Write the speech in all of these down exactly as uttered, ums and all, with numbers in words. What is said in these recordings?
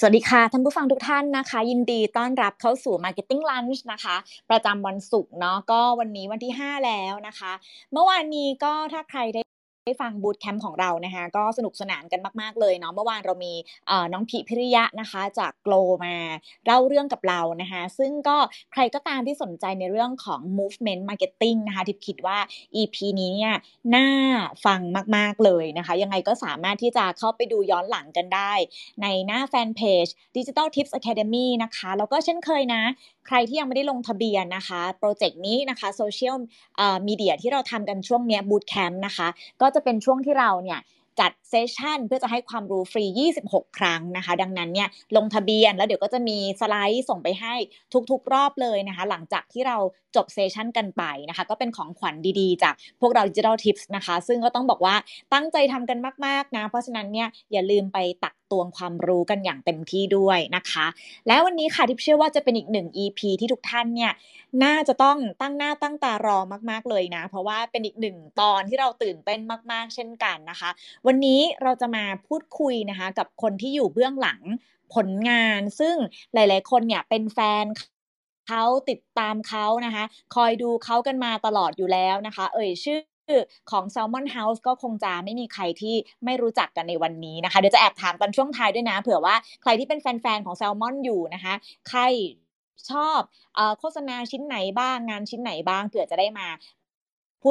สวัสดีค่ะท่านผู้ฟังทุกท่านนะคะยินดีต้อนรับเข้าสู่ Marketing Lunch นะคะประจำวันศุกร์เนาะก็วันนี้วันที่ห้าแล้วนะคะเมื่อวานนี้ก็ถ้าใครได้ได้ฟังบูตแคมป์ของเรานะคะก็สนุกสนานกันมากๆเลยเนาะเมื่อวานเรามีน้องพิพิริยะนะคะจากโกลมาเล่าเรื่องกับเรานะคะซึ่งก็ใครก็ตามที่สนใจในเรื่องของ movement marketing นะคะทิพย์คิดว่า อี พี นี้เนี่ยน่าฟังมากๆเลยนะคะยังไงก็สามารถที่จะเข้าไปดูย้อนหลังกันได้ในหน้าแฟนเพจ Digital Tips Academy นะคะแล้วก็เช่นเคยนะใครที่ยังไม่ได้ลงทะเบียนนะคะโปรเจกต์นี้นะคะโซเชียลมีเดียที่เราทำกันช่วงเนี้ยบูตแคมป์นะคะก็จะเป็นช่วงที่เราเนี่ยจัดเซสชั่นเพื่อจะให้ความรู้ฟรียี่สิบหกครั้งนะคะดังนั้นเนี่ยลงทะเบียนแล้วเดี๋ยวก็จะมีสไลด์ส่งไปให้ทุกๆรอบเลยนะคะหลังจากที่เราจบเซสชั่นกันไปนะคะก็เป็นของขวัญดีๆจากพวกเรา Digital Tips นะคะซึ่งก็ต้องบอกว่าตั้งใจทำกันมากๆนะเพราะฉะนั้นเนี่ยอย่าลืมไปตักตวงความรู้กันอย่างเต็มที่ด้วยนะคะและวันนี้ค่ะทิพย์เชื่อว่าจะเป็นอีกหนึ่ง อี พี ที่ทุกท่านเนี่ยน่าจะต้องตั้งหน้าตั้งตารอมากๆเลยนะเพราะว่าเป็นอีกหนึ่งตอนที่เราตื่นเต้นมากๆเช่นกันนะคะวันนี้เราจะมาพูดคุยนะคะกับคนที่อยู่เบื้องหลังผลงานซึ่งหลายๆคนเนี่ยเป็นแฟนเขาติดตามเขานะคะคอยดูเขากันมาตลอดอยู่แล้วนะคะเอ่ยชื่อของ Salmon House ก็คงจะไม่มีใครที่ไม่รู้จักกันในวันนี้นะคะเดี๋ยวจะแอบถามตอนช่วงท้ายด้วยนะเผื่อว่าใครที่เป็นแฟนๆของ Salmon อยู่นะคะใครชอบเอ่อโฆษณาชิ้นไหนบ้างงานชิ้นไหนบ้างเผื่อจะได้มา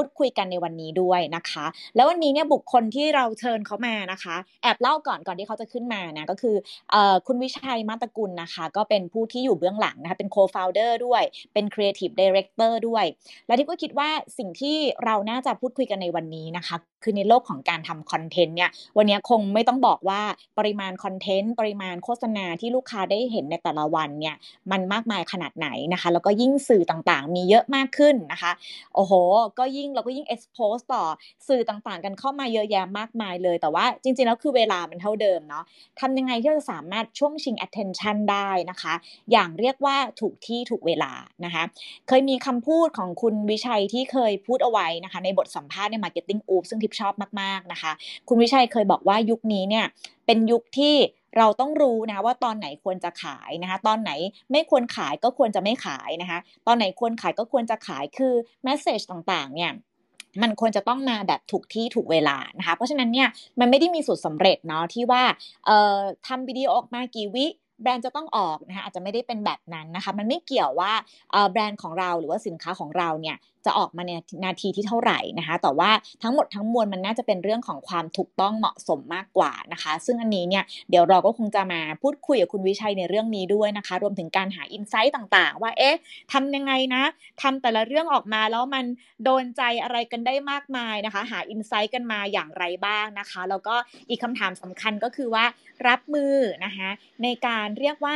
พูดคุยกันในวันนี้ด้วยนะคะแล้ววันนี้เนี่ยบุคคลที่เราเชิญเขามานะคะแอบเล่าก่อนก่อนที่เขาจะขึ้นมานะก็คือเอ่อคุณวิชัยมาตกุลนะคะก็เป็นผู้ที่อยู่เบื้องหลังนะคะเป็น co-founder ด้วยเป็น creative director ด้วยและที่ก็คิดว่าสิ่งที่เราน่าจะพูดคุยกันในวันนี้นะคะคือในโลกของการทำคอนเทนต์เนี่ยวันนี้คงไม่ต้องบอกว่าปริมาณคอนเทนต์ปริมาณโฆษณาที่ลูกค้าได้เห็นในแต่ละวันเนี่ยมันมากมายขนาดไหนนะคะแล้วก็ยิ่งสื่อต่างๆมีเยอะมากขึ้นนะคะโอ้โหก็ยิ่งเราก็ยิ่ง expose ต่อสื่อต่างๆกันเข้ามาเยอะแยะมากมายเลยแต่ว่าจริงๆแล้วคือเวลามันเท่าเดิมเนาะทำยังไงที่เราจะสามารถช่วงชิง attention ได้นะคะอย่างเรียกว่าถูกที่ถูกเวลานะคะเคยมีคำพูดของคุณวิชัยที่เคยพูดเอาไว้นะคะในบทสัมภาษณ์ใน Marketing Oops ซึ่งทิพย์ชอบมากๆนะคะคุณวิชัยเคยบอกว่ายุคนี้เนี่ยเป็นยุคที่เราต้องรู้นะว่าตอนไหนควรจะขายนะคะตอนไหนไม่ควรขายก็ควรจะไม่ขายนะคะตอนไหนควรขายก็ควรจะขายคือเมสเสจต่างๆเนี่ยมันควรจะต้องมาแบบถูกที่ถูกเวลานะคะเพราะฉะนั้นเนี่ยมันไม่ได้มีสูตรสำเร็จเนาะที่ว่าเอ่อทำวิดีโอออกมากี่วิแบรนด์จะต้องออกนะคะอาจจะไม่ได้เป็นแบบนั้นนะคะมันไม่เกี่ยวว่าเอ่อแบรนด์ของเราหรือว่าสินค้าของเราเนี่ยจะออกมาในนาทีที่เท่าไหร่นะคะแต่ว่าทั้งหมดทั้งมวลมันน่าจะเป็นเรื่องของความถูกต้องเหมาะสมมากกว่านะคะซึ่งอันนี้เนี่ยเดี๋ยวเราก็คงจะมาพูดคุยกับคุณวิชัยในเรื่องนี้ด้วยนะคะรวมถึงการหาอินไซต์ต่างๆว่าเอ๊ะทำยังไงนะทำแต่ละเรื่องออกมาแล้วมันโดนใจอะไรกันได้มากมายนะคะหาอินไซต์กันมาอย่างไรบ้างนะคะแล้วก็อีกคำถามสำคัญก็คือว่ารับมือนะคะในการเรียกว่า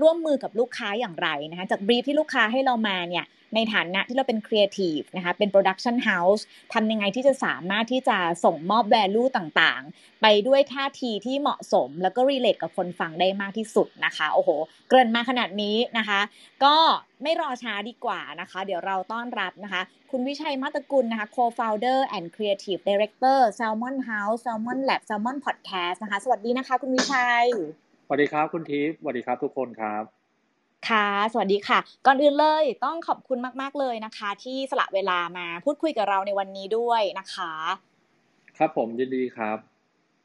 ร่วมมือกับลูกค้าอย่างไรนะคะจากบรีฟที่ลูกค้าให้เรามาเนี่ยในฐานะที่เราเป็นครีเอทีฟนะคะเป็นโปรดักชันเฮาส์ทำยังไงที่จะสามารถที่จะส่งมอบแวลูต่างๆไปด้วยท่าทีที่เหมาะสมแล้วก็รีเลทกับคนฟังได้มากที่สุดนะคะโอ้โหเกริ่นมาขนาดนี้นะคะก็ไม่รอช้าดีกว่านะคะเดี๋ยวเราต้อนรับนะคะคุณวิชัยมาตกุลนะคะ co-founder and creative director Salmon House Salmon Lab Salmon Podcast นะคะสวัสดีนะคะคุณวิชัยสวัสดีครับคุณทิพย์สวัสดีครับทุกคนครับค่ะสวัสดีค่ะก่อนอื่นเลยต้องขอบคุณมากๆเลยนะคะที่สละเวลามาพูดคุยกับเราในวันนี้ด้วยนะคะครับผมยินดีครับ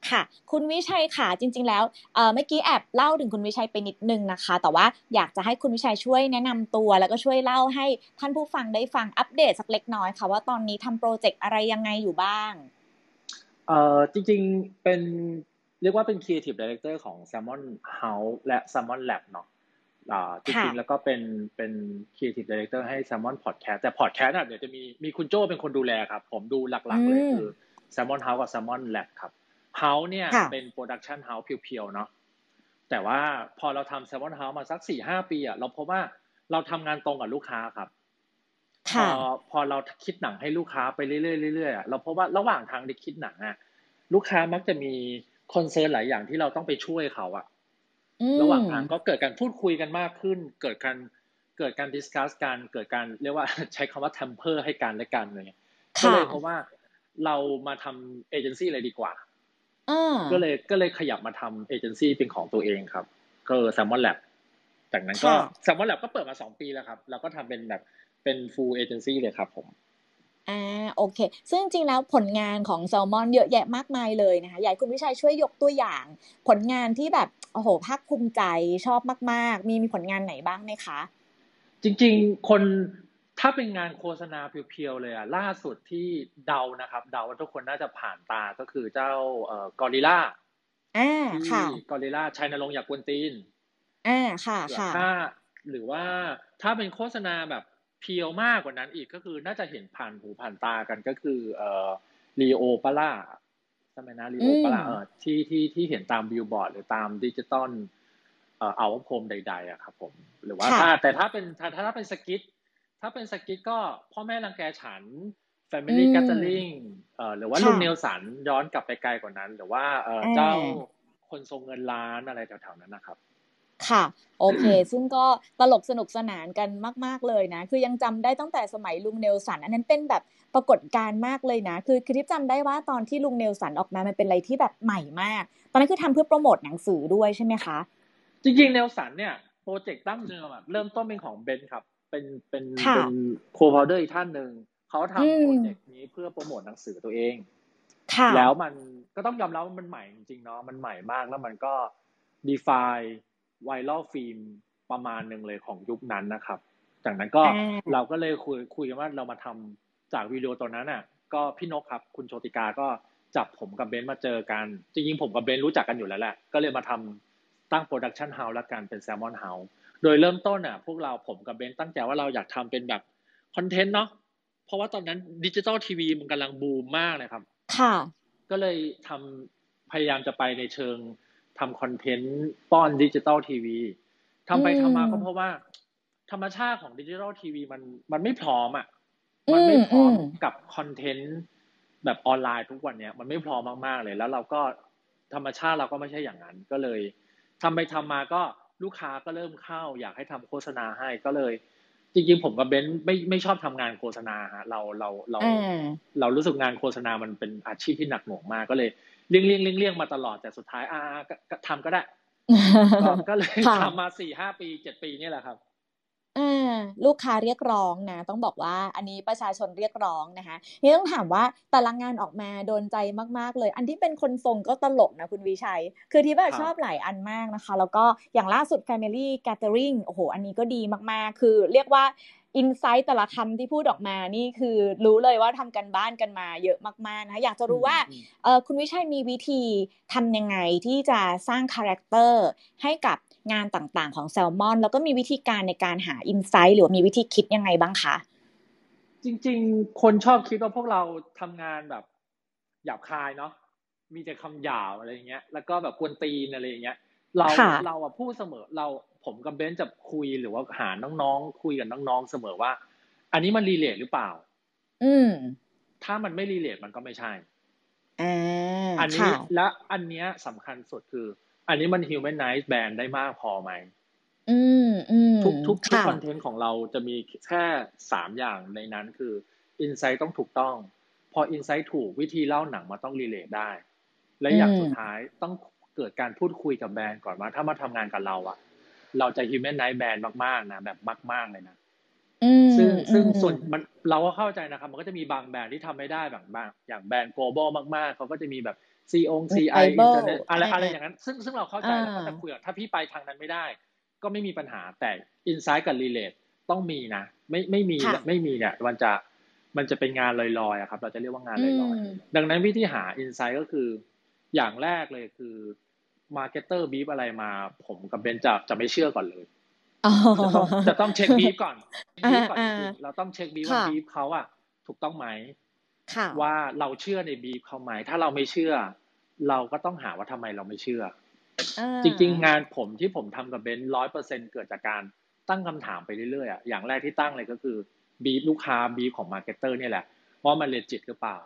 ค่ะคุณวิชัยค่ะจริงๆแล้วเอ่อเมื่อกี้แอบเล่าถึงคุณวิชัยไปนิดนึงนะคะแต่ว่าอยากจะให้คุณวิชัยช่วยแนะนำตัวแล้วก็ช่วยเล่าให้ท่านผู้ฟังได้ฟังอัปเดตสักเล็กน้อยค่ะว่าตอนนี้ทำโปรเจกต์อะไรยังไงอยู่บ้างเอ่อจริงๆเป็นเรียกว่าเป็น Creative Director ของ Salmon House และ Salmon Lab เนาะอ่าจริงๆแล้วก็เป็นเป็น Creative Director ให้ Salmon Podcast แต่ Podcast น่ะเดี๋ยวจะมีมีคุณโจ้เป็นคนดูแลครับผมดูหลักๆเลยคือ Salmon House กับ Salmon Lab ครับ House เนี่ยเป็น Production House เพียวๆเนาะแต่ว่าพอเราทำ Salmon House มาสัก สี่ห้า ปีอ่ะเราพบว่าเราทำงานตรงกับลูกค้าครับพอพอเราคิดหนังให้ลูกค้าไปเรื่อยๆๆเราพบว่าระหว่างทางที่คิดหนังอ่ะลูกค้ามักจะมีคอนเซิร์นหลายอย่างที่เราต้องไปช่วยเขาอะระหว่างทางก็เกิดการพูดคุยกันมากขึ้นเกิดการเกิดการดิสคัสกันเกิดการเรียกว่าใช้คำว่าแทมเพอร์ให้กันและกันเลยก็เลยเพราะว่าเรามาทำเอเจนซี่เลยดีกว่าก็เลยก็เลยขยับมาทำเอเจนซี่เป็นของตัวเองครับ ก็ Salmon Lab จากนั้นก็ Salmon Lab ก็เปิดมาสองปีแล้วครับเราก็ทำเป็นแบบเป็น full agency เลยครับผมอ่าโอเคซึ่งจริงแล้วผลงานของ Salmon เยอะแยะมากมายเลยนะคะอยากคุณวิชัยช่วยยกตัวอย่างผลงานที่แบบโอ้โหภาคภูมิใจชอบมากๆมีมีผลงานไหนบ้างไหมคะจริงๆคนถ้าเป็นงานโฆษณาเพียวๆเลยอ่ะล่าสุดที่เดานะครับเดาว่าทุกคนน่าจะผ่านตาก็คือเจ้าเอ่อกอริลลาอ่าค่ะกอริลลาชัยนรงค์อยากกวนตีนอ่าค่ะค่ะหรือว่าถ้าเป็นโฆษณาแบบเพียวมากกว่านั้นอีกก็คือน่าจะเห็นผ่านหูผ่านตากันก็คือเอ่อลีโอปาร่าใช่ไหมนะลีโอปาร่าเอ่อที่ที่ที่เห็นตามบิลบอร์ดหรือตามดิจิตอลเอ่อเอาโคมใดๆอ่ะครับผมหรือว่าถ้าแต่ถ้าเป็นถ้าถ้าเป็นสกิทถ้าเป็นสกิทก็พ่อแม่รังแกฉัน Family Gathering เอ่อหรือว่าลุงเนลสันย้อนกลับไปไกลกว่านั้นหรือว่าเอ่อเจ้าคนทรงเงินล้านอะไรแถวๆนั้นนะครับค่ะโอเคซึ่งก็ตลกสนุกสนานกันมากๆเลยนะคือยังจำได้ตั้งแต่สมัยลุงเนลสันอันนั้นเป็นแบบปรากฏการณ์มากเลยนะคือคือที่จำได้ว่าตอนที่ลุงเนลสันออกมามันเป็นอะไรที่แบบใหม่มากตอนนั้นคือทำเพื่อโปรโมทหนังสือด้วยใช่ไหมคะจริงๆเนลสันเนี่ยโปรเจกต์ตั้งเดิมแบบเริ่มต้นเป็นของเบนซ์ครับเป็นเป็นเป็นโคฟาวเดอร์อีกท่านหนึ่งเขาทำโปรเจกต์นี้เพื่อโปรโมทหนังสือตัวเองแล้วมันก็ต้องยอมรับว่ามันใหม่จริงๆเนาะมันใหม่มากแล้วมันก็ define viral film ประมาณหนึ่งเลยของยุคนั้นนะครับจากนั้นก็เราก็เลยคุยคุยกันว่าเรามาทำจากวิดีโอตอนนั้นอ่ะก็พี่นกครับคุณโชติกาก็จับผมกับเบนซ์มาเจอกันจริงๆผมกับเบนซ์รู้จักกันอยู่แล้วแหละก็เลยมาทำตั้ง production house ละกันเป็น Salmon Houseโดยเริ่มต้นอ่ะพวกเราผมกับเบนตั้งใจว่าเราอยากทำเป็นแบบคอนเทนต์เนาะเพราะว่าตอนนั้น Digital ที วี มันกำลังบูมมากนะครับค่ะก็เลยทำพยายามจะไปในเชิงทำคอนเทนต์ป้อน Digital ที วี ทำไปทำมาก็เพราะว่าธรรมชาติของ Digital ที วี มันมันไม่พร้อมอ่ะมันไม่พร้อมกับคอนเทนต์แบบออนไลน์ทุกวันเนี้ยมันไม่พร้อมมากๆเลยแล้วเราก็ธรรมชาติเราก็ไม่ใช่อย่างนั้นก็เลยทำไปทำมาก็ลูกค้าก็เริ่มเข้าอยากให้ทำโฆษณาให้ก็เลยจริงๆผมกับเบนซ์ไม่ไม่ชอบทำงานโฆษณาฮะเราเราเราเรารู้สึกงานโฆษณามันเป็นอาชีพที่หนักหน่วงมากก็เลยเลี่ยงเลี่ยงเลี่ยงเลี่ยงมาตลอดแต่สุดท้ายอ่าทำก็ได้ก็เลยทำมาสี่ห้าปีเจ็ดปีนี่แหละครับลูกค้าเรียกร้องนะต้องบอกว่าอันนี้ประชาชนเรียกร้องนะคะนี่ต้องถามว่าแต่ละงานออกมาโดนใจมากๆเลยอันที่เป็นคนทรงก็ตลกนะคุณวิชัยคือที่แบบชอบหลายอันมากนะคะแล้วก็อย่างล่าสุด Family Gathering โอ้โหอันนี้ก็ดีมากๆคือเรียกว่าอินไซต์แต่ละคำที่พูดออกมานี่คือรู้เลยว่าทำกันบ้านกันมาเยอะมากๆนะคะอยากจะรู้ว่าเอ่อคุณวิชัยมีวิธีทำยังไงที่จะสร้างคาแรคเตอร์ให้กับงานต่างๆของแซลมอนแล้วก็มีวิธีการในการหาอินไซต์หรือมีวิธีคิดยังไงบ้างคะจริงๆคนชอบคิดว่าพวกเราทำงานแบบหยาบคายเนาะมีแต่คำหยาบอะไรอย่างเงี้ยแล้วก็แบบกวนตีนอะไรอย่างเงี้ยเราเราอ่ะพูดเสมอเราผมกับเบนซ์จะคุยหรือว่าหาน้องๆคุยกับน้องๆเสมอว่าอันนี้มันรีเลทหรือเปล่าอืมถ้ามันไม่รีเลทมันก็ไม่ใช่อ่าอันนี้และอันเนี้ยสำคัญสุดคืออันนี้มัน humanize brand ได้มากพอไหมอืมอืมทุกทุกคอนเทนต์ของเราจะมีแค่สามอย่างในนั้นคือ insight ต้องถูกต้องพอ insight ถูกวิธีเล่าหนังมันต้อง relate ได้และอย่างสุดท้ายต้องเกิดการพูดคุยกับแบรนด์ก่อนว่าถ้ามาทำงานกับเราอะเราจะ humanize brand มากๆนะแบบมากๆเลยนะซึ่งซึ่งส่วนมันเราก็เข้าใจนะครับมันก็จะมีบางแบรนด์ที่ทำไม่ได้บางบางอย่างแบรนด์ global มากๆเขาก็จะมีแบบซีองซีไออะไรอะไรอย่างนั้นซึ่งซึ่งเราเข้าใจแล้วก็จะคุยถ้าพี่ไปทางนั้นไม่ได้ก็ไม่มีปัญหาแต่อินไซต์กับรีเลทต้องมีนะไม่ไม่มีไม่มีเนี่ยมันจะมันจะเป็นงานลอยๆอะครับเราจะเรียกว่างานลอยๆดังนั้นวิธีหาอินไซต์ก็คืออย่างแรกเลยคือมาร์เก็ตเตอร์บีฟอะไรมาผมกับเบนจะจะไม่เชื่อก่อนเลยจะต้องจะต้องเช็คบีฟก่อนบีฟก่อนเราต้องเช็คบีฟว่าบีฟเขาอะถูกต้องไหมว่าเราเชื่อในบีฟเขาไหมถ้าเราไม่เชื่อเราก็ต้องหาว่าทำไมเราไม่เชื่อจริงๆงานผมที่ผมทำกับเบนซ์ ร้อยเปอร์เซ็นต์ เกิดจากการตั้งคำถามไปเรื่อยๆอย่างแรกที่ตั้งเลยก็คือบีฟลูกค้าบีฟของมาร์เก็ตเตอร์นี่แหละว่ามันเลจิตหรือเปล่า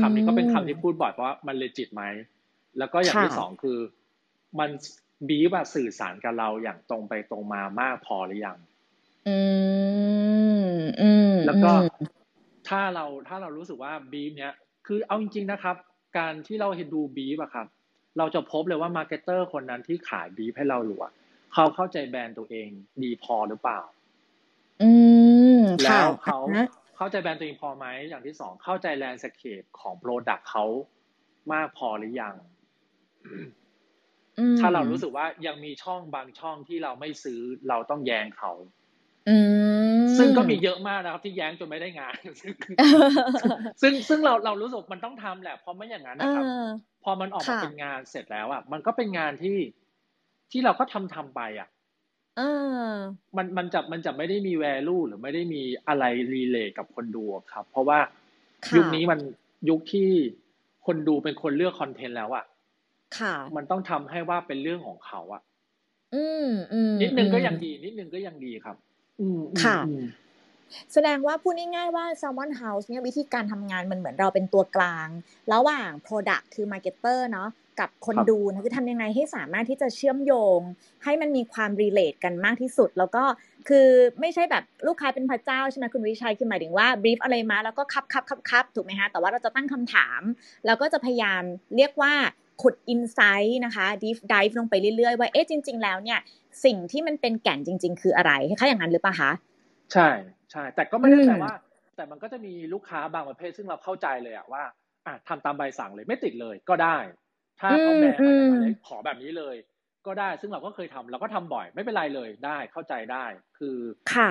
คำนี้ก็เป็นคำที่พูดบ่อยเพราะว่ามันเลจิตไหมแล้วก็อย่างที่สองคือมันบีฟแบบสื่อสารกับเราอย่างตรงไปตรงมามากพอหรือยังแล้วก็ถ้าเราถ้าเรารู้สึกว่าบีฟเนี้ยคือเอาจริงๆนะครับการที่เราเห็นดูบีฟอะครับ เราจะพบเลยว่ามาร์เก็ตเตอร์คนนั้นที่ขายดีให้เราหรือเขาเข้าใจแบรนด์ตัวเองดีพอหรือเปล่าอืมแล้วเขาเข้าใจแบรนด์ตัวเองพอไหมอย่างที่สองเข้าใจแลนด์สเคปของโปรดักต์เขามากพอหรือยังถ้าเรารู้สึกว่ายังมีช่องบางช่องที่เราไม่ซื้อเราต้องแย้งเขาซึ่งก็มีเยอะมากนะครับที่แย้งจนไม่ได้งาน ซึ่งซึ่งเราเรารู้สึกมันต้องทำแหละเพราะไม่อย่างนั้นนะครับพอมันออกมาเป็นงานเสร็จแล้วอ่ะมันก็เป็นงานที่ที่เราก็ทำทำไปอ่ะมันมันจะมันจะไม่ได้มี value หรือไม่ได้มีอะไร relate กับคนดูครับเพราะว่ายุคนี้มันยุคที่คนดูเป็นคนเลือกคอนเทนต์แล้วอ่ะมันต้องทำให้ว่าเป็นเรื่องของเขาอ่ะนิดนึงก็ยังดีนิดนึงก็ยังดีครับค่ะแสดงว่าพูดง่ายๆว่า Salmon House เนี่ยวิธีการทำงานมันเหมือนเราเป็นตัวกลางระหว่าง Product คือ Marketer เนาะกับคนดูนะคือทำยังไงให้สามารถที่จะเชื่อมโยงให้มันมีความ relate กันมากที่สุดแล้วก็คือไม่ใช่แบบลูกค้าเป็นพระเจ้าใช่ไหมคุณวิชัยคือหมายถึงว่า brief อะไรมาแล้วก็คับๆๆๆถูกไหมคะแต่ว่าเราจะตั้งคำถามแล้วก็จะพยายามเรียกว่าขุด insight นะคะ deep dive ลงไปเรื่อยๆว่าเอ๊ะจริงๆแล้วเนี่ยสิ่งที่มันเป็นแก่นจริงๆคืออะไรคล้ายๆอย่างนั้นหรือเปล่าคะใช่ใช่แต่ก็ไม่ได้แปลว่าแต่มันก็จะมีลูกค้าบางประเภทซึ่งเราเข้าใจเลยอะว่าอ่ะทำตามใบสั่งเลยไม่ติดเลยก็ได้ถ้าเขาแบกมาเลยขอแบบนี้เลยก็ได้ซึ่งเราก็เคยทำเราก็ทำบ่อยไม่เป็นไรเลยได้เข้าใจได้คือ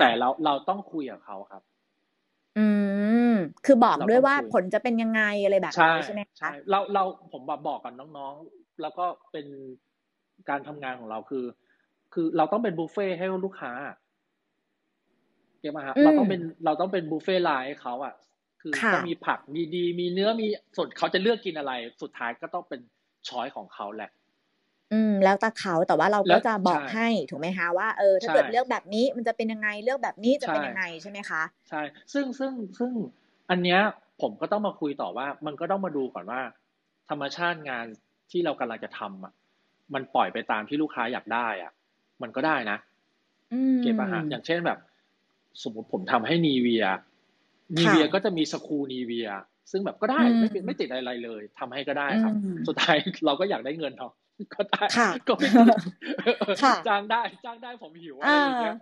แต่เราเราต้องคุยกับเขาครับอืมคือบอกด้วยว่าผลจะเป็นยังไงอะไรแบบนี้ใช่ไหมคะใช่เราเราผมบอกกับน้องๆแล้วก็เป็นการทำงานของเราคือคือเราต้องเป็นบุฟเฟ่ให้ลูกค้าเก็บมาฮะเราต้องเป็นเราต้องเป็นบุฟเฟ่ไลน์ให้เขาอ่ะคือจะมีผักมีดีมีเนื้อมีสดเขาจะเลือกกินอะไรสุดท้ายก็ต้องเป็นช้อยของเขาแหละอืมแล้วแต่เขาแต่ว่าเราก็จะบอกให้ถูกไหมคะว่าเออถ้าเกิดเลือกแบบนี้มันจะเป็นยังไงเลือกแบบนี้จะเป็นยังไงใช่ไหมคะใช่ซึ่งซึ่งซึ่งอันเนี้ยผมก็ต้องมาคุยต่อว่ามันก็ต้องมาดูก่อนว่าธรรมชาติงานที่เรากำลังจะทำอ่ะมันปล่อยไปตามที่ลูกค้าอยากได้อ่ะมันก็ได้นะเก็บอาหารอย่างเช่นแบบสมมติผมทำให้นีเวียนีเวียก็จะมีสกูนีเวียซึ่งแบบก็ได้ไม่เป็นไม่ติดอะไรเลยทำให้ก็ได้ครับสุดท้ายเราก็อยากได้เงินเนาะก็ได้ก็ไม่ติดจ้างได้จ้างได้ผมหิวอะไรอย่างเงี้ย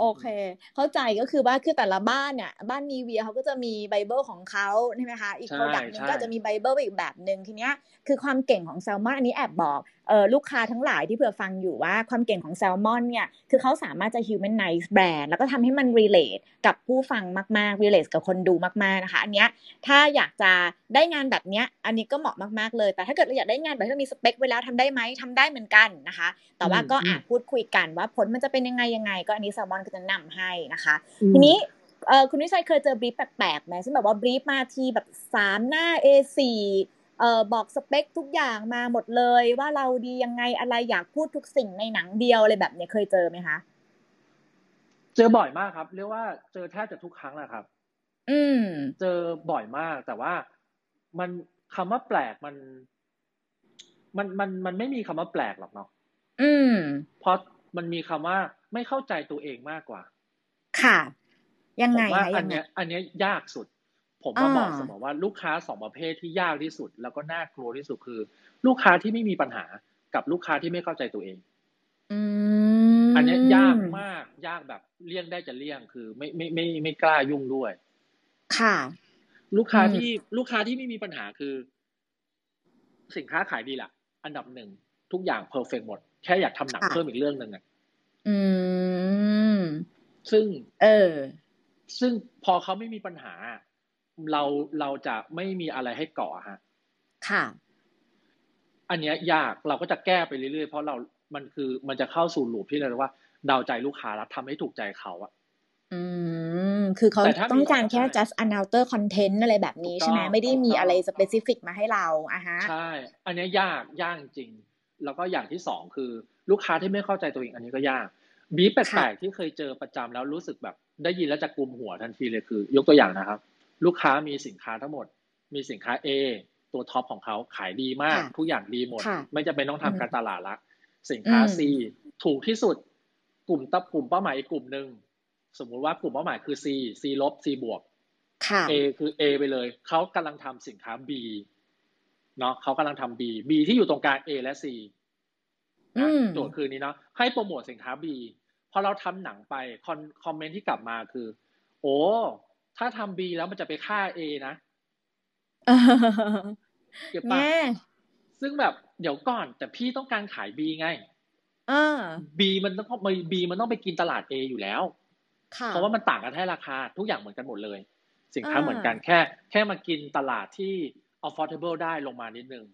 โอเคเข้าใจก็คือว่าคือแต่ละบ้านเนี่ยบ้านนีเวียเขาก็จะมีไบเบิลของเขาใช่ไหมคะอีกโปรดักต์นึงก็จะมีไบเบิลอีกแบบนึงทีเนี้ยคือความเก่งของแซลมอนอันนี้แอบบอกเออลูกค้าทั้งหลายที่เผื่อฟังอยู่ว่าความเก่งของแซลมอนเนี่ยคือเขาสามารถจะ humanize แบรนด์แล้วก็ทำให้มัน relate กับผู้ฟังมากๆ relate กับคนดูมากๆนะคะอันเนี้ยถ้าอยากจะได้งานแบบเนี้ยอันนี้ก็เหมาะมากๆเลยแต่ถ้าเกิดเราอยากได้งานแบบที่มีสเปคไว้แล้วทำได้ไหมทำได้เหมือนกันนะคะแต่ว่าก็อ่ะพูดคุยกันว่าผลมันจะเป็นยังไงยังไงก็อันนี้แซลมอนก็จะนำให้นะคะทีนี้เออคุณวิชัยเคยเจอบรีฟแปลกๆไหมซึ่งแบบว่าบรีฟมาทีแบบสามหน้า เอ สี่เอ่อบอกสเปคทุกอย่างมาหมดเลยว่าเราดียังไงอะไรอยากพูดทุกสิ่งในหนังเดียวอะไรแบบเนี้ยเคยเจอไหมคะเจอบ่อยมากครับเรียกว่าเจอแทบจะทุกครั้งแหละครับอืมเจอบ่อยมากแต่ว่ามันคำว่าแปลกมันมันมันมันไม่มีคำว่าแปลกหรอกเนาะอืมเพราะมันมีคำว่าไม่เข้าใจตัวเองมากกว่าค่ะยังไงคะอันเนี้ยอันเนี้ยยากสุดผมก็บอกเสมอว่าลูกค้าสองประเภทที่ยากที่สุดแล้วก็น่ากลัวที่สุดคือลูกค้าที่ไม่มีปัญหากับลูกค้าที่ไม่เข้าใจตัวเองอันนี้ยากมากยากแบบเลี่ยงได้จะเลี่ยงคือไม่ไม่ไม่ไม่กล้ายุ่งด้วยค่ะลูกค้าที่ลูกค้าที่ไม่มีปัญหาคือสินค้าขายดีล่ะอันดับหนึ่งทุกอย่างเพอร์เฟกต์หมดแค่อยากทำหนังเพิ่มอีกเรื่องนึงอ่ะอืมซึ่งเออซึ่งพอเขาไม่มีปัญหาเราเราจะไม่มีอะไรให้เกาะฮะค่ะอันเนี้ยยากเราก็จะแก้ไปเรื่อยๆเพราะเรามันคือมันจะเข้าสู่ลูปที่เรียกว่าเดาใจลูกค้าแล้วทำให้ถูกใจเขาอะอืมคือเขาต้องการแค่ just another content อะไรแบบนี้ใช่ไหมไม่ได้มีอะไร specific มาให้เราอะฮะใช่อันเนี้ยยากยากจริงแล้วก็อย่างที่สองคือลูกค้าที่ไม่เข้าใจตัวเองอันนี้ก็ยากบีแปลกๆที่เคยเจอประจำแล้วรู้สึกแบบได้ยินแล้วจะกุมหัวทันทีเลยคือยกตัวอย่างนะครับลูกค้ามีสินค้าทั้งหมดมีสินค้า A ตัวท็อปของเขาขายดีมากทุกอย่างดีหมดไม่จำเป็นต้องทำการตลาดละสินค้า C ถูกที่สุดกลุ่มตับกลุ่มเป้าหมายอีกกลุ่มนึงสมมุติว่ากลุ่มเป้าหมายคือ C C ลบ C บวก A คือ A ไปเลยเขากำลังทำสินค้า B เนาะเขากำลังทำ B B ที่อยู่ตรงกลาง A และ C นะโจทย์คืนนี้เนาะให้โปรโมทสินค้า B พอเราทำหนังไปคอมเมนต์ที่กลับมาคือโอ้ถ้าทำ B แล้วมันจะไปฆ่า A นะเก็บปะซึ่งแบบเดี๋ยวก่อนแต่พี่ต้องการขาย B ไงเออ B มันต้องไป B มันต้องไปกินตลาด A อยู่แล้วเพราะว่ามันต่างกันแค่ราคาทุกอย่างเหมือนกันหมดเลยสินค้าเหมือนกันแค่แค่มากินตลาดที่ affordable ได้ลงมานิดนึง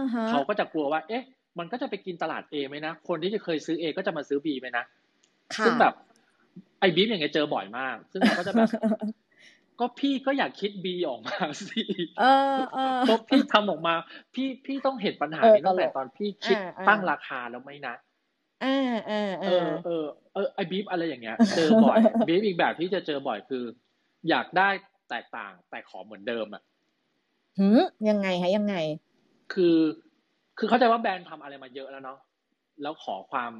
uh-huh. เขาก็จะกลัวว่าเอ๊ะมันก็จะไปกินตลาด A มั้ยนะคนที่จะเคยซื้อ A ก็จะมาซื้อ B มั้ยนะซึ่งแบบไอ้บีฟอย่างเงี้ยเจอบ่อยมากซึ่งเราก็จะแบบ ก็พี่ก็อยากคิด B ออกมาสิเออๆก็พี่ทำออกมาพี่พี่ต้องเห็นปัญหานี้ตั้งแต่ตอนพี่คิดตั้งราคาแล้วมั้ยนะเออๆๆเออเออเออเออไอ้บีฟอะไรอย่างเงี้ยเจอบ่อยบีฟอีกแบบที่จะเจอบ่อยคืออยากได้แตกต่างแต่ขอเหมือนเดิมอ่ะหือยังไงคะยังไงคือคือเข้าใจว่าแบรนด์ทำอะไรมาเยอะแล้วเนาะแล้วขอความ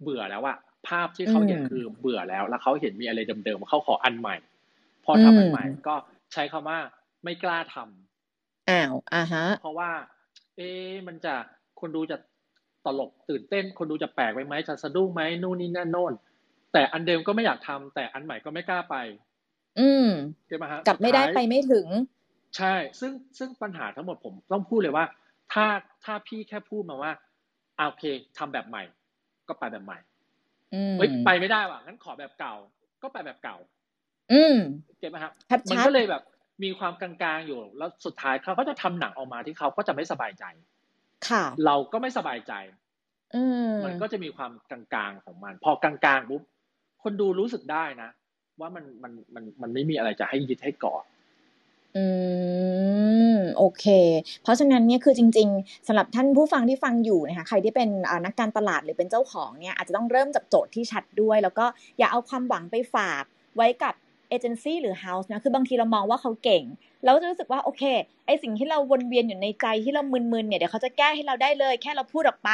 เบื่อแล้วอะภาพที่เขาเห็นคือเบื่อแล้วแล้วเขาเห็นมีอะไรเดิมๆเขาขออันใหม่พอทำอันใหม่ก็ใช้คำว่าไม่กล้าทำอ้าวอ่าฮะเพราะว่าเอ๊ะมันจะคนดูจะตลกตื่นเต้นคนดูจะแปลกไปไหมจะสะดุ้งไหมนู่นนี่นั่นโน่นแต่อันเดิมก็ไม่อยากทำแต่อันใหม่ก็ไม่กล้าไปอืมใช่ไหมฮะกลับไม่ได้ไปไม่ถึงใช่ซึ่งซึ่งปัญหาทั้งหมดผมต้องพูดเลยว่าถ้าถ้าพี่แค่พูดมาว่าโอเคทำแบบใหม่ก็ไปแบบใหม่เฮ้ยไปไม่ได้ว่ะงั้นขอแบบเก่าก็ไปแบบเก่าอืมเก็บไหมครับมันก็เลยแบบมีความกลางๆอยู่แล้วสุดท้ายเขาก็จะทำหนังออกมาที่เขาก็จะไม่สบายใจค่ะเราก็ไม่สบายใจอืมมันก็จะมีความกลางๆของมันพอกลางๆปุ๊บคนดูรู้สึกได้นะว่ามันมันมันมันไม่มีอะไรจะให้ยึดให้เกาะอืมโอเคเพราะฉะนั้นเนี่ยคือจริงๆสำหรับท่านผู้ฟังที่ฟังอยู่นะคะใครที่เป็นนักการตลาดหรือเป็นเจ้าของเนี่ยอาจจะต้องเริ่มจากโจทย์ที่ชัดด้วยแล้วก็อย่าเอาความหวังไปฝากไว้กับเอเจนซี่หรือเฮาส์นะคือบางทีเรามองว่าเขาเก่งเราก็จะรู้สึกว่าโอเคไอ้สิ่งที่เราวนเวียนอยู่ในใจที่เรามึนๆเนี่ยเดี๋ยวเขาจะแก้ให้เราได้เลยแค่เราพูดออกไป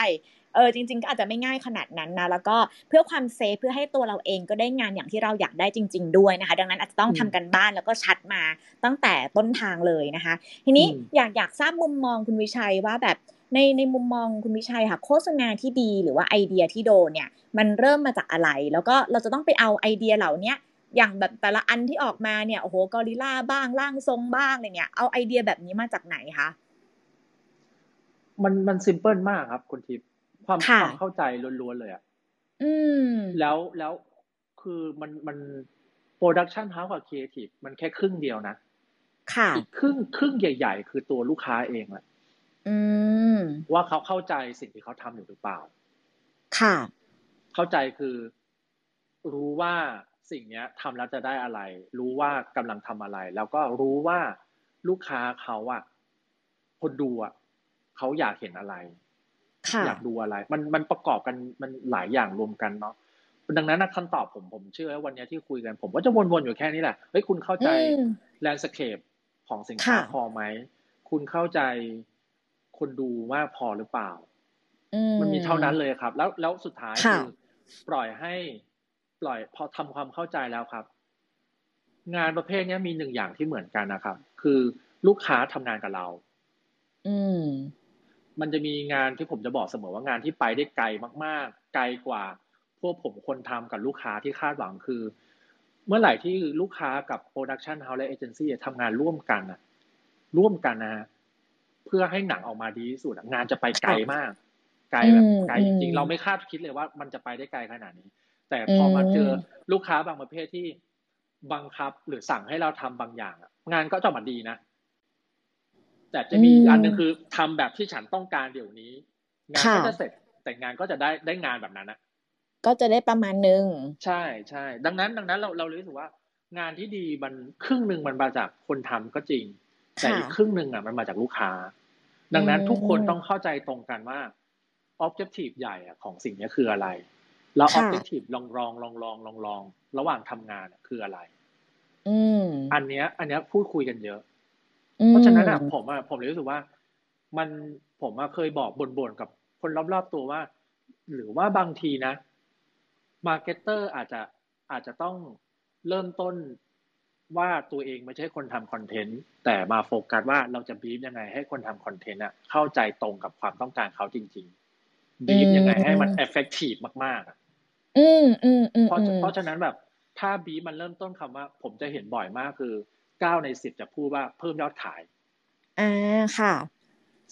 เออจริงๆก็อาจจะไม่ง่ายขนาดนั้นนะแล้วก็เพื่อความเซฟเพื่อให้ตัวเราเองก็ได้งานอย่างที่เราอยากได้จริงๆด้วยนะคะดังนั้นอาจจะต้องทำกันบ้านแล้วก็ชัดมาตั้งแต่ต้นทางเลยนะคะทีนี้อยากอยากทราบมุมมองคุณวิชัยว่าแบบในในมุมมองคุณวิชัยค่ะโฆษณาที่ดีหรือว่าไอเดียที่โดนเนี่ยมันเริ่มมาจากอะไรแล้วก็เราจะต้องไปเอาไอเดียเหล่านี้อย่างแบบแต่ละอันที่ออกมาเนี่ยโอ้โหกอริลลาบ้างร่างทรงบ้างอะไรเนี่ยเอาไอเดียแบบนี้มาจากไหนคะมันมันซิมเพิลมากครับคุณทิพย์ความความเข้าใจล้วนๆเลยอ่ะอืมแล้วแล้วคือมันมันโปรดักชั่นเฮาส์กับครีเอทีฟมันแค่ครึ่งเดียวนะค่ะอีกครึ่งครึ่งใหญ่ๆคือตัวลูกค้าเองแหละอืมว่าเขาเข้าใจสิ่งที่เขาทำอยู่หรือเปล่าค่ะเข้าใจคือรู้ว่าสิ่งเนี้ยทำแล้วจะได้อะไรรู้ว่ากำลังทำอะไรแล้วก็รู้ว่าลูกค้าเขาอะคนดูอะเขาอยากเห็นอะไรอยากดูอะไรมันมันประกอบกันมันหลายอย่างรวมกันเนาะดังนั้นนะคำตอบผมผมเชื่อว่าวันนี้ที่คุยกันผมก็จะวนๆอยู่แค่นี้แหละเฮ้ยคุณเข้าใจแลนด์สเคปของสินค้าพอไหมคุณเข้าใจคนดูมากพอหรือเปล่ามันมีเท่านั้นเลยครับแล้วแล้วสุดท้ายคือปล่อยให้ปล่อยพอทำความเข้าใจแล้วครับงานประเภทนี้มีหนึ่งอย่างที่เหมือนกันนะครับคือลูกค้าทำงานกับเราอืมมันจะมีงานที่ผมจะบอกเสมอว่างานที่ไปได้ไกลมากๆไกลกว่าพวกผมคนทำกับลูกค้าที่คาดหวังคือเมื่อไหร่ที่ลูกค้ากับโปรดักชันเฮาส์และเอเจนซี่ทำงานร่วมกันนะร่วมกันนะเพื่อให้หนังออกมาดีที่สุดงานจะไปไกลมากไกลแบบไกลจริงๆเราไม่คาดคิดเลยว่ามันจะไปได้ไกลขนาดนี้แต่พอมาเจอลูกค้าบางประเภทที่บังคับหรือสั่งให้เราทำบางอย่างงานก็จะออกมาดีนะแต่จะมีอันนึงคือทำแบบที่ฉันต้องการเดี๋ยวนี้งานก็จะเสร็จแต่งานก็จะได้ได้งานแบบนั้นนะก็จะได้ประมาณนึงใช่ใช่ดังนั้นดังนั้นเราเรารู้สึกว่างานที่ดีมันครึ่งนึงมันมาจากคนทำก็จริงแต่อีกครึ่งนึงอ่ะมันมาจากลูกค้าดังนั้นทุกคนต้องเข้าใจตรงกันว่า objective ใหญ่อ่ะของสิ่งนี้คืออะไรแล้ว objective ลองลองลองลองลองลองระหว่างทำงานคืออะไรอันเนี้ยอันเนี้ยพูดคุยกันเยอะเพราะฉะนั้นอะผมอะผมเลยรู้สึกว่ามันผมอะเคยบอกบ่นๆกับคนรอบๆตัวว่าหรือว่าบางทีนะมาร์เก็ตเตอร์อาจจะอาจจะต้องเริ่มต้น ว่าตัวเองไม่ใช่คนทำคอนเทนต์แต่มาโฟกัสว่าเราจะบีฟยังไงให้คนทำคอนเทนต์อะเข้าใจตรงกับความต้องการเขาจริงๆบีฟยังไงให้มัน effective มากๆอ่ะอืมอืมอืมเพราะเพราะฉะนั้นแบบถ้าบีฟมันเริ่มต้นคำว่าผมจะเห็นบ่อยมากคือเก้าในสิบจะพูดว่าเพิ่มยอดขายอ่าค่ะ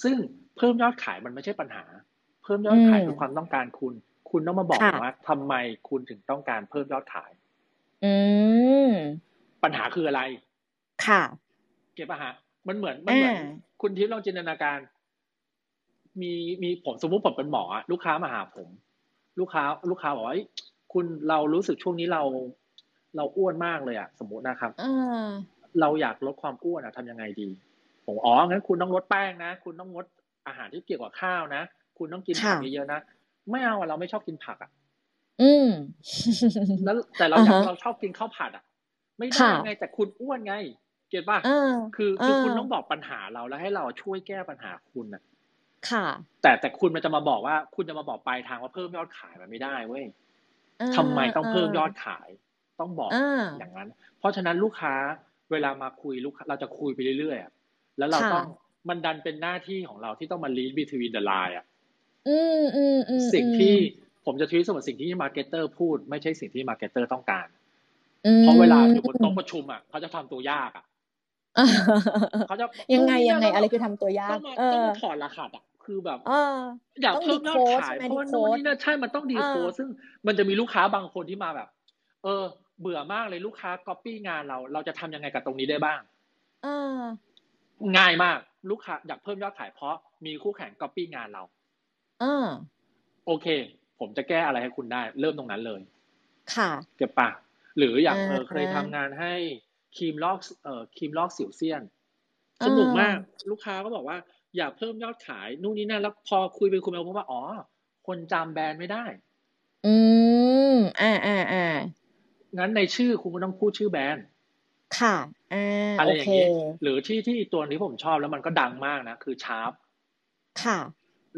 ซึ่งเพิ่มยอดขายมันไม่ใช่ปัญหาเพิ่มยอดขายคือความต้องการคุณคุณต้องมาบอกว่าทำไมคุณถึงต้องการเพิ่มยอดขายอืมปัญหาคืออะไรค่ะเก็บอาหารมันเหมือนมันเหมือนคุณทิพย์ลองจินตนาการมีมีผมสมมุติผมเป็นหมอลูกค้ามาหาผมลูกค้าลูกค้าบอกว่าคุณเรารู้สึกช่วงนี้เราเราอ้วนมากเลยอ่ะสมมุตินะครับเออเราอยากลดความอ้วนอ่ะทำยังไงดีผมอ๋องั้นคุณต้องลดแป้งนะคุณต้องงดอาหารที่เกี่ยวกับข้าวนะคุณต้องกินผักเยอะๆนะไม่เอาอ่ะเราไม่ชอบกินผักอ่ะอืมแล้วแต่เราอยากเราชอบกินข้าวผัดอ่ะไม่ได้ไงแต่คุณอ้วนไงเก็ทป่ะคือคือคุณต้องบอกปัญหาเราแล้วให้เราช่วยแก้ปัญหาคุณน่ะค่ะแต่แต่คุณมันจะมาบอกว่าคุณจะมาบอกปลายทางว่าเพิ่มยอดขายมันไม่ได้เว้ยทำไมต้องเพิ่มยอดขายต้องบอกอย่างนั้นเพราะฉะนั้นลูกค้าเวลามาคุยลูกเราจะคุยไปเรื่อยๆแล้วเราต้องมันดันเป็นหน้าที่ของเราที่ต้องมาลีด between the line อ่ะอืมอืมอืมสิ่งที่ผมจะชี้สมมติสิ่งที่มาร์เก็ตเตอร์พูดไม่ใช่สิ่งที่มาร์เก็ตเตอร์ต้องการเพราะเวลาอยู่บนโต๊ะประชุมอ่ะเขาจะทำตัวยากอ่ะเขาจะยังไงยังไงอะไรคือทำตัวยากต้องถอดรหัสอ่ะคือแบบอยากเพิ่มยอดขายเพราะว่าโน้นนี่นะใช่มันต้องดีโค้ดซึ่งมันจะมีลูกค้าบางคนที่มาแบบเออเบื่อมากเลยลูกค้าก๊อปปี้งานเราเราจะทำยังไงกับตรงนี้ได้บ้างง่ายมากลูกค้าอยากเพิ่มยอดขายเพราะมีคู่แข่งก๊อปปี้งานเราโอเคผมจะแก้อะไรให้คุณได้เริ่มตรงนั้นเลยค่ะเก็บปะหรืออย่างเออเคยทำงานให้ครีมลอกเอ่อครีมลอกสิวเซียนสนุกมากลูกค้าก็บอกว่าอยากเพิ่มยอดขายนู่นนี่นั่นแล้วพอคุยไปคุยมาพบว่าอ๋อคนจำแบรนด์ไม่ได้อืมอ่าอ่าอ่างั้นในชื่อคุณก็ต้องพูดชื่อแบรนด์ค่ะอ่าอะไรอย่างงี้หรือที่ที่ตัวนี้ผมชอบแล้วมันก็ดังมากนะคือชาร์ปค่ะ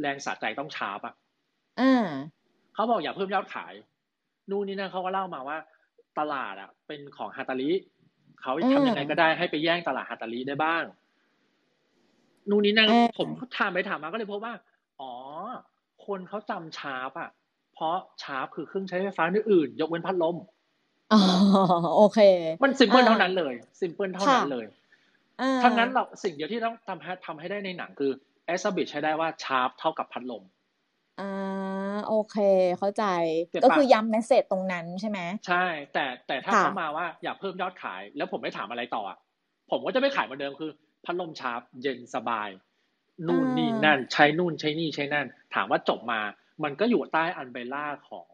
แรงสะใจต้องชาร์ปอ่ะอ่าเขาบอกอยากเพิ่มยอดขายนู่นนี่นั่นเขาก็เล่ามาว่าตลาดอ่ะเป็นของฮาตาริเขาทำยังไงก็ได้ให้ไปแย่งตลาดฮาตาริได้บ้างนู่นนี่นั่นผมถามไปถามมาก็เลยพบว่าอ๋อคนเขาจำชาร์ปอ่ะเพราะชาร์ปคือเครื่องใช้ไฟฟ้าอื่นยกเว้นพัดลมอ๋อโอเคมันซิมเพิลเท่านั้นเลยซิมเพิลเท่านั้นเลยทั้งนั้นเราสิ่งเดียวที่ต้องทำทำให้ได้ในหนังคือเอสบิทใช้ได้ว่าชาร์ปเท่ากับพัดลมอ่าโอเคเข้าใจก็คือย้ำเมสเสจตรงนั้นใช่ไหมใช่แต่แต่ถ้าเขามาว่าอยากเพิ่มยอดขายแล้วผมไม่ถามอะไรต่อผมก็จะไม่ขายเหมือนเดิมคือพัดลมชาร์ปเย็นสบายนู่นนี่นั่นใช้นู่นใช้นี่ใช้นั่นถามว่าจบมามันก็อยู่ใต้อัมเบร่าของ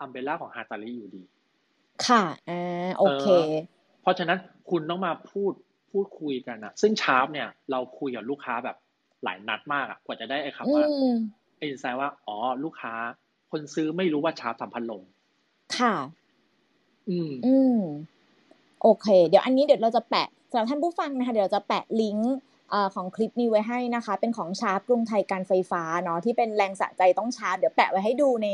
อัมเบร่าของฮาตาริอยู่ดีค่ะอ่าโอเคเพราะฉะนั้นคุณต้องมาพูดพูดคุยกันนะซึ่งชาร์ปเนี่ยเราคุยกับลูกค้าแบบหลายนัดมากอะกว่าจะได้ไอ้คำว่าไอ้สายว่าอ๋อลูกค้าคนซื้อไม่รู้ว่าชาร์ปทำพัดลมค่ะอืมอืมโอเคเดี๋ยวอันนี้เดี๋ยวเราจะแปะสำหรับท่านผู้ฟังนะคะเดี๋ยวเราจะแปะลิงก์ของคลิปนี้ไว้ให้นะคะเป็นของชาร์ปกรุงไทยการไฟฟ้าเนาะที่เป็นแรงสะใจต้องชาร์ปเดี๋ยวแปะไว้ให้ดูใน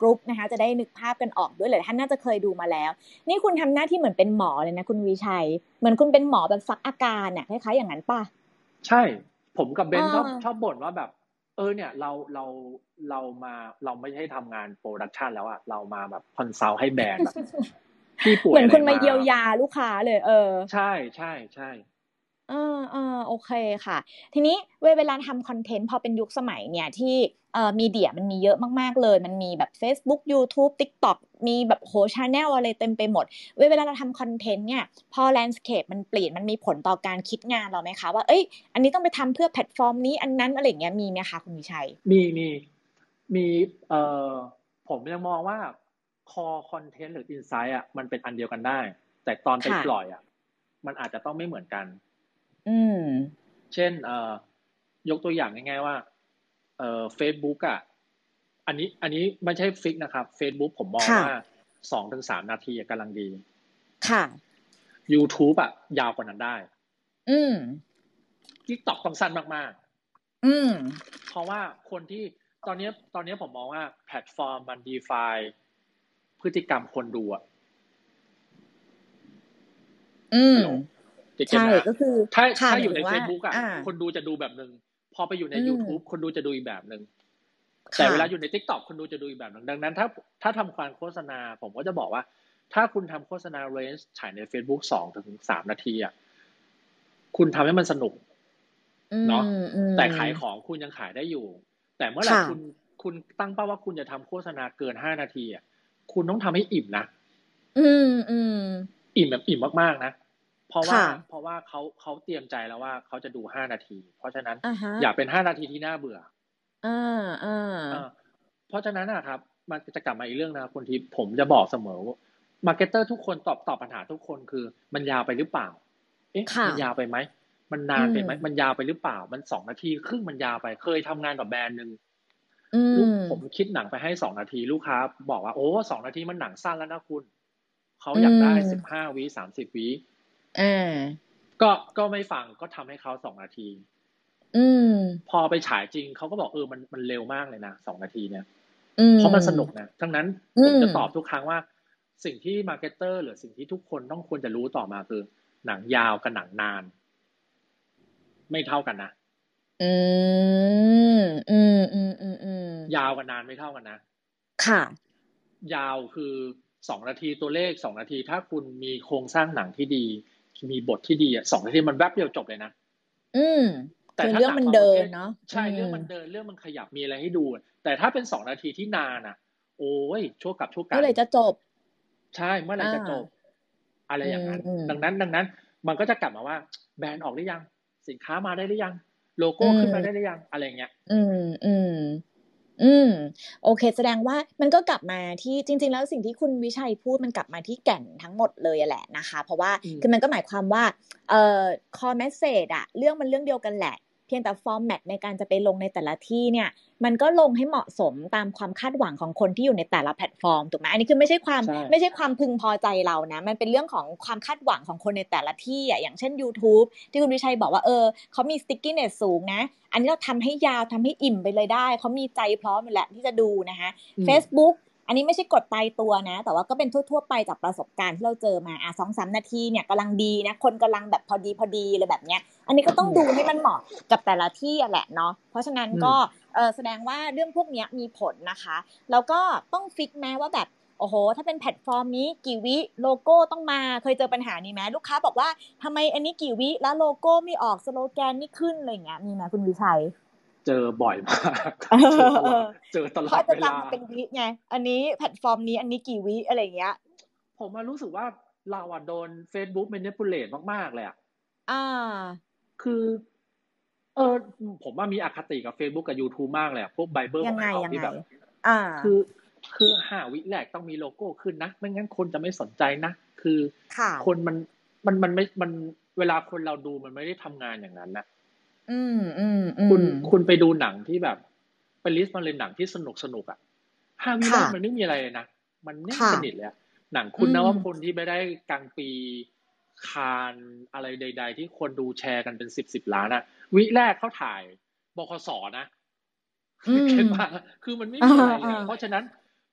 กรุ๊ปนะคะจะได้นึกภาพกันออกด้วยหลายท่านน่าจะเคยดูมาแล้วนี่คุณทำหน้าที่เหมือนเป็นหมอเลยนะคุณวิชัยเหมือนคุณเป็นหมอแบบซักอาการน่ะคล้ายๆอย่างนั้นป่ะใช่ผมกับเบนชอบชอบบ่นว่าแบบเออเนี่ยเราเราเรามาเราไม่ใช่ทำงานโปรดักชันแล้วอะเรามาแบบคอนซัลท์ให้แบรนด์แบบที่ป่วยเหมือนคนมาเยียวยาลูกค้าเลยเออใช่ใช่ใช่เออเออโอเคค่ะทีนี้เวลาทำคอนเทนต์พอเป็นยุคสมัยเนี่ยที่เอ่อมีเดียมันมีเยอะมากๆเลยมันมีแบบ Facebook YouTube TikTok มีแบบโห channel อะไรเต็มไปหมดเวลาเราทำคอนเทนต์เนี่ยพอ landscape มันเปลี่ยนมันมีผลต่อการคิดงานเราไหมคะว่าเอ้ยอันนี้ต้องไปทำเพื่อแพลตฟอร์มนี้อันนั้นอะไรอย่างเงี้ยมีไหมคะคุณวิชัยมีมีมีเอ่อผมยังมองว่า core content หรือ insight อ่ะมันเป็นอันเดียวกันได้แต่ตอนไปปล่อยอ่ะมันอาจจะต้องไม่เหมือนกันอืมเช่นเอ่อยกตัวอย่างง่ายๆว่าเอ่อ Facebook อ่ะอันนี้อันนี้ไม่ใช่ฟิกนะครับ Facebook ผมมองว่า สองถึงสาม นาทีกำลังดีค่ะ YouTube อ่ะยาวกว่านั้นได้อืม TikTok ต้องสั้นมากๆอืมเพราะว่าคนที่ตอนนี้ตอนนี้ผมมองว่าแพลตฟอร์มมัน define พฤติกรรมคนดูอ่ะ อืมใช่ก็คือถ้าถ้าอยู่ใน Facebook อ่ะคนดูจะดูแบบนึงพอไปอยู่ใน YouTube คนดูจะดูอีกแบบนึงแต่เวลาอยู่ใน TikTok คนดูจะดูอีกแบบนึงดังนั้นถ้าถ้าทำการโฆษณาผมก็จะบอกว่าถ้าคุณทำโฆษณาเรนจ์ฉายใน Facebook สองถึงสาม นาทีอ่ะคุณทำให้มันสนุกเนาะแต่ขายของคุณยังขายได้อยู่แต่เมื่อไหร่คุณคุณตั้งเป้าว่าคุณจะทำโฆษณาเกินห้านาทีอ่ะคุณต้องทำให้อิ่มนะอืมอืมอิ่มแบบอิ่มมากๆนะเพราะว่าเพราะว่าเขาเขาเตรียมใจแล้วว่าเขาจะดูห้านาทีเพราะฉะนั้น uh-huh. อย่าเป็นห้านาทีที่น่าเบื่ออ่าอ่าเพราะฉะนั้นอะครับมันจะกลับมาอีกเรื่องนะคนที่ผมจะบอกเสมอว่ามาร์เก็ตเตอร์ทุกคนตอบตอบปัญหาทุกคนคือมันยาวไปหรือเปล่าเอ๊ะมันยาวไปไหมมันนานไปไหมมันยาวไปหรือเปล่ามันสองนาทีครึ่งมันยาวไปเคยทำงานกับแบรนด์นึงลูกผมคิดหนังไปให้สองนาทีลูกค้าบอกว่าโอ้สองนาทีมันหนังสั้นแล้วนะคุณเขาอยากได้สิบห้าวิสามสิบวิเออก็ก็ไม่ฟังก็ทำให้เขาสองนาทีอืมพอไปฉายจริงเขาก็บอกเออมันมันเร็วมากเลยนะสองนาทีเนี่ยเพราะมันสนุกนะทั้งนั้นผมจะตอบทุกครั้งว่าสิ่งที่มาร์เก็ตเตอร์หรือสิ่งที่ทุกคนต้องควรจะรู้ต่อมาคือหนังยาวกับหนังนานไม่เท่ากันนะอืมอืมอืมอืมอืมยาวกับนานไม่เท่ากันนะค่ะยาวคือสองนาทีตัวเลขสองนาทีถ้าคุณมีโครงสร้างหนังที่ดีมีบทที่ดีอ่ะสองนาทีมันแวบเดียวจบเลยนะอืมแต่เรื่องมันเดินเนาะใช่เรื่องมันเดินเรื่องมันขยับมีอะไรให้ดูแต่ถ้าเป็นสองนาทีที่นานน่ะโอ้ยชั่วกับชั่วกันเมื่อไหร่จะจบใช่เมื่อไหร่จะจบอะไรอย่างนั้นดังนั้นดังนั้นมันก็จะกลับมาว่าแบรนด์ออกหรือยังสินค้ามาได้หรือยังโลโก้ขึ้นมาได้หรือยังอะไรเงี้ยอืมอืมอืมโอเคแสดงว่ามันก็กลับมาที่จริงๆแล้วสิ่งที่คุณวิชัยพูดมันกลับมาที่แก่นทั้งหมดเลยแหละนะคะเพราะว่าคือมันก็หมายความว่าเอ่อ core message อะเรื่องมันเรื่องเดียวกันแหละเพียงแต่ format ในการจะไปลงในแต่ละที่เนี่ยมันก็ลงให้เหมาะสมตามความคาดหวังของคนที่อยู่ในแต่ละแพลตฟอร์มถูกไหมอันนี้คือไม่ใช่ความไม่ใช่ความพึงพอใจเรานะมันเป็นเรื่องของความคาดหวังของคนในแต่ละที่อ่ะอย่างเช่น YouTube ที่คุณวิชัยบอกว่าเออเขามี stickiness สูงนะอันนี้เราทำให้ยาวทำให้อิ่มไปเลยได้เขามีใจพร้อมอยู่แล้วที่จะดูนะคะ Facebook อันนี้ไม่ใช่กดตายตัวนะแต่ว่าก็เป็นทั่วๆไปจากประสบการณ์ที่เราเจอมาอ่ะ สองถึงสาม นาทีเนี่ยกำลังดีนะคนกำลังแบบพอดีพอดีเลยแบบเนี้ยอันนี้ก็ต้องดูให้มันเหมาะกับแต่ละที่แหละเนาะเพราะฉะนั้นก็แสดงว่าเรื่องพวกนี้มีผลนะคะแล้วก็ต้องฟิกแม้ว่าแบบโอ้โหถ้าเป็นแพลตฟอร์มนี้กี่วิโลโก้ต้องมาเคยเจอปัญหานี้ไหมลูกค้าบอกว่าทำไมอันนี้กี่วิแล้วโลโก้ไม่ออกสโลแกนไม่ขึ้นอะไรอย่างเงี้ยมีไหมคุณวิชัยเจอบ่อยมากเจอตลอดเวลาเขาจะจำเป็นวิไงอันนี้แพลตฟอร์มนี้อันนี้กี่วิอะไรอย่างเงี้ยผมมารู้สึกว่าเราอ่ะโดน Facebook manipulate มากๆเลยอ่ะอ่าคือเออผมว่ามีอคติกับ Facebook กับ YouTube มากเลยอ่ะพวก Bible ของเขาที่แบบอ่าคือคือห้าวิแรกต้องมีโลโก้ขึ้นนะไม่งั้นคนจะไม่สนใจนะคือคนมันมันมันไม่มันเวลาคนเราดูมันไม่ได้ทำงานอย่างนั้นนะอืมอืมคุณคุณไปดูหนังที่แบบไปลิสต์มาเลยหนังที่สนุกสนุกอ่ะห้าวิแรกมันไม่มีอะไรเลยนะมันนิ่งสนิทเลยหนังคุณนะว่าคนที่ไปได้กลางปีคานอะไรใดๆที่คนดูแชร์กันเป็นสิบสิบล้านอ่ะวิแรกเขาถ่ายบคส.นะเข้ามาคือมันไม่มีอะไรเลยเพราะฉะนั้น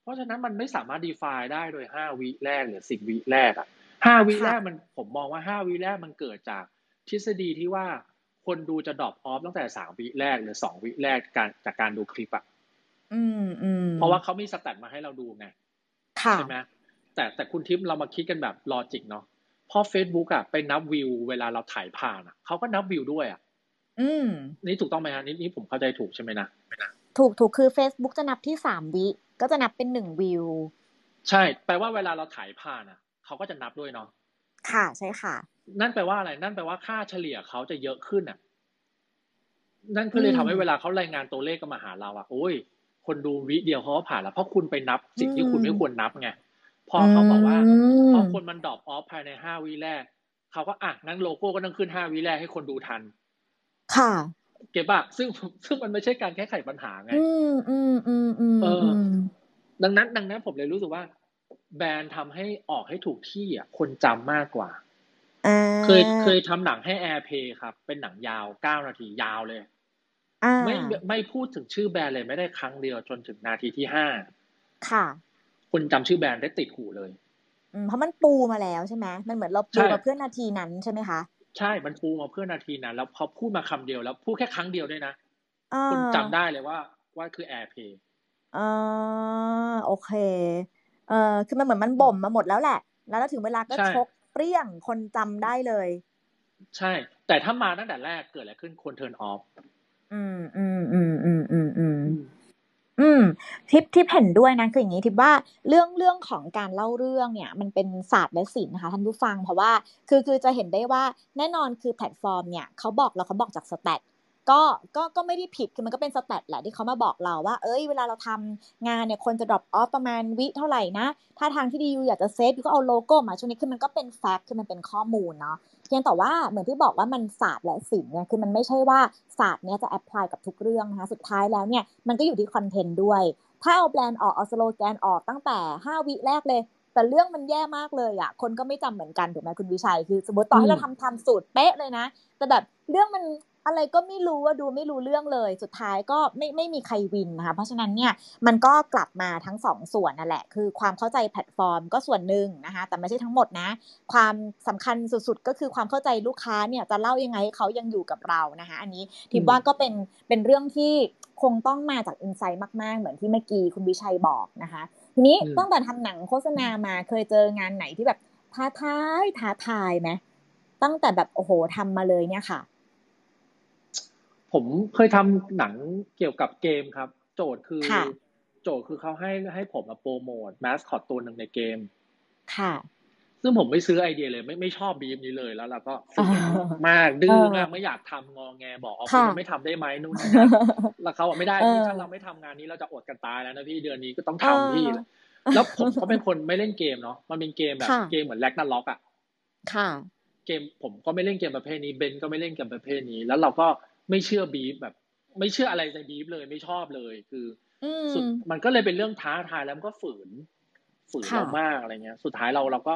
เพราะฉะนั้นมันไม่สามารถ define ได้โดยห้าวิแรกหรือสิบวิแรกอ่ะห้าวิแรกมันผมมองว่าห้าวิแรกมันเกิดจากทฤษฎีที่ว่าคนดูจะดรอปออฟตั้งแต่สามวิแรกหรือสองวิแรกการจากการดูคลิปอ่ะอืมๆเพราะว่าเขามีสแตทมาให้เราดูไงใช่มั้ยแต่แต่คุณทิพย์เรามาคิดกันแบบลอจิกเนาะพอ Facebook อ่ะไปนับวิวเวลาเราถ่ายผ่านอ่ะเขาก็นับวิวด้วยอ่ะอืมนี่ถูกต้องไหมฮะนี่นี่ผมเข้าใจถูกใช่ไหมนะถูกถูกคือ Facebook จะนับที่สามวิก็จะนับเป็นหนึ่งวิวใช่แปลว่าเวลาเราถ่ายผ่านอ่ะเขาก็จะนับด้วยเนาะค่ะใช่ค่ะนั่นแปลว่าอะไรนั่นแปลว่าค่าเฉลี่ยเขาจะเยอะขึ้นอ่ะนั่นก็เลยทำให้เวลาเขารายงานตัวเลขกันมาหาเราอ่ะโอ้ยคนดูวิเดียวเขาก็ผ่านแล้วเพราะคุณไปนับสิ่งที่คุณไม่ควรนับไงพอเขาบอกว่าพอคนมันดรอปออฟภายในห้าวิแรกเขาก็อ่ะงั้นโลโก้ก็ต้องขึ้นห้าวิแรกให้คนดูทันค่ะเก็บบักซึ่งซึ่งมันไม่ใช่การแก้ไขปัญหาไงอืมอืมอืมอืมเออดังนั้นดังนั้นผมเลยรู้สึกว่าแบรนด์ทำให้ออกให้ถูกที่อ่ะคนจำมากกว่าเคยเคยทำหนังให้ Airpay ครับเป็นหนังยาวเก้านาทียาวเลยไม่ไม่พูดถึงชื่อแบรนด์เลยไม่ได้ครั้งเดียวจนถึงนาทีที่ห้าค่ะคนจำชื่อแบรนด์ได้ติดหูเลย เพราะมันปูมาแล้วใช่ไหมมันเหมือนเราปูมาเพื่อนาทีนั้นใช่ไหมคะใช่มันปูมาเพื่อนาทีนั้นแล้วพอพูดมาคำเดียวแล้วพูดแค่ครั้งเดียวด้วยนะคุณจำได้เลยว่าว่าคือ Airpay อ่าโอเคเอ่อคือมันเหมือนมันบ่มมาหมดแล้วแหละแล้วถึงเวลาก็ชกเปรี้ยงคนจำได้เลยใช่แต่ถ้ามาตั้งแต่แรกเกิดอะไรขึ้นควร turn off อืมอืมอืมอืมอืมอืมอืมทิปทิปเห็นด้วยนะคืออย่างนี้ทิปว่าเรื่องเรื่องของการเล่าเรื่องเนี่ยมันเป็นศาสตร์และศิลป์นะคะท่านผู้ฟังเพราะว่าคือคือจะเห็นได้ว่าแน่นอนคือแพลตฟอร์มเนี่ยเขาบอกเราเขาบอกจากสแตทก็ก็ก็ไม่ได้ผิดคือมันก็เป็นสแตทแหละที่เขามาบอกเราว่าเอ้ยเวลาเราทำงานเนี่ยคนจะ drop off ประมาณวิเท่าไหร่นะถ้าทางที่ดีอยู่อยากจะเซฟก็เอาโลโก้มาช่วงนี้คือมันก็เป็นแฟกต์คือมันเป็นข้อมูลเนาะเพียงแต่ว่าเหมือนที่บอกว่ามันศาสตร์และศิลป์เนี่ยคือมันไม่ใช่ว่าศาสตร์เนี่ยจะแอพพลายกับทุกเรื่องนะคะสุดท้ายแล้วเนี่ยมันก็อยู่ที่คอนเทนต์ด้วยถ้าเอาแบรนด์ออกเอาสโลแกนออกตั้งแต่ห้าวิแรกเลยแต่เรื่องมันแย่มากเลยอ่ะคนก็ไม่จำเหมือนกันถูกไหมคุณวิชัยคือสมมติตอนที่เราทำทำสูตรเป๊ะเลยนะแต่แบบเรื่องมันอะไรก็ไม่รู้ว่าดูไม่รู้เรื่องเลยสุดท้ายก็ไม่ไม่มีใครวินนะคะเพราะฉะนั้นเนี่ยมันก็กลับมาทั้งสองส่วนนั่นแหละคือความเข้าใจแพลตฟอร์มก็ส่วนหนึ่งนะคะแต่ไม่ใช่ทั้งหมดนะความสำคัญสุดๆก็คือความเข้าใจลูกค้าเนี่ยจะเล่ายังไงให้เขายังอยู่กับเรานะคะอันนี้ทิพย์ว่าก็เป็นเป็นเรื่องที่คงต้องมาจากอินไซต์มากๆเหมือนที่เมื่อกี้คุณวิชัยบอกนะคะทีนี้ตั้งแต่ทำหนังโฆษณามาเคยเจองานไหนที่แบบท้าทายท้าทายไหมตั้งแต่แบบโอ้โหทำมาเลยเนี่ยค่ะผมเคยทำหนังเกี่ยวกับเกมครับโจทย์คือโจทย์คือเขาให้ให้ผมมาโปรโมทมาสคอตตัวหนึ่งในเกมค่ะซึ่งผมไม่ซื้อไอเดียเลยไม่ไม่ชอบบีมนี้เลยแล้วเราก็มากดื้อมากไม่อยากทำงอแงบอกเอาคุณไม่ทำได้ไหมนู่นนี่แล้วเขาบอกไม่ได้พี่ถ้าเราไม่ทำงานนี้เราจะอดกันตายแล้วนะพี่เดือนนี้ก็ต้องทำพี่แล้วผมก็เป็นคนไม่เล่นเกมเนาะมันเป็นเกมแบบเกมเหมือนแร็กนาร็อกอ่ะค่ะเกมผมก็ไม่เล่นเกมประเภทนี้เบนก็ไม่เล่นเกมประเภทนี้แล้วเราก็ไม่เชื่อบีฟแบบไม่เชื่ออะไรในบีฟเลยไม่ชอบเลยคือสุดมันก็เลยเป็นเรื่องท้าทายแล้วมันก็ฝืนฝืนเรามากอะไรเงี้ยสุดท้ายเราเราก็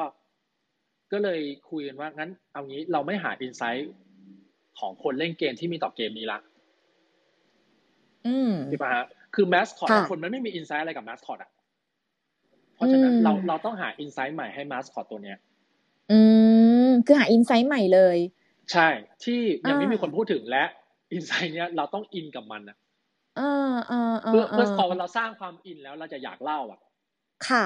ก็เลยคุยกันว่างั้นเอางี้เราไม่หาอินไซต์ของคนเล่นเกมที่มีต่อเกมนี้ละอืมใช่ป่ะฮะคือแมสคอตคนมันไม่มีอินไซต์อะไรกับแมสคอตอ่ะเพราะฉะนั้นเราเราต้องหาอินไซต์ใหม่ให้แมสคอตตัวเนี้ยอืมคือหาอินไซต์ใหม่เลยใช่ที่ยังไม่มีคนพูดถึงและอินไซต์เนี้ยเราต้องอินกับมันนะเออเออเออเพื่อพอเราสร้างความอินแล้วเราจะอยากเล่าอ่ะค่ะ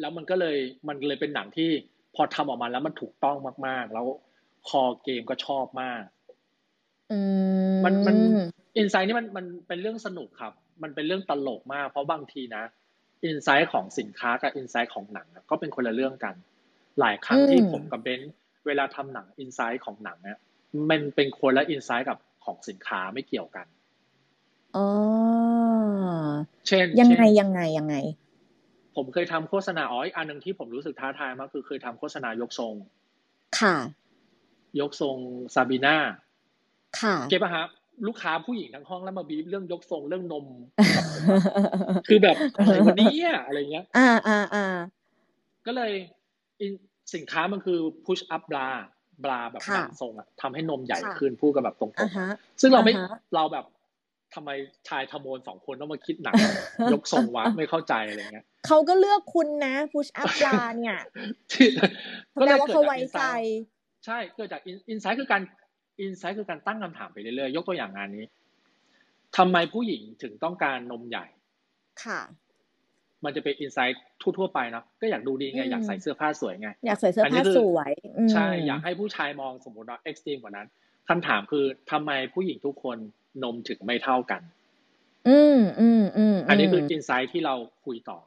แล้วมันก็เลยมันเลยเป็นหนังที่พอทำออกมาแล้วมันถูกต้องมากๆแล้วคอเกมก็ชอบมากอืมมันมันอินไซต์นี่มันมันเป็นเรื่องสนุกครับมันเป็นเรื่องตลกมากเพราะบางทีนะอินไซต์ของสินค้ากับอินไซต์ของหนังก็เป็นคนละเรื่องกันหลายครั้งที่ผมกับเบนซ์เวลาทำหนังอินไซต์ของหนังเนี่ยมันเป็นคนละอินไซต์กับของสินค้าไม่เกี่ยวกันอ๋อเช่นยังไงยังไงยังไงผมเคยทำโฆษณาอ๋ออันนึงที่ผมรู้สึกท้าทายมากคือเคยทำโฆษณายกทรงค่ะยกทรงซาบีน่าค่ะเก็บป่ะครับลูกค้าผู้หญิงทั้งห้องแล้วมาบีบเรื่องยกทรงเรื่องนม คือแบบอะไรวันนี้อะไรเงี้ยอ่าอ่าอ่าก็เลยสินค้ามันคือ push up braปลาแบบดันทรงอ่ะทำให้นมใหญ่ขึ้นพูดกันแบบตรงๆซึ่งเราไม่เราแบบทำไมชายทะโมนสองคนต้องมาคิดหนักยกทรงวะไม่เข้าใจอะไรเงี้ยเขาก็เลือกคุณนะพุชอัพปลาเนี่ยก็เลยเกิดจากอินไซต์ใช่เกิดจากอินไซต์คือการอินไซต์คือการตั้งคำถามไปเรื่อยๆยกตัวอย่างงานนี้ทำไมผู้หญิงถึงต้องการนมใหญ่ค่ะมันจะเป็นอินไซต์ทั่วๆไปเนาะก็อยากดูดีไงอยากใส่เสื้อผ้าสวยไงอยากใส่เสื้อผ้าสวยใช่อยากให้ผู้ชายมองสมมติว่าเอ็กซ์ตรีมกว่านั้นคำถามคือทำไมผู้หญิงทุกคนนมถึงไม่เท่ากันอืมอืมอืมอันนี้คืออินไซต์ที่เราคุยต่อ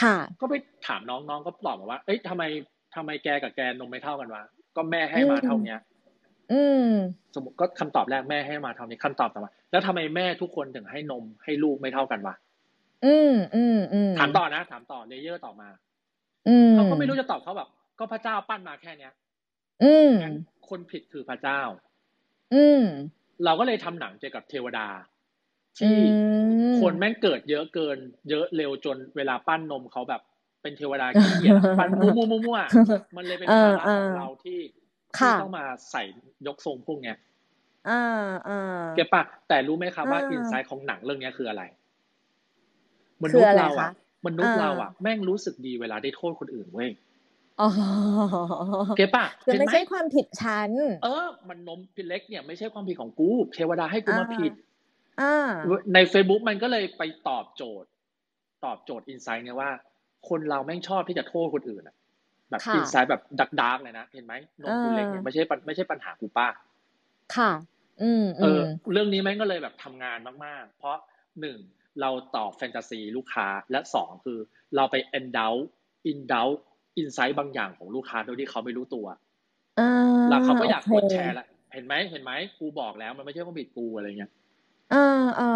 ค่ะก็ไปถามน้องน้องก็ตอบมาว่าเอ้ยทำไมทำไมแกกับแกนมไม่เท่ากันวะก็แม่ให้มาเท่านี้อืมสมมติก็คำตอบแรกแม่ให้มาเท่านี้คำตอบต่อมาแล้วทำไมแม่ทุกคนถึงให้นมให้ลูกไม่เท่ากันวะอืมอืมอืมถามต่อนะถามต่อเลเยอร์ต่อมาเขาก็ไม่รู้จะตอบเขาแบบก็พระเจ้าปั้นมาแค่เนี้ยอืมคนผิดคือพระเจ้าอืมเราก็เลยทำหนังเกี่ยวกับเทวดาที่คนแม่งเกิดเยอะเกินเยอะเร็วจนเวลาปั้นนมเขาแบบเป็นเทวดาขี้เกียจปั้นมั่วๆๆๆมันเลยเป็นภาระของเราที่ที่ต้องมาใส่ยกทรงพวกเนี้ยอ่าๆเก็บป่ะแต่รู้ไหมครับว่าอินไซต์ของหนังเรื่องนี้คืออะไรมนุษย์เราอ่ะมนุษย์เราอ่ะแม่งรู้สึกดีเวลาได้โทษคนอื่นเว้ย อ๋อเก็บปะคือไม่ใช่ความผิดฉันเออมันนมพิเล็กเนี่ยไม่ใช่ความผิดของกูเทวดาให้กูมาผิดอ่าใน Facebook มันก็เลยไปตอบโจทย์ตอบโจทย์อินไซต์เนี่ยว่าคนเราแม่งชอบที่จะโทษคนอื่นอ่ะแบบอินไซต์แบบดาร์กๆเลยนะเห็นไหมนมพิเล็กเนี่ยไม่ใช่ไม่ใช่ปัญหากูป้าค่ะอืมเออเรื่องนี้แม่งก็เลยแบบทำงานมากๆเพราะหนึ่งเราตอบแฟนตาซีลูกค้าและสองคือเราไป endow endow insight บางอย่างของลูกค้าโดยที่เขาไม่รู้ตัวอ่าแล้วเขาก็อยากกดแชร์ละเห็นมั้ยเห็นมั้ยกูบอกแล้วมันไม่ใช่ความผิดกูอะไรเงี้ยเอ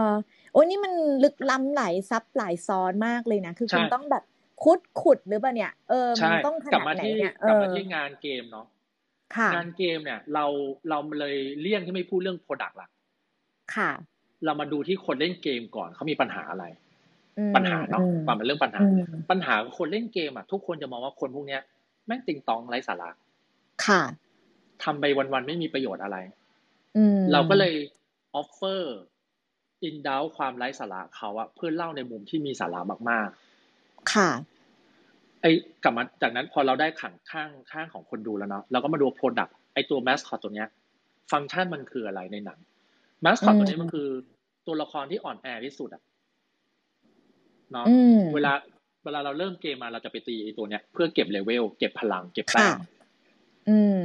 อๆโอ้นี่มันลึกล้ำหลายซับหลายซ้อนมากเลยนะคือคุณต้องแบบขุดขุดหรือเปล่าเนี่ยเออมันต้องขนาดไหนเนี่ยกลับมาที่งานเกมเนาะงานเกมเนี่ยเราเราเลยเลี่ยงที่ไม่พูดเรื่อง product ละค่ะเรามาดูที่คนเล่นเกมก่อนเขามีปัญหาอะไรปัญหาเนาะความเป็นเรื่องปัญหาปัญหาคนเล่นเกมอ่ะทุกคนจะมองว่าคนพวกเนี้ยแม่งติงตองไร้สาระค่ะทำไปวันๆไม่มีประโยชน์อะไรเราก็เลยออฟเฟอร์อินดาวความไร้สาระเขาอ่ะเพื่อเล่าในมุมที่มีสาระมากๆค่ะไอ้กลับมาจากนั้นพอเราได้ขังข้างข้างของคนดูแล้วเนาะเราก็มาดูโปรดักต์ไอ้ตัวแมสคอตตัวเนี้ยฟังก์ชันมันคืออะไรในหนังแมสคอตตัวนี้มันคือตัวละครที่อ่อนแอที่สุดอ่ะเนาะเวลาเวลาเราเริ่มเกมมาเราจะไปตีไอ้ตัวเนี้ยเพื่อเก็บเลเวลเก็บพลังเก็บแต้มอืม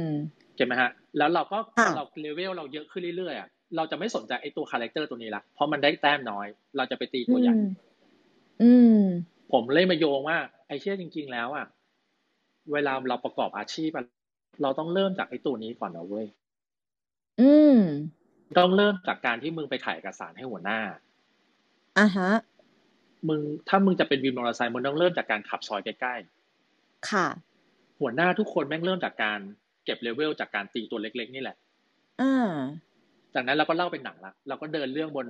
ใช่มั้ยฮะแล้วเราก็เราเลเวลเราเยอะขึ้นเรื่อยๆอ่ะเราจะไม่สนใจไอ้ตัวคาแรคเตอร์ตัวนี้ละเพราะมันได้แต้มน้อยเราจะไปตีตัวใหญ่อืมผมเลยมาโยงว่าไอ้เชี่ยจริงๆแล้วอ่ะเวลาเราประกอบอาชีพเราต้องเริ่มจากไอ้ตัวนี้ก่อนนะเว้ยอืมต้องเริ่มจากการที่มึงไปถ่ายเอกสารให้หัวหน้าอ่าฮะมึงถ้ามึงจะเป็นวินมอเตอร์ไซค์มึงต้องเริ่มจากการขับซอยใกล้ๆค่ะหัวหน้าทุกคนแม่งเริ่มจากการเก็บเลเวลจากการตีตัวเล็กๆนี่แหละอ่าจากนั้นเราก็เล่าเป็นหนังละเราก็เดินเรื่องบน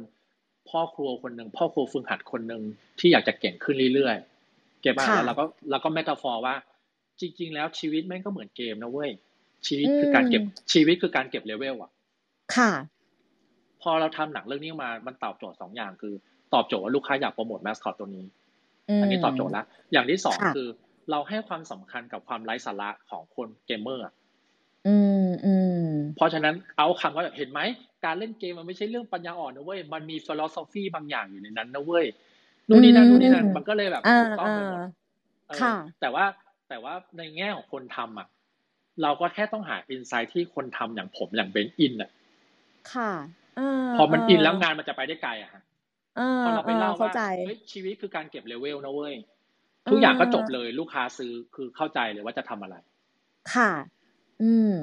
พ่อครัวคนนึงพ่อครัวฝึกหัดคนนึงที่อยากจะเก่งขึ้นเรื่อยๆเก็บมาแล้วเราก็เราก็เมตาฟอร์ว่าจริงๆแล้วชีวิตแม่งก็เหมือนเกมนะเว้ยชีวิตคือการเก็บชีวิตคือการเก็บเลเวลอ่ะค่ะพอเราทำหนังเรื่องนี้มามันตอบโจทย์สองอย่างคือตอบโจทย์ว่าลูกค้าอยากโปรโมทแมสคอตตัวนี้อันนี้ตอบโจทย์ละอย่างที่สองคือเราให้ความสำคัญกับความไร้สาระของคนเกมเมอร์อืมอืมเพราะฉะนั้นเอาคำว่าเห็นไหมการเล่นเกมมันไม่ใช่เรื่องปัญญาอ่อนนะเว้ยมันมีฟิโลโซฟีบางอย่างอยู่ในนั้นนะเว้ยนู่นนี่นั่นนู่นนี่นั่นมันก็เลยแบบถูกต้องหมดแต่ว่าแต่ว่าในแง่ของคนทำอ่ะเราก็แค่ต้องหาอินไซต์ที่คนทำอย่างผมอย่างเบนอินอ่ะค่ะพอมันอินแล้วงานมันจะไปได้ไกลอ่ะเออเราไปเล่าว่าเฮ้ยชีวิตคือการเก็บเลเวลนะเว้ยทุกอย่างก็จบเลยลูกค้าซื้อคือเข้าใจเลยว่าจะทำอะไรค่ะอืม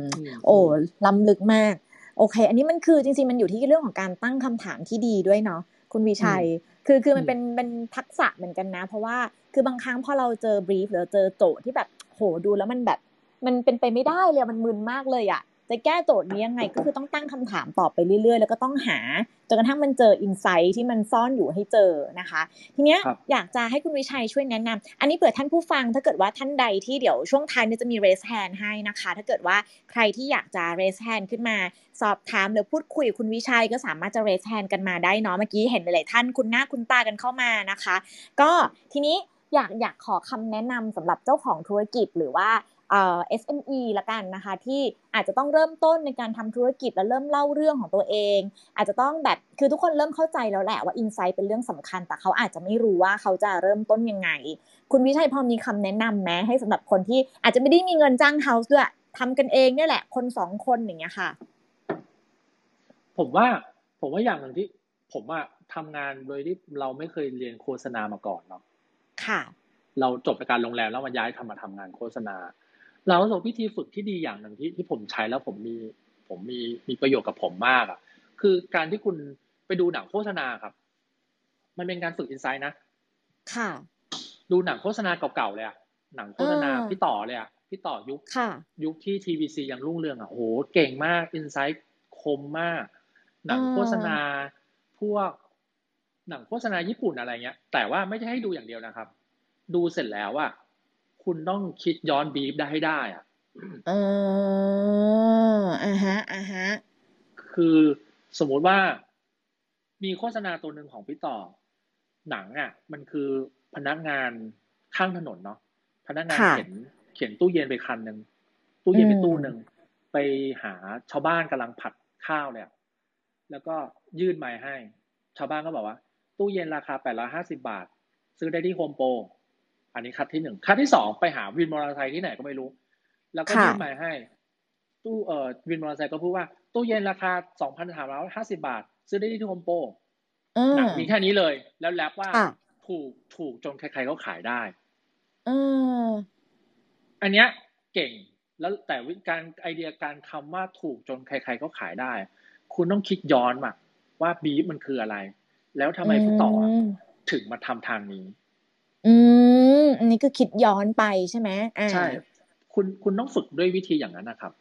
โอ้ล้ำลึกมากโอเคอันนี้มันคือจริงๆมันอยู่ที่เรื่องของการตั้งคำถามที่ดีด้วยเนาะคุณวิชัยคือคือมันเป็นเป็นทักษะเหมือนกันนะเพราะว่าคือบางครั้งพอเราเจอบรีฟหรือเจอโจทย์ที่แบบโหดูแล้วมันแบบมันเป็นไปไม่ได้เลยมันมึนมากเลยอ่ะจะแก้โจทย์นี้ยังไงก็คือต้องตั้งคำถามตอบไปเรื่อยๆแล้วก็ต้องหาจนกระทั่งมันเจออินไซต์ที่มันซ่อนอยู่ให้เจอนะคะทีเนี้ยอยากจะให้คุณวิชัยช่วยแนะนำอันนี้เผื่อท่านผู้ฟังถ้าเกิดว่าท่านใดที่เดี๋ยวช่วงท้ายเนี่ยจะมี raise hand ให้นะคะถ้าเกิดว่าใครที่อยากจะ raise hand ขึ้นมาสอบถามหรือพูดคุยคุณวิชัยก็สามารถจะ raise hand กันมาได้เนาะเมื่อกี้เห็นหลายๆท่านคุณหน้าคุณตากันเข้ามานะคะก็ทีนี้อยากอยากขอคำแนะนำสำหรับเจ้าของธุรกิจหรือว่าเอ่อ เอส เอ็ม อี ละกันนะคะที่อาจจะต้องเริ่มต้นในการทำธุรกิจและเริ่มเล่าเรื่องของตัวเองอาจจะต้องแบบคือทุกคนเริ่มเข้าใจแล้วแหละว่าอินไซต์เป็นเรื่องสำคัญแต่เขาอาจจะไม่รู้ว่าเขาจะเริ่มต้นยังไงคุณวิชัยพอมีคำแนะนำไหมให้สำหรับคนที่อาจจะไม่ได้มีเงินจ้างเฮาส์ด้วยทำกันเองเนี่ยแหละคนสองคนอย่างเงี้ยค่ะผมว่าผมว่าอย่างหนึ่งที่ผมว่าทำงานโดยที่เราไม่เคยเรียนโฆษณามาก่อนเนาะค่ะเราจบจากการโรงแรมแล้วมาย้ายทำมาทำงานโฆษณาเราส่งวิธีฝึกที่ดีอย่างหนึ่งที่ที่ผมใช้แล้วผมมีผมมีมีประโยชน์กับผมมากอ่ะคือการที่คุณไปดูหนังโฆษณาครับมันเป็นการฝึกอินไซต์นะค่ะดูหนังโฆษณาเก่าๆเลยอ่ะหนังโฆษณาพี่ต่อเลยอ่ะพี่ต่อยุคยุคที่ ที วี ซี ยังรุ่งเรืองอ่ะโหเก่งมากอินไซต์คมมากหนังโฆษณาพวกหนังโฆษณาญี่ปุ่นอะไรเงี้ยแต่ว่าไม่ใช่ให้ดูอย่างเดียวนะครับดูเสร็จแล้วอ่ะคุณต้องคิดย้อนบีฟได้ให้ได้อ่ะเอออ่าฮะอ่าฮะคือสมมติว่ามีโฆษณาตัวหนึ่งของพี่ต่อหนังอ่ะมันคือพนักงานข้างถนนเนาะพนักงานเห็น เขียนตู้เย็นไปคันนึงตู้เย็นไปตู้นึงไปหาชาวบ้านกำลังผัดข้าวเนี่ยแล้วก็ยื่นไม้ให้ชาวบ้านก็บอกว่าตู้เย็นราคาแปดร้อยห้าสิบบาทซื้อได้ที่โฮมโปรอันนี้คัดที่หนึ่งคัดที่สองไปหาวินมอเตอร์ไซค์ที่ไหนก็ไม่รู้แล้วก็ยื่นไม้ให้ตู้เอ่อวินมอเตอร์ไซค์ก็พูดว่าตู้เย็นราคา สองพันสามร้อยห้าสิบบาทซื้อได้ที่โฮมโปรหนักมีแค่นี้เลยแล้วแรปว่าถูกถูกจนใครๆก็ขายได้อันเนี้ยเก่งแล้วแต่วิธีการไอเดียการคำว่าถูกจนใครๆก็ขายได้คุณต้องคิดย้อนมาว่าบีฟมันคืออะไรแล้วทำไมผู้ต่อถึงมาทำทางนี้อืมอันนี้คือคิดย้อนไปใช่ไหมใช่คุณคุณต้องฝึกด้วยวิธีอย่างนั้นนะครับ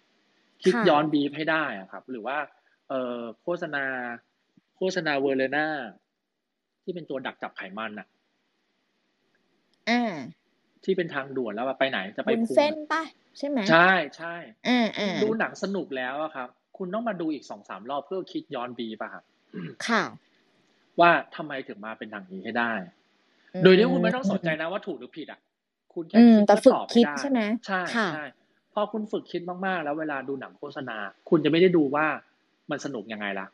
คิดย้อนบีฟให้ได้ครับหรือว่าเอ่อโฆษณาโฆษณาเวอร์เลน่าที่เป็นตัวดักจับไขมันน่ะอ่าที่เป็นทางด่วนแล้วไปไหนจะไปคุมเส้นป่ะใช่ไหมใช่ใช่อ่าอ่าดูหนังสนุกแล้วครับคุณต้องมาดูอีก สองสาม รอบเพื่อคิดย้อนบีป่ะครับค่ะว่าทำไมถึงมาเป็นทางนี้ให้ได้โดยที่คุณไม่ต้องสนใจนะว่าถูกหรือผิดอ่ะคุณแค่คิดแต่ฝึกคิดใช่ไหมใช่ใช่พอคุณฝึกคิดมากๆแล้วเวลาดูหนังโฆษณาคุณจะไม่ได้ดูว่ามันสนุกยังไงล่ะ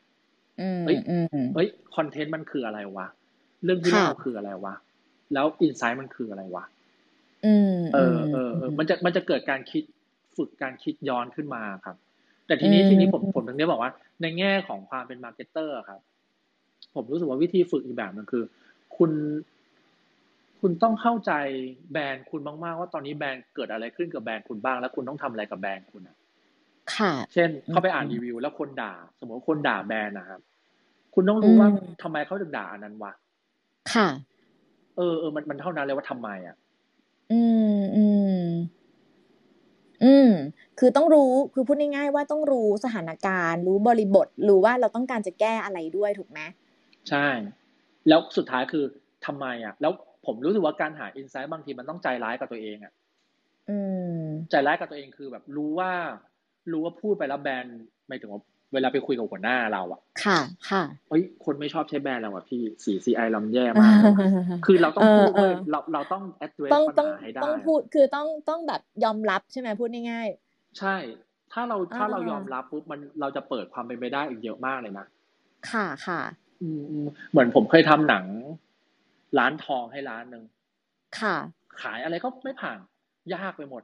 เฮ้ยเฮ้ยคอนเทนต์มันคืออะไรวะเรื่องที่เล่าคืออะไรวะแล้วอินไซต์มันคืออะไรวะเออเออเออมันจะมันจะเกิดการคิดฝึกการคิดย้อนขึ้นมาครับแต่ทีนี้ทีนี้ผมผมถึงได้บอกว่าในแง่ของความเป็นมาร์เก็ตเตอร์ครับผมรู้สึกว่าวิธีฝึกอีกแบบนึงคือคุณคุณต้องเข้าใจแบรนด์คุณมากๆว่าตอนนี้แบรนด์เกิดอะไรขึ้นกับแบรนด์คุณบ้างแล้วคุณต้องทำอะไรกับแบรนด์คุณค่ะเช่นเข้าไปอ่านรีวิวแล้วคนด่าสมมติคนด่าแบรนด์นะครับคุณต้องรู้ว่าทำไมเขาถึงด่าอันนั้นวะค่ะเออเออมันมันเท่านั้นเลยว่าทำไมอ่ะอืมอืมอืมคือต้องรู้คือพูดง่ายๆว่าต้องรู้สถานการณ์รู้บริบทรู้ว่าเราต้องการจะแก้อะไรด้วยถูกไหมใช่แล้วสุดท้ายคือทำไมอ่ะแล้วผมรู้สึกว่าการหาอินไซต์บางทีมันต้องใจร้ายกับตัวเองอ่ะอืมใจร้ายกับตัวเองคือแบบรู้ว่ารู้ว่าพูดไปแล้วแบรนด์หมายถึงว่าเวลาไปคุยกับหัวหน้าเราอ่ะค่ะค่ะเฮ้ยคนไม่ชอบใช้แบรนด์เราอ่ะพี่ ซี ซี ไอ ลำแย่มากคือเราต้องพูดว่าเราเราต้อง address ปัญหาให้ได้ต้องพูดคือต้องต้องแบบยอมรับใช่มั้ยพูดง่ายๆใช่ถ้าเราถ้าเรายอมรับปุ๊บมันเราจะเปิดความเป็นไปได้อีกเยอะมากเลยนะค่ะค่ะอืมเหมือนผมเคยทำหนังร้านทองให้ร้านนึงค่ะขายอะไรก็ไม่ผ่านยากไปหมด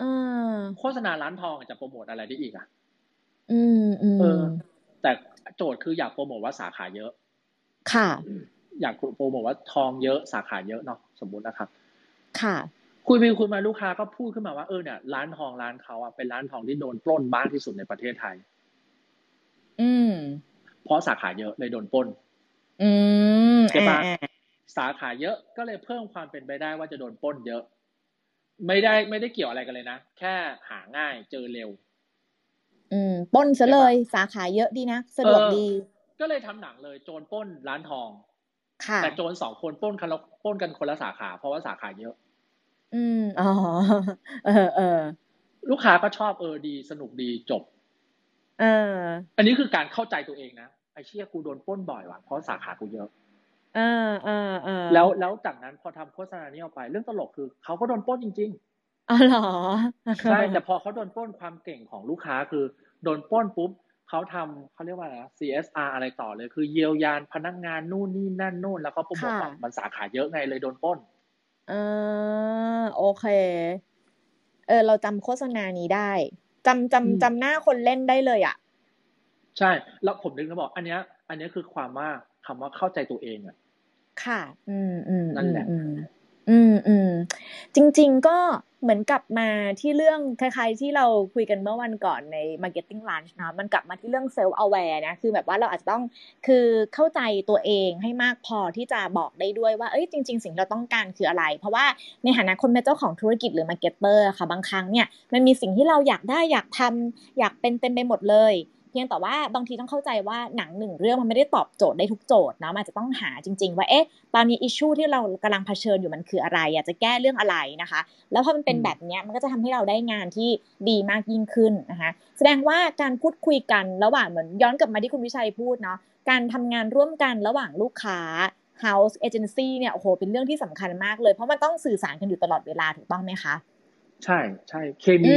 เออโฆษณาร้านทองจะโปรโมทอะไรได้อีกอ่ะอืมเออแต่โจทย์คืออยากโปรโมทว่าสาขาเยอะค่ะอยากโปรโมทว่าทองเยอะสาขาเยอะเนาะสมมุตินะครับค่ะคุยไปคุยมาลูกค้าก็พูดขึ้นมาว่าเออเนี่ยร้านทองร้านเขาอ่ะเป็นร้านทองที่โดนปล้นมากที่สุดในประเทศไทยอืมเพราะสาขาเยอะเลยโดนปล้นอืมใช่ป่ะสาขาเยอะก็เลยเพิ่มความเป็นไปได้ว่าจะโดนปล้นเยอะไม่ได้ไม่ได้เกี่ยวอะไรกันเลยนะแค่หาง่ายเจอเร็วอืมปล้นซะเลยสาขาเยอะดีนะสะดวกดีก็เลยทำหนังเลยโจรปล้นร้านทองค่ะแต่โจรสองคนปล้นกันปล้นกันคนละสาขาเพราะว่าสาขาเยอะอืมอ๋อเออเออลูกค้าก็ชอบเออดีสนุกดีจบเอออันนี้คือการเข้าใจตัวเองนะไอ้เชี่ยกูโดนปล้นบ่อยว่ะเพราะสาขากูเยอะเออเออเออแล้วแล้วจากนั้นพอทำโฆษณานี้ออกไปเรื่องตลกคือเขาก็โดนปล้นจริงๆอ๋อเหรอใช่แต่พอเขาโดนปล้นความเก่งของลูกค้าคือโดนปล้นปุ๊บเขาทำเขาเรียกว่าอะไรนะ ซี เอส อาร์ อะไรต่อเลยคือเยียวยาพนักงานนู่นนี่นั่นโน่นแล้วเขาโปรโมทว่ามันสาขาเยอะไงเลยโดนปล้นเออโอเคเออเราจำโฆษณานี้ได้จำจำจำหน้าคนเล่นได้เลยอ่ะใช่แล้วผมนึกแล้วบอกอันเนี้ยอันเนี้ยคือความว่าคำว่าเข้าใจตัวเองอ่ะค่ะอืมอืมนั่นแหละอืมอืมจริงๆก็เหมือนกลับมาที่เรื่องคล้ายๆที่เราคุยกันเมื่อวันก่อนใน Marketing Lunch เนาะมันกลับมาที่เรื่อง self aware นะคือแบบว่าเราอาจจะต้องคือเข้าใจตัวเองให้มากพอที่จะบอกได้ด้วยว่าเอ้ยจริงๆสิ่งเราต้องการคืออะไรเพราะว่าในฐานะคนเป็นเจ้าของธุรกิจหรือ marketer ค่ะบางครั้งเนี่ยมันมีสิ่งที่เราอยากได้อยากทำอยากเป็นเต็มไปหมดเลยเพียงแต่ว่าบางทีต้องเข้าใจว่าหนังหนึ่งเรื่องมันไม่ได้ตอบโจทย์ได้ทุกโจทย์นะมันจะต้องหาจริงๆว่าเอ๊ะตอนนี้อิชชูที่เรากำลังเผชิญอยู่มันคืออะไรอยากจะแก้เรื่องอะไรนะคะแล้วพอมันเป็นแบบนี้มันก็จะทำให้เราได้งานที่ดีมากยิ่งขึ้นนะคะแสดงว่าการพูดคุยกันระหว่างเหมือนย้อนกลับมาที่คุณวิชัยพูดเนาะการทำงานร่วมกันระหว่างลูกค้า house agency เนี่ยโอ้โหเป็นเรื่องที่สำคัญมากเลยเพราะมันต้องสื่อสารกันอยู่ตลอดเวลาถูกต้องไหมคะ ใช่ใช่เคมี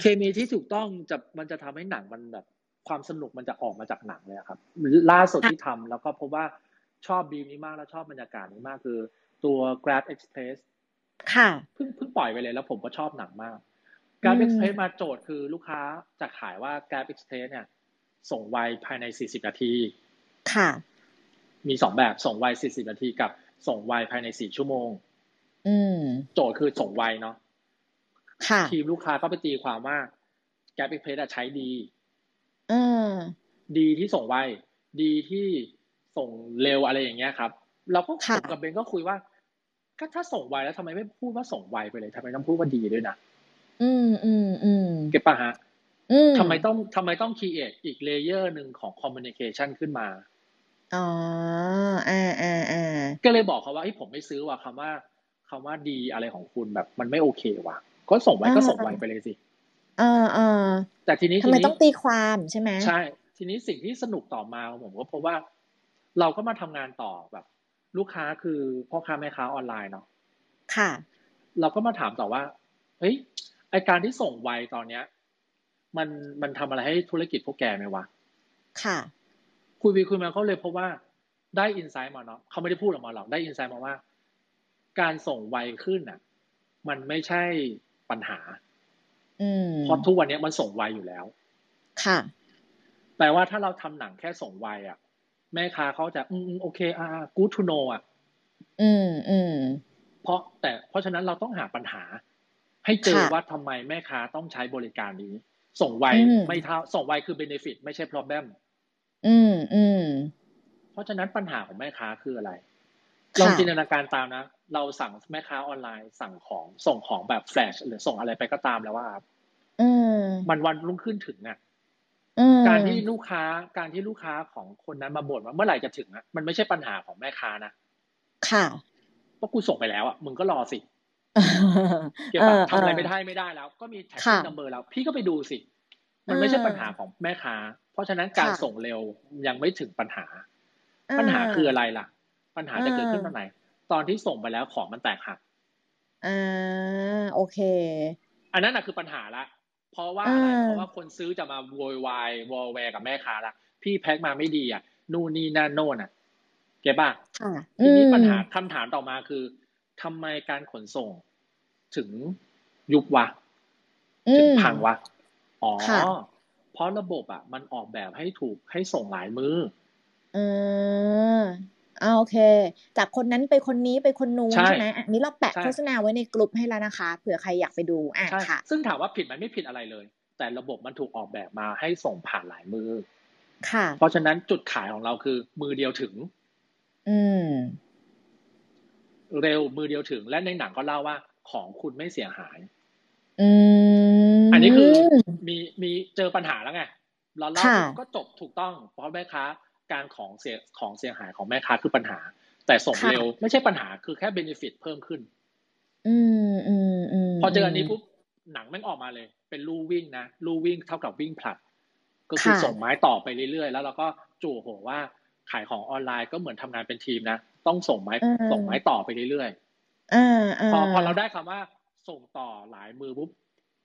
เคมีที่ถูกต้องจะมันจะทำให้หนังมันแบบความสนุกมันจะออกมาจากหนังเลยครับล่าสุดที่ทำแล้วก็พบว่าชอบบีมนี้มากแล้วชอบบรรยากาศนี้มากคือตัว Grab Express ค่ะเพิ่งเพิ่งปล่อยไปเลยแล้วผมก็ชอบหนังมาก Grab Express มาโจทย์คือลูกค้าจะขายว่า Grab Express เนี่ยส่งไวภายในสี่สิบนาทีค่ะมีสองแบบส่งไวสี่สิบนาทีกับส่งไวภายในสี่ชั่วโมงอืมโจทย์คือส่งไวเนาะค่ะทีมลูกค้าก็ไปตีความว่า Grab Express อ่ะใช้ดีอืมดีที่ส่งไวดีที่ส่งเร็วอะไรอย่างเงี้ยครับเราก็คุยกับเบนก็คุยว่าก็ถ้าส่งไวแล้วทำไมไม่พูดว่าส่งไวไปเลยทำไมต้องพูดว่าดีด้วยนะอืมอืมอืมเก็บปะฮะทำไมต้องทำไมต้อง create อีกเลเยอร์หนึ่งของ communication ขึ้นมาอ๋อเออเออเออก็เลยบอกเขาว่าไอ้ผมไม่ซื้อว่ะคำว่าคำว่าดีอะไรของคุณแบบมันไม่โอเคว่ะก็ส่งไวก็ส่งไวไปเลยสิเออเออแต่ทีนี้ทำไมต้องตีความใช่ไหมใช่ทีนี้สิ่งที่สนุกต่อมาของผมก็เพราะว่าเราก็มาทำงานต่อแบบลูกค้าคือพ่อค้าแม่ค้าออนไลน์เนาะค่ะเราก็มาถามต่อว่าเฮ้ยไอ้การที่ส่งไวตอนเนี้ยมันมันทำอะไรให้ธุรกิจพวกแกไหมวะค่ะคุยไปคุยมาเขาเลยเพราะว่าได้อินไซต์มาเนาะเขาไม่ได้พูดออกมาหรอกได้อินไซต์มาว่าการส่งไวขึ้นอ่ะมันไม่ใช่ปัญหาเพราะทุกวันนี้มันส่งไวอยู่แล้วค่ะแปลว่าถ้าเราทำหนังแค่ส่งไวอ่ะแม่ค้าเขาจะอืมโอเคอ่ากู๊ดทูโนอ่ะอืมอืมเพราะแต่เพราะฉะนั้นเราต้องหาปัญหาให้เจอว่าทำไมแม่ค้าต้องใช้บริการนี้ส่งไวไม่เท่าส่งไวคือ benefit ไม่ใช่ problem อืมอืมเพราะฉะนั้นปัญหาของแม่ค้าคืออะไรลองจินตนาการตามนะเราสั่งแม่ค้าออนไลน์สั่งของส่งของแบบแฟลชหรือส่งอะไรไปก็ตามแล้วว่าอืมมันวันรุ่งขึ้นถึงอ่ะการที่ลูกค้าการที่ลูกค้าของคนนั้นมาบ่นว่าเมื่อไหร่จะถึงอ่ะมันไม่ใช่ปัญหาของแม่ค้านะค่ะเพราะกูส่งไปแล้วอ่ะมึงก็รอสิเกี่ยวกับทำอะไรไม่ได้ไม่ได้แล้วก็มีแท็กซี่นัมเบอร์แล้วพี่ก็ไปดูสิมันไม่ใช่ปัญหาของแม่ค้าเพราะฉะนั้นการส่งเร็วยังไม่ถึงปัญหาปัญหาคืออะไรล่ะปัญหาจะเกิดขึ้นตอนไหนตอนที่ส่งไปแล้วของมันแตกหักอ่าโอเคอันนั้นน่ะคือปัญหาละเพราะว่าอะไรเพราะว่าคนซื้อจะมาโวยวายวอแวร์กับแม่ค้าละพี่แพ็คมาไม่ดีอ่ะนู่นนี่นั่นโน่นอ่ะเก็บป่ะทีนี้ปัญหาคำถามต่อมาคือทำไมการขนส่งถึงยุบวะถึงพังวะอ๋อเพราะระบบอ่ะมันออกแบบให้ถูกให้ส่งหลายมือเอออ่าโอเคจากคนนั้นไปคนนี้ไปคนนู้นใช่ไหมอันนี้เราแปะโฆษณาไว้ในกลุ่มให้แล้วนะคะเผื่อใครอยากไปดูอ่ะค่ะซึ่งถามว่าผิดไหมไม่ผิดอะไรเลยแต่ระบบมันถูกออกแบบมาให้ส่งผ่านหลายมือค่ะเพราะฉะนั้นจุดขายของเราคือมือเดียวถึงอืมเร็วมือเดียวถึงและในหนังก็เล่าว่าของคุณไม่เสียหายอืมอันนี้คือมีมีเจอปัญหาแล้วไงเราเล่าก็จบถูกต้องเพราะแม่ค้าการของเสียของเสียหายของแม่ค้าคือปัญหาแต่ส่งเร็วไม่ใช่ปัญหาคือแค่เบเนฟิตเพิ่มขึ้นอืมอืมอืมพอเจออันนี้ปุ๊บหนังมันออกมาเลยเป็นลู่วิ่งนะลู่วิ่งเท่ากับวิ่งผลัดก็คือส่งไม้ต่อไปเรื่อยๆแล้วเราก็จู่โหว่าขายของออนไลน์ก็เหมือนทำงานเป็นทีมนะต้องส่งไม้ส่งไม้ต่อไปเรื่อยๆพอพอเราได้คำว่าส่งต่อหลายมือปุ๊บ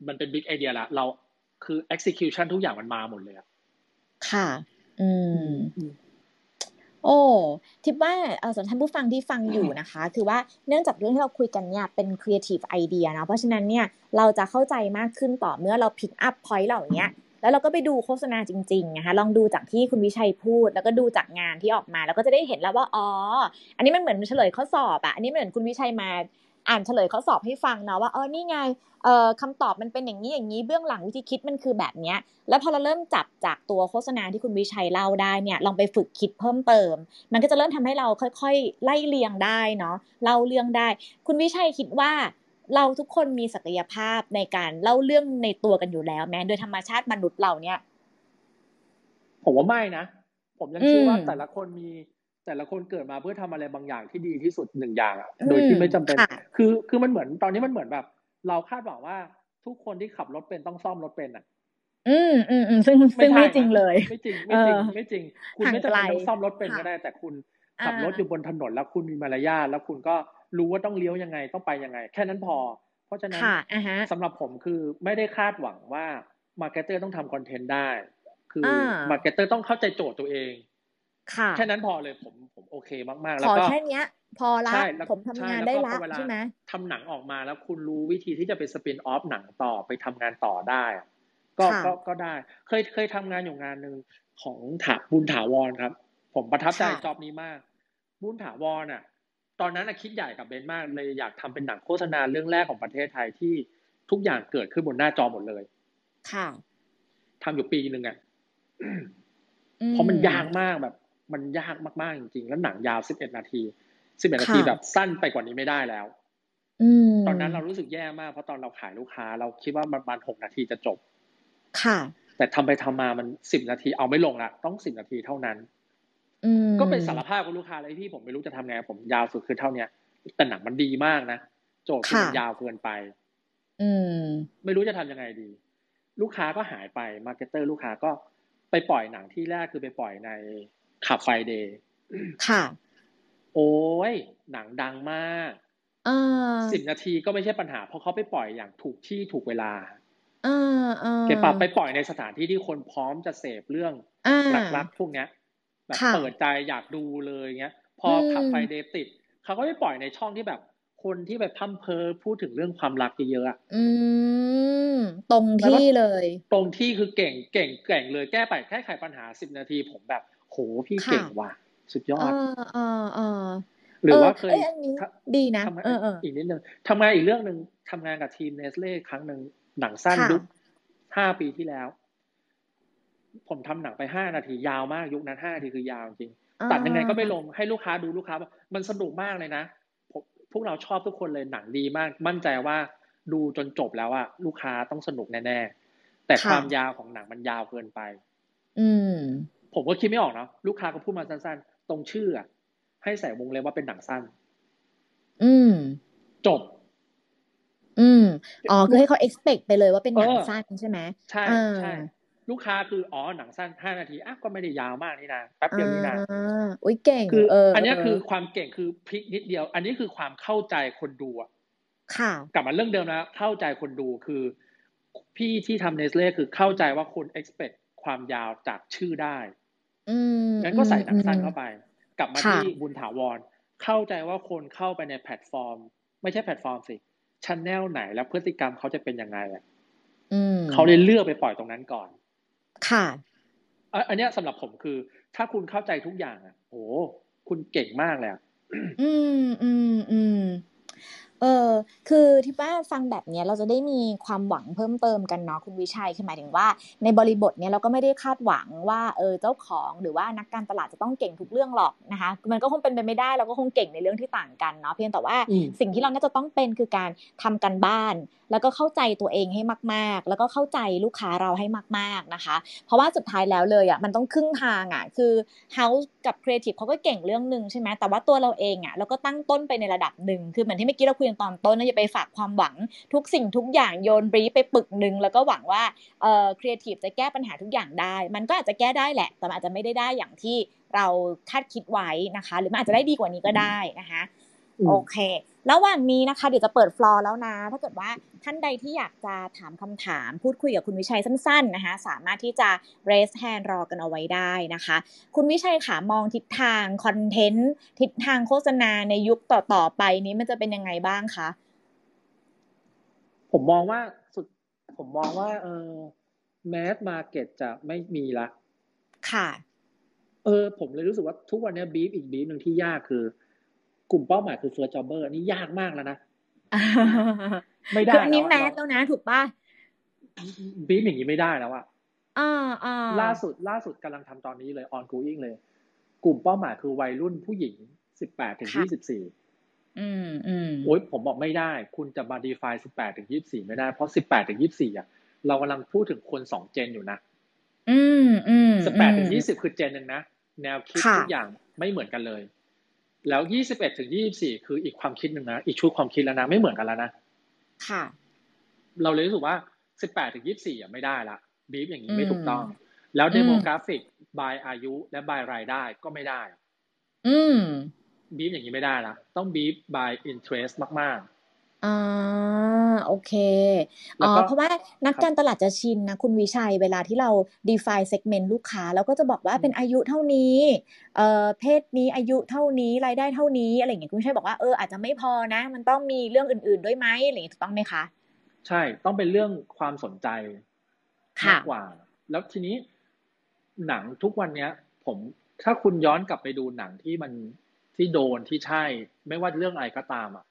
มันเป็นบิ๊กไอเดียละเราคือ execution ทุกอย่างมันมาหมดเลยค่ะอืมโอ้ทิปว่าเอ่อสำหรับท่านผู้ฟังที่ฟังอยู่นะคะคือว่าเนื่องจากเรื่องที่เราคุยกันเนี่ยเป็น creative idea นะเพราะฉะนั้นเนี่ยเราจะเข้าใจมากขึ้นต่อเมื่อเรา pick up point เหล่านี้แล้วเราก็ไปดูโฆษณาจริงๆนะคะลองดูจากที่คุณวิชัยพูดแล้วก็ดูจากงานที่ออกมาแล้วก็จะได้เห็นแล้วว่าอ๋ออันนี้มันเหมือนเฉลยข้อสอบอะอันนี้เหมือนคุณวิชัยมาอ่านเฉลยข้อสอบให้ฟังเนาะว่าเออนี่ไงเอ่อคำตอบมันเป็นอย่างนี้อย่างนี้เบื้องหลังวิธีคิดมันคือแบบเนี้ยแล้วพอเราเริ่มจับจากตัวโฆษณาที่คุณวิชัยเล่าได้เนี่ยลองไปฝึกคิดเพิ่มเติมมันก็จะเริ่มทำให้เราค่อยๆไล่เรียงได้เนาะเล่าเรื่องได้คุณวิชัยคิดว่าเราทุกคนมีศักยภาพในการเล่าเรื่องในตัวกันอยู่แล้วแม้โดยธรรมชาติมนุษย์เราเนี่ยผมว่าไม่นะผมยังเชื่อว่าแต่ละคนมีแต่ละคนเกิดมาเพื่อทำอะไรบางอย่างที่ดีที่สุดหนึ่งอย่างอ่ะโดยที่ไม่จำเป็นคือคือมันเหมือนตอนนี้มันเหมือนแบบเราคาดหวังว่าทุกคนที่ขับรถเป็นต้องซ่อมรถเป็นอ่ะอืมอืมอืมซึ่งซึ่งไม่จริงเลยไม่จริงไม่จริงไม่จริงคุณไม่จำเป็นต้องซ่อมรถเป็นก็ได้แต่คุณขับรถอยู่บนถนนแล้วคุณมีมารยาทแล้วคุณก็รู้ว่าต้องเลี้ยวยังไงต้องไปยังไงแค่นั้นพอพ เพราะฉะนั้นสำหรับผมคือไม่ได้คาดหวังว่ามาร์เก็ตเตอร์ต้องทำคอนเทนต์ได้คือมาร์เก็ตเตอร์ต้องเข้าใจโจทย์ตัวเองแค่นั้นพอเลยผมผมโอเคมากๆแล้วก็ขอแค่เนี้ยพอละผมทำงานได้ละใช่ไหมทำหนังออกมาแล้วคุณรู้วิธีที่จะไปสปินออฟหนังต่อไปทำงานต่อได้ก็ก็ก็ได้เคยเคยทำงานอยู่งานนึงของถาบุญถาวรครับผมประทับใจจอบนี้มากบุญถาวรอ่ะตอนนั้นน่ะคิดใหญ่กับเบนมากเลยอยากทำเป็นหนังโฆษณาเรื่องแรกของประเทศไทยที่ทุกอย่างเกิดขึ้นบนหน้าจอหมดเลยค่ะทำอยู่ปีนึงอ่ะเพราะมันยากมากแบบมันยากมากๆจริงๆแล้วหนังยาวสิบเอ็ดนาทีสิบเอ็ดนาทีแบบสั้นไปกว่านี้ไม่ได้แล้วตอนนั้นเรารู้สึกแย่มากเพราะตอนเราขายลูกค้าเราคิดว่าประมาณหกนาทีจะจบค่ะแต่ทำไปทำมามันสิบนาทีเอาไม่ลงละต้องสิบนาทีเท่านั้นก็เป็นสารภาพกับลูกค้าเลยพี่ผมไม่รู้จะทำไงผมยาวสุดคือเท่านี้แต่หนังมันดีมากนะโจทย์คือมันยาวเกินไปไม่รู้จะทำยังไงดีลูกค้าก็หายไปมาร์เก็ตเตอร์ลูกค้าก็ไปปล่อยหนังที่แรกคือไปปล่อยในขับไฟเดย์ค่ะโอ้ยหนังดังมากสิบนาทีก็ไม่ใช่ปัญหาเพราะเขาไปปล่อยอย่างถูกที่ถูกเวลาเก็บปรับไปปล่อยในสถานที่ที่คนพร้อมจะเสพเรื่องหลักๆพวกนี้แบบเปิดใจอยากดูเลยเงี้ยพอขับไฟเดย์ติดเขาก็ไปปล่อยในช่องที่แบบคนที่แบบพั่มเพอพูดถึงเรื่องความรักเยอะๆตรงที่เลยตรงที่คือเก่งเก่งเก่งเลยแก้ไปแค่ไขปัญหาสิบนาทีผมแบบโหพี่เก่งว่ะสุดยอดหรือว่าเคยดีนะอีกนิดนึงทำงานอีกเรื่องนึงทำงานกับทีมเนสเล่ครั้งนึงหนังสั้นยุคห้าปีที่แล้วผมทำหนังไปห้านาทียาวมากยุคนั้นห้านาทีคือยาวจริงตัดยังไงก็ไม่ลงให้ลูกค้าดูลูกค้ามันสนุกมากเลยนะพวกเราชอบทุกคนเลยหนังดีมากมั่นใจว่าดูจนจบแล้วอะลูกค้าต้องสนุกแน่ๆแต่ความยาวของหนังมันยาวเกินไปผมก็คิดไม่ออกเนาะลูกค้าก็พูดมาสั้นๆตรงชื่ออะให้ใส่วงเล็บว่าเป็นหนังสั้นจบอืมอ๋อคือให้เขา expect ไปเลยว่าเป็นหนังสั้นใช่ไหมใช่ใช่ลูกค้าคืออ๋อหนังสั้นห้านาทีอ่ะก็ไม่ได้ยาวมากนี่นะแป๊บเดียวนี่นะอุ๊ยเก่งคืออันนี้คือความเก่งคือพลิกนิดเดียวอันนี้คือความเข้าใจคนดูอ่ะค่ะกลับมาเรื่องเดิมนะเข้าใจคนดูคือพี่ที่ทำเนสเล่คือเข้าใจว่าคน expect ความยาวจากชื่อได้อืมงั้นก็ใส่หนังสั้นเข้าไปกลับมาที่บุญถาวรเข้าใจว่าคนเข้าไปในแพลตฟอร์มไม่ใช่แพลตฟอร์มสิchannel ไหนแล้วพฤติกรรมเขาจะเป็นยังไงอ่ะอืมเขาเลยเลือกไปปล่อยตรงนั้นก่อนค่ะอันนี้สำหรับผมคือถ้าคุณเข้าใจทุกอย่างอ่ะโหคุณเก่งมากเลยอ่ะอืมอืมอืมเออคือที่ป้าฟังแบบนี้เราจะได้มีความหวังเพิ่มเติมกันเนาะคุณวิชัยคือหมายถึงว่าในบริบทเนี้ยเราก็ไม่ได้คาดหวังว่าเออเจ้าของหรือว่านักการตลาดจะต้องเก่งทุกเรื่องหรอกนะคะมันก็คงเป็นไปไม่ได้เราก็คงเก่งในเรื่องที่ต่างกันเนาะเพียงแต่ว่าสิ่งที่เราน่าจะต้องเป็นคือการทำการบ้านแล้วก็เข้าใจตัวเองให้มากๆแล้วก็เข้าใจลูกค้าเราให้มากๆนะคะเพราะว่าสุดท้ายแล้วเลยอ่ะมันต้องครึ่งทางอ่ะคือเฮาส์กับครีเอทีฟเขาก็เก่งเรื่องนึงใช่ไหมแต่ว่าตัวเราเองอ่ะเราก็ตั้งต้นไปในระดับนึงคือเหมือนที่เมื่อกี้เราคุยตอนต้นนะอย่าไปฝากความหวังทุกสิ่งทุกอย่างโยนบรีฟไปปึกนึงแล้วก็หวังว่าเอ่อครีเอทีฟจะแก้ปัญหาทุกอย่างได้มันก็อาจจะแก้ได้แหละแต่อาจจะไม่ได้ได้อย่างที่เราคาดคิดไว้นะคะหรือมันอาจจะได้ดีกว่านี้ก็ได้นะคะโอเคแล้ววันนี้นะคะเดี๋ยวจะเปิดฟลอร์แล้วนะถ้าเกิดว่าท่านใดที่อยากจะถามคำถามพูดคุยกับคุณวิชัยสั้นๆนะคะสามารถที่จะ raise hand รอกันเอาไว้ได้นะคะคุณวิชัยค่ะมองทิศทางคอนเทนต์ทิศทางโฆษณาในยุคต่อๆไปนี้มันจะเป็นยังไงบ้างคะผมมองว่าสุดผมมองว่าเออ mass market จะไม่มีละค่ะเออผมเลยรู้สึกว่าทุกวันนี้บีฟอีกบีฟนึงที่ยากคือกลุ่มเป้าหมายคือ first jobber นี่ยากมากแล้วนะไม่ได้แล้วนี่แมสแล้วนะถูกป่ะบีบอย่างนี้ไม่ได้แล้วอ่ะอ่าๆล่าสุดล่าสุดกำลังทำตอนนี้เลย ongoing เลยกลุ่มเป้าหมายคือวัยรุ่นผู้หญิง สิบแปดถึงยี่สิบสี่ อืมๆโอ๊ยผมบอกไม่ได้คุณจะมา define สิบแปดถึงยี่สิบสี่ ไม่ได้เพราะ สิบแปดถึงยี่สิบสี่ อ่ะเรากำลังพูดถึงคนสองเจนอยู่นะอืมๆ สิบแปดถึงยี่สิบ คือเจนนึงนะแนวคิดทุกอย่างไม่เหมือนกันเลยแล้วยี่สิบเอ็ดถึงยี่สิบสี่คืออีกความคิดนึงนะอีกชุดความคิดแล้วนะไม่เหมือนกันแล้วนะค่ะเราเลยรู้สึกว่าสิบแปดถึงยี่สิบสี่อ่ะไม่ได้ละบีฟอย่างนี้ไม่ถูกต้องแล้วเดโมกราฟิกบายอายุและบายรายได้ก็ไม่ได้อืมบีฟอย่างนี้ไม่ได้ละต้องบีฟบายอินเทรสมาก อ่าโอเคอ๋อเพราะว่านักการตลาดจะชินนะคุณวิชัยเวลาที่เรา define segment ลูกค้าแล้วก็จะบอกว่าเป็นอายุเท่านี้เอ่อเพศนี้อายุเท่านี้รายได้เท่านี้อะไรอย่างเงี้ยคุณวิชัยบอกว่าเอออาจจะไม่พอนะมันต้องมีเรื่องอื่นๆด้วยไหมอะไรอย่างเงี้ยถูกต้องไหมคะใช่ต้องเป็นเรื่องความสนใจมากกว่าแล้วทีนี้หนังทุกวันเนี้ยผมถ้าคุณย้อนกลับไปดูหนังที่มันที่โดนที่ใช่ไม่ว่าเรื่องอะไรก็ตามอ่ะ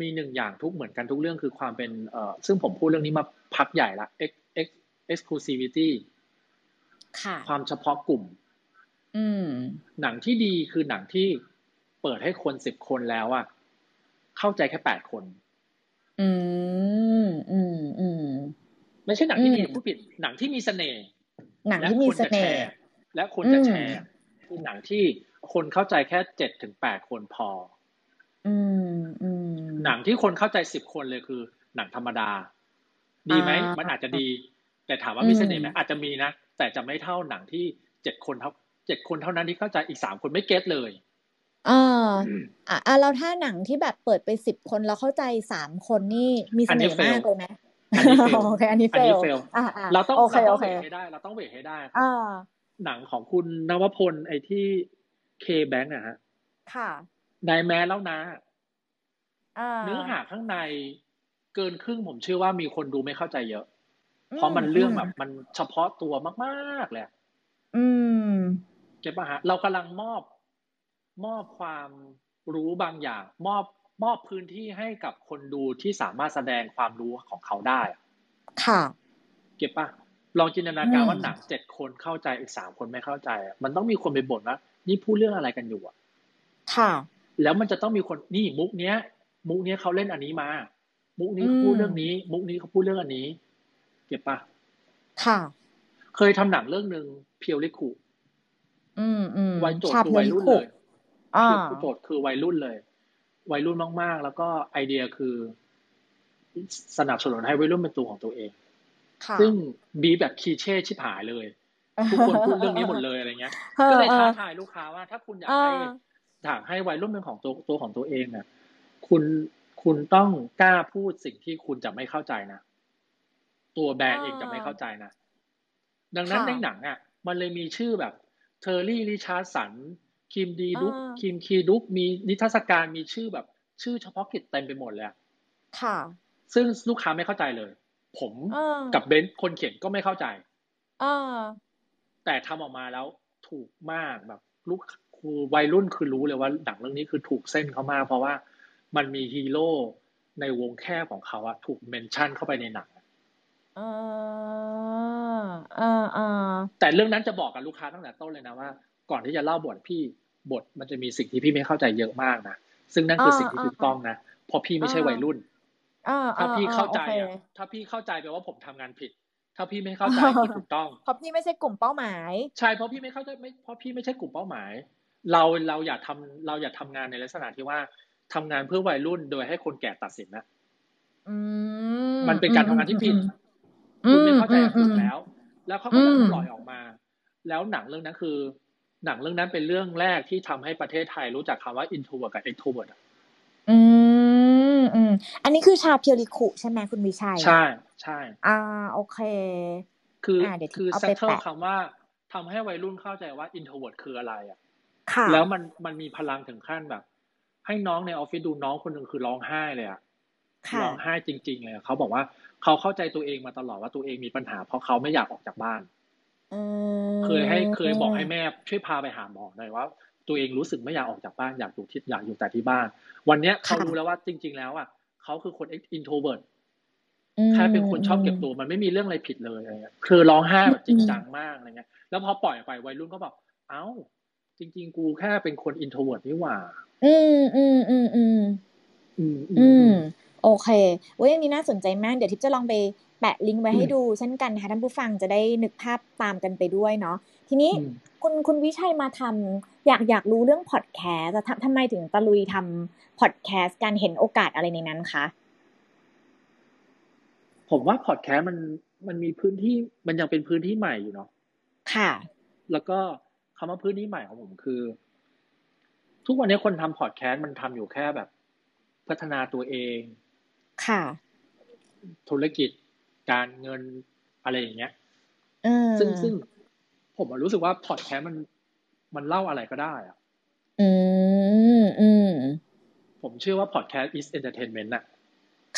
มีหนึ่งอย่างทุกเหมือนกันทุกเรื่องคือความเป็นเอ่อซึ่งผมพูดเรื่องนี้มาพักใหญ่ละ ex ex exclusivity ค่ะความเฉพาะกลุ่มอืมหนังที่ดีคือหนังที่เปิดให้คนสิบคนแล้วอ่ะเข้าใจแค่แปดคนอืมอืมอืมไม่ใช่หนังที่ดีผู้ผิดหนังที่มีเสน่ห์หนังที่มีเสน่ห์และคนจะแชร์คือหนังที่คนเข้าใจแค่เจ็ดถึงแปดคนพออืมอืมหนังที่คนเข้าใจสิบคนเลยคือหนังธรรมดาดีไหมมันอาจจะดีแต่ถามว่ามีเสน่ห์ไหมอาจจะมีนะแต่จะไม่เท่าหนังที่เจ็ดคนเท่าเจ็ดคนเท่านั้นที่เข้าใจอีกสามคนไม่เก็ตเลยอ่าอ่าเราถ้าหนังที่แบบเปิดไปสิบคนแล้วเข้าใจสามคนนี่มีเสน่ห์มากเลยไหมอันนี้เฟลโอเคอันนี้เฟลอ่าอ่าเราต้องเราต้องเวทให้ได้เราต้องเวทให้ได้อ่าหนังของคุณนวพลไอ้ที่เคแบงค์นะฮะค่ะนายแม้แล้วนะเนื้อหาข้างในเกินครึ่งผมเชื่อว่ามีคนดูไม่เข้าใจเยอะเพราะมันเรื่องแบบมันเฉพาะตัวมากๆเลยอืมเก็บป่ะฮะเรากำลังมอบมอบความรู้บางอย่างมอบมอบพื้นที่ให้กับคนดูที่สามารถแสดงความรู้ของเขาได้ค่ะเก็บป่ะลองจินตนาการว่าหนังเจ็ดคนเข้าใจอีกสามคนไม่เข้าใจมันต้องมีคนไปบ่นว่านี่พูดเรื่องอะไรกันอยู่อ่ะค่ะแล้วมันจะต้องมีคนนี่มุกเนี้ยมุกนี้เขาเล่นอันนี้มามุกนี้เขาพูดเรื่องนี้มุกนี้เขาพูดเรื่องอันนี้เก็บปะค่ะเคยทำหนังเรื่องนึงเพียวลิคุอืมอืมวัยโจทย์คือวัยรุ่นเลยอ่าโจทย์คือวัยรุ่นเลยวัยรุ่นมากๆแล้วก็ไอเดียคือสนับสนุนให้วัยรุ่นเป็นตัวของตัวเองค่ะซึ่งบีแบบคีเช่ชิบหายเลยทุกคนพูดเรื่องนี้หมดเลยอะไรเงี้ยก็เลยท้าทายลูกค้าว่าถ้าคุณอยากให้อยากให้วัยรุ่นเป็นของตัวตัวของตัวเองเนี่ยคุณคุณต้องกล้าพูดสิ่งที่คุณจะไม่เข้าใจนะตัวแบรนด์เองจะไม่เข้าใจนะดังนั้นในหนังอ่ะมันเลยมีชื่อแบบเทอร์รี่ริชาร์ดสันคิมดีดุ๊กคิมคีดุ๊กมีนิทรรศการมีชื่อแบบชื่อเฉพาะกิจเต็มไปหมดเลยค่ะซึ่งลูกค้าไม่เข้าใจเลยผมกับเบนซ์คนเขียนก็ไม่เข้าใจแต่ทำออกมาแล้วถูกมากแบบลูกคือวัยรุ่นคือรู้เลยว่าหนังเรื่องนี้คือถูกเส้นเขามากเพราะว่ามันมีฮีโร่ในวงแคบของเขาอะถูกเมนชั่นเข้าไปในหนังอ่าอ่าอ่าแต่เรื่องนั้นจะบอกกับลูกค้าตั้งแต่ต้นเลยนะว่าก่อนที่จะเล่าบทพี่บทมันจะมีสิ่งที่พี่ไม่เข้าใจเยอะมากนะซึ่งนั่นคือสิ่งที่ถูกต้องนะเพราะพี่ไม่ใช่วัยรุ่นถ้าพี่เข้าใจอะถ้าพี่เข้าใจแปลว่าผมทำงานผิดถ้าพี่ไม่เข้าใจคือถูกต้องเพราะพี่ไม่ใช่กลุ่มเป้าหมายใช่เพราะพี่ไม่เข้าใจไม่เพราะพี่ไม่ใช่กลุ่มเป้าหมายเราเราอย่าทำเราอย่าทำงานในลักษณะที่ว่าทำงานเพื่อวัยรุ่นโดยให้คนแก่ตัดสินนะมันเป็นการทำงานที่ผิดคุณไม่เข้าใจถูกแล้วแล้วเขาก็ต้องปล่อยออกมาแล้วหนังเรื่องนั้นคือหนังเรื่องนั้นเป็นเรื่องแรกที่ทำให้ประเทศไทยรู้จักคำว่า introvert กับ extrovert อืมอืมอันนี้คือชาเพียวริคุใช่ไหมคุณวิชัยใช่ใช่อ่าโอเคคือคือเซตเทิลคำว่าทำให้วัยรุ่นเข้าใจว่า introvert คืออะไรอ่ะแล้วมันมันมีพลังถึงขั้นแบบให้น้องในออฟฟิศดูน้องคนหนึ่งคือร้องไห้เลยอะร้องไห้จริงๆเลยเขาบอกว่าเขาเข้าใจตัวเองมาตลอดว่าตัวเองมีปัญหาเพราะเขาไม่อยากออกจากบ้านเคยให้เคยบอกให้แม่ช่วยพาไปหาหมอหน่อยว่าตัวเองรู้สึกไม่อยากออกจากบ้านอยากอยู่ที่อยากอยู่แต่ที่บ้านวันนี้เขารู้แล้วว่าจริงๆแล้วอะเขาคือคนอินโทรเวิร์ตแค่เป็นคนชอบเก็บตัวมันไม่มีเรื่องอะไรผิดเลยอะไรเงี้ยคือร้องไห้แบบจริงจังมากอะไรเงี้ยแล้วพอปล่อยไปวัยรุ่นก็บอกเอ้าจริงๆกูแค่เป็นคนอินโทรเวิร์ตนี่หว่าอืมอืมอืมอืมอืมอืมโอเคเว้ยอันนี้น่าสนใจมากเดี๋ยวทิพย์จะลองไปแปะลิงก์ไว้ให้ดูเช่นกันนะคะท่านผู้ฟังจะได้นึกภาพตามกันไปด้วยเนาะทีนี้คุณคุณวิชัยมาทำอยากอยากรู้เรื่องพอดแคสต์ทำไมถึงตะลุยทำพอดแคสต์การเห็นโอกาสอะไรในนั้นคะผมว่าพอดแคสต์มันมันมีพื้นที่มันยังเป็นพื้นที่ใหม่อยู่เนาะค่ะแล้วก็คำว่าพื้นที่ใหม่ของผมคือทุกวันนี้คนทำพอดแคสต์มันทำอยู่แค่แบบพัฒนาตัวเอง ค่ะธุรกิจการเงินอะไรอย่างเงี้ยซึ่งซึ่งผมรู้สึกว่าพอดแคสต์มันมันเล่าอะไรก็ได้อ่ะอืมอืมผมเชื่อว่าพอดแคสต์ is entertainment น่ะ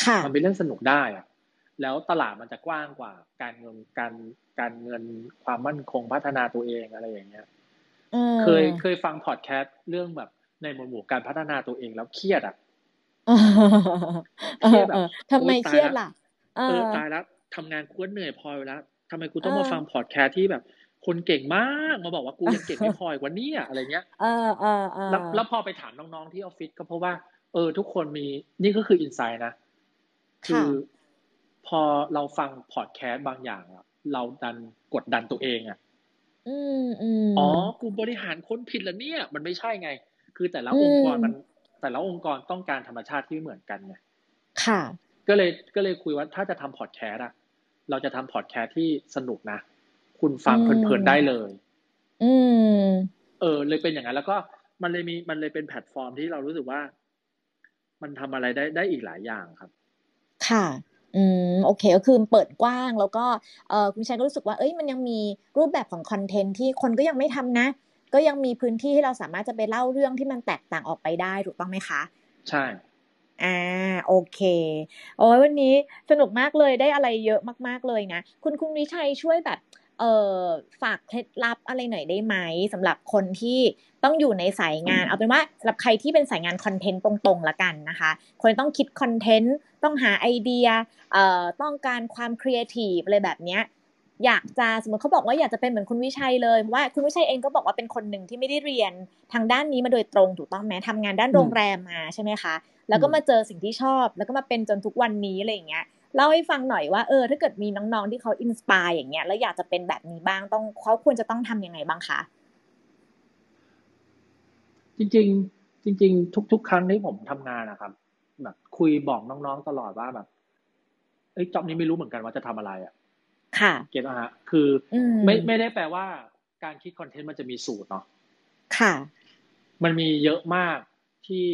ค่ะมันเป็นเรื่องสนุกได้อ่ะแล้วตลาดมันจะกว้างกว่าการเงินการการเงินความมั่นคงพัฒนาตัวเองอะไรอย่างเงี้ยเคยเคยฟังพอดแคสต์เรื่องแบบในหมวดหมู่การพัฒนาตัวเองแล้วเครียดอ่ะเครียดแบบทำไมเครียดล่ะเออตายแล้วทำงานกูเหนื่อยพอแล้วทำไมกูต้องมาฟังพอดแคสต์ที่แบบคนเก่งมากมาบอกว่ากูยังเก่งไม่พออีกว่านี่อะไรเงี้ยเออเออเออแล้วพอไปถามน้องๆที่ออฟฟิศก็เพราะว่าเออทุกคนมีนี่ก็คืออินไซด์นะคือพอเราฟังพอดแคสต์บางอย่างเราดันกดดันตัวเองอ่ะอืมอ๋อกูบริหารคนผิดแล้วเนี่ยมันไม่ใช่ไงคือแต่ละองค์กรมันแต่ละองค์กรต้องการธรรมชาติที่ไม่เหมือนกันไงค่ะก็เลยก็เลยคุยว่าถ้าจะทำพอดแคสต์อ่ะเราจะทำพอดแคสต์ที่สนุกนะคุณฟังเพลินๆได้เลยอืมเออเลยเป็นอย่างนั้นแล้วก็มันเลยมีมันเลยเป็นแพลตฟอร์มที่เรารู้สึกว่ามันทำอะไรได้ได้อีกหลายอย่างครับค่ะอืมโอเคก็คือเปิดกว้างแล้วก็เอ่อคุณชัยก็รู้สึกว่าเอ้ยมันยังมีรูปแบบของคอนเทนต์ที่คนก็ยังไม่ทำนะก็ยังมีพื้นที่ให้เราสามารถจะไปเล่าเรื่องที่มันแตกต่างออกไปได้ถูกต้องไหมคะใช่อ่าโอเคโอ้ยวันนี้สนุกมากเลยได้อะไรเยอะมากๆเลยนะคุณคุณวิชัยช่วยแบบเอ่อฝากเคล็ดลับอะไรหน่อยได้ไหมสำหรับคนที่ต้องอยู่ในสายงานเอาเป็นว่าสำหรับใครที่เป็นสายงานคอนเทนต์ตรงๆละกันนะคะคนต้องคิดคอนเทนต์ต้องหาไอเดียเอ่อต้องการความครีเอทีฟอะไรแบบเนี้ยอยากจะสมมติเขาบอกว่าอยากจะเป็นเหมือนคุณวิชัยเลยว่าคุณวิชัยเองก็บอกว่าเป็นคนหนึ่งที่ไม่ได้เรียนทางด้านนี้มาโดยตรงถูกต้องไหมทำงานด้านโรงแรมมาใช่ไหมคะแล้วก็มาเจอสิ่งที่ชอบแล้วก็มาเป็นจนทุกวันนี้อะไรอย่างเงี้ยเล่าให้ฟังหน่อยว่าเออถ้าเกิดมีน้องๆที่เขาอินสไปร์อย่างเงี้ยแล้วอยากจะเป็นแบบนี้บ้างต้องเขาควรจะต้องทำยังไงบ้างคะจริงๆจริงๆทุกๆครั้งที่ผมทำงานนะครับแบบคุยบอกน้องๆตลอดว่าแบบเอ้ยจ็อบนี้ไม่รู้เหมือนกันว่าจะทำอะไรอ่ะค่ะเก็ตป่ะฮะคือไม่ไม่ได้แปลว่าการคิดคอนเทนต์มันจะมีสูตรเนาะค่ะมันมีเยอะมากที่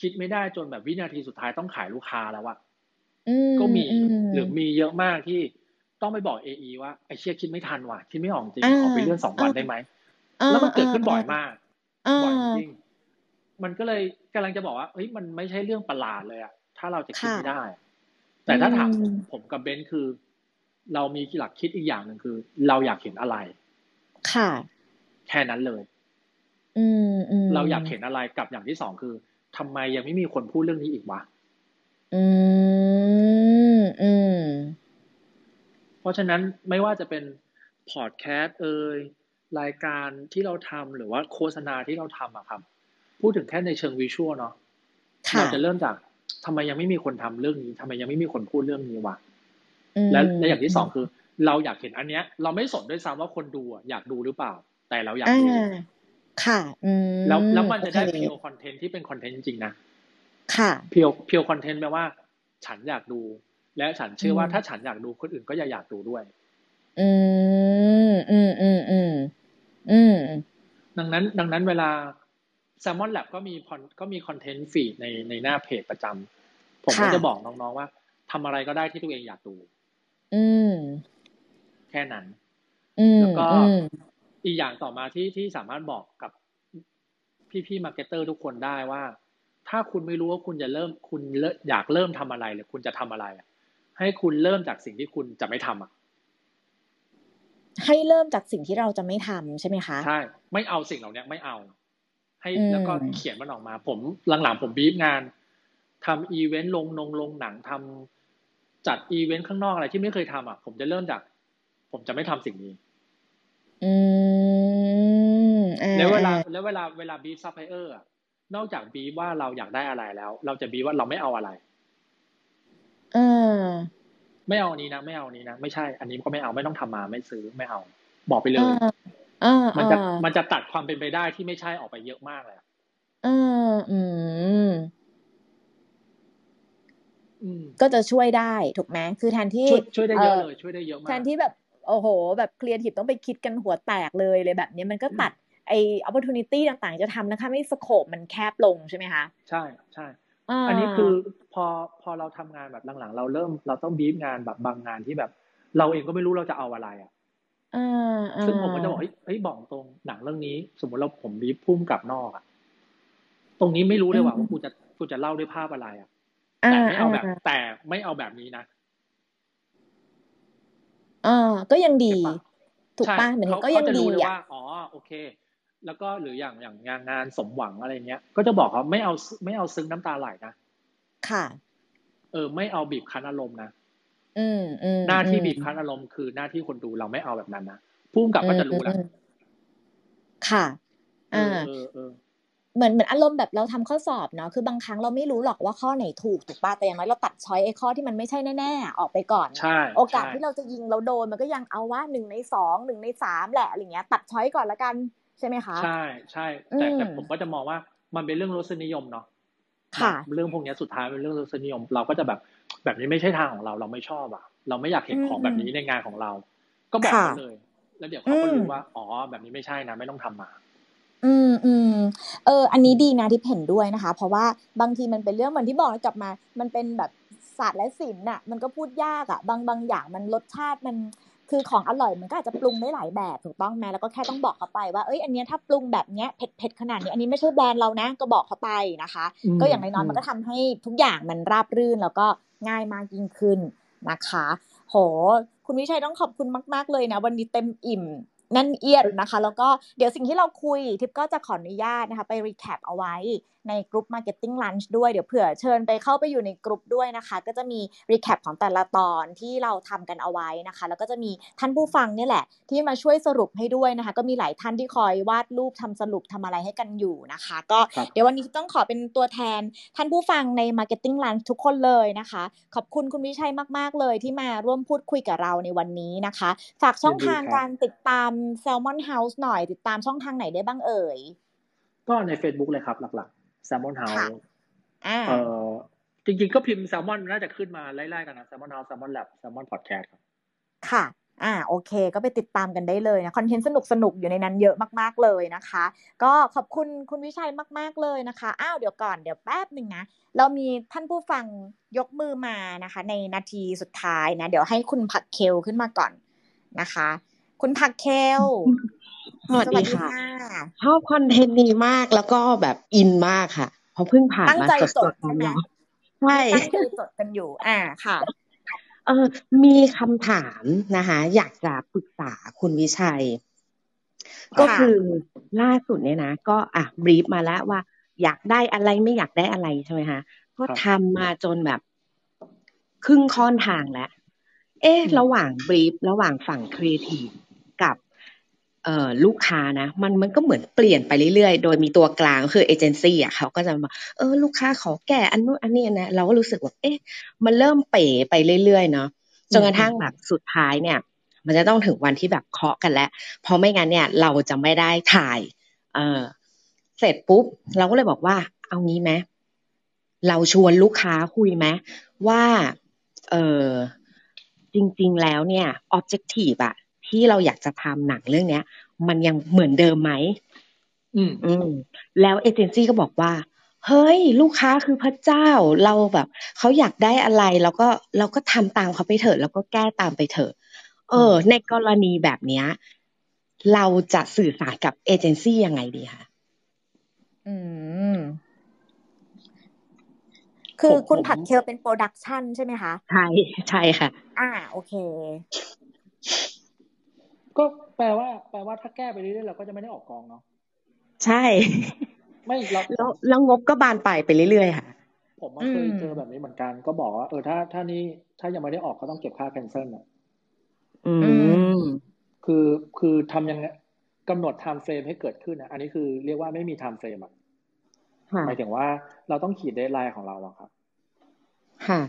คิดไม่ได้จนแบบวินาทีสุดท้ายต้องขายลูกค้าแล้วอะก็มีหรือมีเยอะมากที่ต้องไปบอก เอ อี ว่าไอ้เชี่ยคิดไม่ทันว่ะคิดไม่ออกจริงขอไปเลื่อนสองวันได้ไหมแล้วมันเกิดขึ้นบ่อยมากบ่อยจริงมันก็เลยกำลังจะบอกว่าเฮ้ยมันไม่ใช่เรื่องประหลาดเลยอะถ้าเราจะคิดไม่ได้แต่ถ้าถามผมกับเบนซ์คือเรามีหลักคิดอีกอย่างหนึ่งคือเราอยากเห็นอะไรค่ะแค่นั้นเลยเราอยากเห็นอะไรกับอย่างที่สองคือทำไมยังไม่มีคนพูดเรื่องนี้อีกวะอืมอืมเพราะฉะนั้นไม่ว่าจะเป็นพอดแคสต์เอ่ยรายการที่เราทำหรือว่าโฆษณาที่เราทำอะครับพูดถึงแค่ในเชิงวิชวลเนาะเราจะเริ่มจากทำไมยังไม่มีคนทำเรื่องนี้ทำไมยังไม่มีคนพูดเรื่องนี้วะและและอย่างที่สองคือเราอยากเห็นอันเนี้ยเราไม่สนด้วยซ้ำว่าคนดูอยากดูหรือเปล่าแต่เราอยากดูค่ะอืมแล้วแล้วมันจะได้เพียวคอนเทนต์ที่เป็นคอนเทนต์จริงๆนะค่ะเพียวเพียวคอนเทนต์แปลว่าฉันอยากดูและฉันเชื่อว่าถ้าฉันอยากดูคนอื่นก็อยากดูด้วยอืมอืมอืมอืมอืมดังนั้นดังนั้นเวลา Salmon Lab ก็มีก็มีคอนเทนต์ฟีดในในหน้าเพจประจำผมก็จะบอกน้องๆว่าทำอะไรก็ได้ที่ตัวเองอยากดูอืมแค่นั้นอืมแล้วก็อีกอย่างต่อมาที่ที่สามารถบอกกับพี่ๆมาร์เก็ตเตอร์ทุกคนได้ว่าถ้าคุณไม่รู้ว่าคุณจะเริ่มคุณอยากเริ่มทำอะไรหรือคุณจะทำอะไรให้คุณเริ่มจากสิ่งที่คุณจะไม่ทำอ่ะให้เริ่มจากสิ่งที่เราจะไม่ทำใช่ไหมคะใช่ไม่เอาสิ่งเหล่านี้ไม่เอาให้แล้วก็เขียนมันออกมาผมหลังๆผมบีฟงานทำอีเวนต์ลงนงลงหนังทำจัดอีเวนต์ข้างนอกอะไรที่ไม่เคยทำอ่ะผมจะเริ่มจากผมจะไม่ทำสิ่งนี้อืมแล้วเวลาแล้วเวลาเวลาบีฟซัพพลายเออร์นอกจากบีฟว่าเราอยากได้อะไรแล้วเราจะบีฟว่าเราไม่เอาอะไรเออไม่เอาอันนี้นะไม่เอาอันนี้นะไม่ใช่อันนี้ก็ไม่เอาไม่ต้องทำมาไม่ซื้อไม่เอาบอกไปเลยเออมันจะมันจะตัดความเป็นไปได้ที่ไม่ใช่ออกไปเยอะมากเลยเอออืมก็จะช่วยได้ถูกไหมคือแทนที่ช่วยได้เยอะเลยช่วยได้เยอะมากแทนที่แบบโอ้โหแบบครีเอทีฟต้องไปคิดกันหัวแตกเลยเลยแบบนี้มันก็ตัดไอ้ opportunity ต่างๆจะทำนะคะไม่สโคปมันแคบลงใช่ไหมคะใช่ใช่ อันนี้คือพอพอเราทำงานแบบหลังๆเราเริ่มเราต้องบีฟงานแบบบางงานที่แบบเราเองก็ไม่รู้เราจะเอาอะไรอ่ะซึ่งผมก็จะบอกเฮ้ยบอกตรงหนังเรื่องนี้สมมติเราผมบีฟพุ่มกับนอกอ่ะตรงนี้ไม่รู้เลยว่ากูจะกูจะเล่าด้วยภาพอะไรอ่ะแต่ไม่เอาแบบแต่ไม่เอาแบบนี้นะอ่าก็ยังดีถูกป่ะเหมือนก็ยังดีอ่ะอ๋อโอเคแล้วก็หรืออย่างอย่างงานงานสมหวังอะไรเงี้ยก็จะบอกเขาไม่เอาไม่เอาซึ้งน้ำตาไหลนะค่ะเออไม่เอาบีบคั้นอารมณ์นะอืมอืมหน้าที่บีบคั้นอารมณ์คือหน้าที่คนดูเราไม่เอาแบบนั้นนะพุ่งกลับก็จะรู้แล้วค่ะอ่าเหมือนเหมือนอารมณ์แบบเราทำข้อสอบเนาะคือบางครั้งเราไม่รู้หรอกว่าข้อไหนถูกถูกป่ะแต่อย่างน้อยเราตัดช้อยไอ้ข้อที่มันไม่ใช่แน่ๆออกไปก่อนโอกาสที่เราจะยิงเราโดนมันก็ยังเอาว่าหนึ่งในสองหนึ่งในสามแหละอะไรเงี้ยตัดช้อยก่อนละกันใช่ไหมคะใช่ใช่แต่แต่ผมก็จะมองว่ามันเป็นเรื่องรสนิยมเนาะค่ะเรื่องพวกนี้สุดท้ายเป็นเรื่องรสนิยมเราก็จะแบบแบบนี้ไม่ใช่ทางของเราเราไม่ชอบอ่ะเราไม่อยากเห็นของแบบนี้ในงานของเราก็บอกเขาเลยแล้วเดี๋ยวเขาก็รู้ว่าอ๋อแบบนี้ไม่ใช่นะไม่ต้องทำมาอืมอืมเอออันนี้ดีนะที่เห็นด้วยนะคะเพราะว่าบางทีมันเป็นเรื่องเหมือนที่บอกกลับมามันเป็นแบบศาสตร์และศิลป์น่ะมันก็พูดยากอ่ะบางบางอย่างมันรสชาติมันคือของอร่อยมันก็อาจจะปรุงได้หลายแบบถูกต้องไหมแล้วก็แค่ต้องบอกเขาไปว่าเอ้ยอันนี้ถ้าปรุงแบบเนี้ยเผ็ดๆขนาดนี้อันนี้ไม่ใช่แบรนด์เรานะก็บอกเขาไปนะคะก็อย่างน้อยๆมันก็ทำให้ทุกอย่างมันราบรื่นแล้วก็ง่ายมากยิ่งขึ้นนะคะโหคุณวิชัยต้องขอบคุณมากๆเลยนะวันนี้เต็มอิ่มแน่นเอียดนะคะแล้วก็เดี๋ยวสิ่งที่เราคุยทิพย์ก็จะขออนุญาตนะคะไปรีแคปเอาไว้ในกลุ่ม Marketing Lunch ด้วยเดี๋ยวเผื่อเชิญไปเข้าไปอยู่ในกลุ่มด้วยนะคะก็จะมีรีแคปของแต่ละตอนที่เราทำกันเอาไว้นะคะแล้วก็จะมีท่านผู้ฟังนี่แหละที่มาช่วยสรุปให้ด้วยนะคะก็มีหลายท่านที่คอยวาดรูปทำสรุปทำอะไรให้กันอยู่นะคะก็เดี๋ยววันนี้ต้องขอเป็นตัวแทนท่านผู้ฟังใน Marketing Lunch ทุกคนเลยนะคะขอบคุณคุณวิชัยมากๆเลยที่มาร่วมพูดคุยกับเราในวันนี้นะคะฝากช่องทางการติดตามSalmon House หน่อยติดตามช่องทางไหนได้บ้างเอ่ยก็ใน Facebook เลยครับหลักๆ Salmon House อ่าเอ่อจริงๆก็พิมพ์ Salmon น่าจะขึ้นมาไล่ๆกันนะ Salmon House Salmon Lab Salmon Podcast ครับค่ะอ่าโอเคก็ไปติดตามกันได้เลยนะคอนเทนต์สนุกๆอยู่ในนั้นเยอะมากๆเลยนะคะก็ขอบคุณคุณวิชัยมากๆเลยนะคะอ้าวเดี๋ยวก่อนเดี๋ยวแป๊บนึงนะเรามีท่านผู้ฟังยกมือมานะคะในนาทีสุดท้ายนะเดี๋ยวให้คุณผักเคลขึ้นมาก่อนนะคะคุณผักเคลสวัสดีค่ะชอบคอนเทนต์นี้มากแล้วก็แบบอินมากค่ะเพราะเพิ่งผ่านมาสดๆเลยใช่ตั้งใจสดกันอยู่อ่าค่ะเออมีคำถามนะคะอยากจะปรึกษาคุณวิชัยก็คือล่าสุดเนี่ยนะก็อ่ะบรีฟมาแล้วว่าอยากได้อะไรไม่อยากได้อะไรใช่ไหมคะก็ทำมาจนแบบครึ่งค่อนทางแล้วเอ๊ะระหว่างบรีฟระหว่างฝั่งครีเอทีฟกับเอ่อลูกค้านะมันมันก็เหมือนเปลี่ยนไปเรื่อยๆโดยมีตัวกลางคือเอเจนซี่อ่ะเขาก็จะมาเออลูกค้าขอแก้อันนู้นอันนี้นะเราก็รู้สึกว่าเอ๊ะมันเริ่มเป๋ไปเรื่อยๆเนาะจนกระทั่งแบบสุดท้ายเนี่ยมันจะต้องถึงวันที่แบบเคาะกันแล้วเพราะไม่งั้นเนี่ยเราจะไม่ได้ถ่ายเอ่อเสร็จปุ๊บเราก็เลยบอกว่าเอางี้ไหมเราชวนลูกค้าคุยไหมว่าเออจริงๆแล้วเนี่ย objective อะที่เราอยากจะทำหนังเรื่องเนี้ยมันยังเหมือนเดิมไหมอืมอืมแล้วเอเจนซี่ก็บอกว่าเฮ้ยลูกค้าคือพระเจ้าเราแบบเขาอยากได้อะไรเราก็เราก็ทำตามเขาไปเถอะแล้วก็แก้ตามไปเถอะเออในกรณีแบบเนี้ยเราจะสื่อสารกับเอเจนซี่ยังไงดีคะอืมคือคุณผักเคลเป็นโปรดักชันใช่ไหมคะใช่ใช่ค่ะอ่าโอเคก็แปลว่าแปลว่าถ้าแก้ไปเรื่อยๆเราก็จะไม่ได้ออกกองเนาะใช่ไม่เราแล้วงบก็บานปลายไปเรื่อยๆค่ะผมเคยเจอแบบนี้เหมือนกันก็บอกว่าเออถ้าถ้านี้ถ้ายังไม่ได้ออกก็ต้องเก็บค่าแคนเซิลอ่ะอืมคือคือทำยังไงกำหนดไทม์เฟรมให้เกิดขึ้นนะอันนี้คือเรียกว่าไม่มีไทม์เฟรมอ่ะหมายถึงว่าเราต้องขีดเดดไลน์ของเราอะครับค่ะ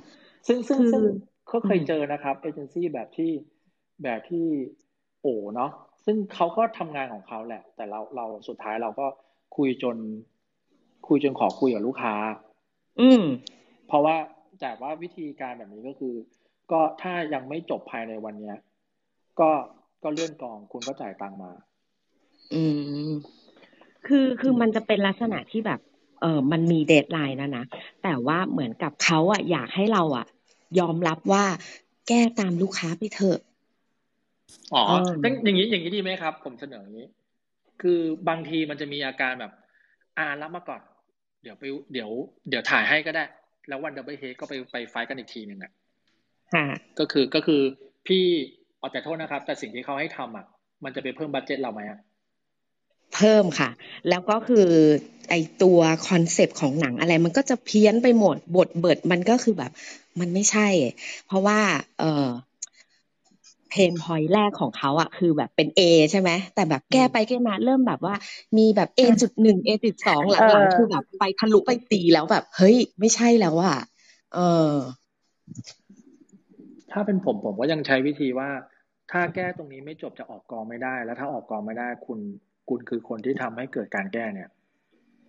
ซึ่งซึ่งซึ่งก็เคยเจอนะครับเอเจนซี่แบบที่แบบที่โอ๋เนาะซึ่งเขาก็ทำงานของเขาแหละแต่เราเราสุดท้ายเราก็คุยจนคุยจนขอคุยกับลูกค้าอืมเพราะว่าแต่ว่าวิธีการแบบนี้ก็คือก็ถ้ายังไม่จบภายในวันนี้ก็ก็เลื่อนกองคุณก็จ่ายตังค์มาอืมคือคือมันจะเป็นลักษณะที่แบบ เออมันมีเดดไลน์นะนะแต่ว่าเหมือนกับเขาอ่ะอยากให้เราอ่ะยอมรับว่าแก้ตามลูกค้าไปเถอะอ๋อตั้งอย่างนี้อย่างนี้ดีไหมครับผมเสนออย่างนี้คือบางทีมันจะมีอาการแบบอ่ารับมาก่อนเดี๋ยวไปเดี๋ยวเดี๋ยวถ่ายให้ก็ได้แล้ววันดับเบิลเฮดก็ไปไปไฟท์กันอีกทีนึงอ่ะค่ะก็คือก็คือพี่เอาแต่โทษนะครับแต่สิ่งที่เขาให้ทำอ่ะมันจะไปเพิ่มบัดเจ็ตเราไหมอ่ะเพิ่มค่ะแล้วก็คือไอตัวคอนเซปต์ของหนังอะไรมันก็จะเพี้ยนไปหมดบทเบิดมันก็คือแบบมันไม่ใช่เพราะว่าเออเพนพอยต์แรกของเขาอ่ะคือแบบเป็น A ใช่ไหมแต่แบบแก้ไปแก้มาเริ่มแบบว่ามีแบบ เอ จุดหนึ่ง เอ จุดสอง หลังๆคือแบบไปทะลุไปตีแล้วแบบเฮ้ยไม่ใช่แล้วอ่ะเออถ้าเป็นผมผมก็ยังใช้วิธีว่าถ้าแก้ตรงนี้ไม่จบจะออกกองไม่ได้แล้วถ้าออกกองไม่ได้คุณคุณคือคนที่ทำให้เกิดการแก้เนี่ย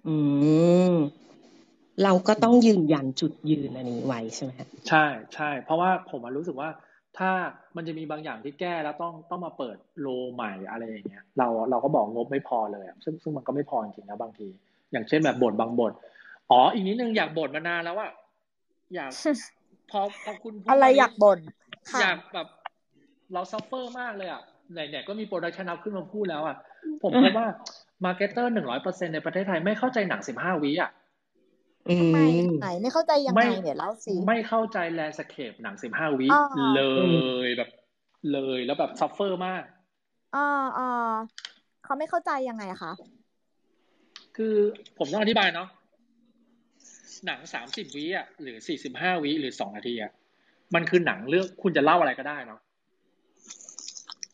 อืมเราก็ต้องยืนยันจุดยืนอันนี้ไว้ใช่ไหมใช่ใช่เพราะว่าผมรู้สึกว่าถ้ามันจะมีบางอย่างที่แก้แล้วต้องต้องมาเปิดโลใหม่อะไรอย่างเงี้ยเราเราก็บอกงบไม่พอเลยซึ่งซึ่งมันก็ไม่พอจริงๆนะบางทีอย่างเช่นแบบบทบางบทอ๋ออีกนิดนึงอยากบทมานานแล้วว่าอยากพอพอคุณอะไรอยากบทอยากแบบเราซัฟเฟอร์มากเลยอ่ะไหนๆก็มีโปรดักชันเอาขึ้นมาพูดแล้วอ่ะผมคิดว่ามาร์เก็ตเตอร์ หนึ่งร้อยเปอร์เซ็นต์ ในประเทศไทยไม่เข้าใจหนังสิบห้าวิอ่ะทำไมไหนไม่เข้าใจยังไงเนี่ยเล่าสิไม่เข้าใจแลนด์สเคปหนังสิบห้าวิเลยแบบเลยแล้วแบบซัฟเฟอร์มากอ่าๆเขาไม่เข้าใจยังไงคะคือผมต้องอธิบายเนาะหนังสามสิบวิอ่ะหรือสี่สิบห้าวิหรือสองนาทีอ่ะมันคือหนังเรื่องคุณจะเล่าอะไรก็ได้เนาะ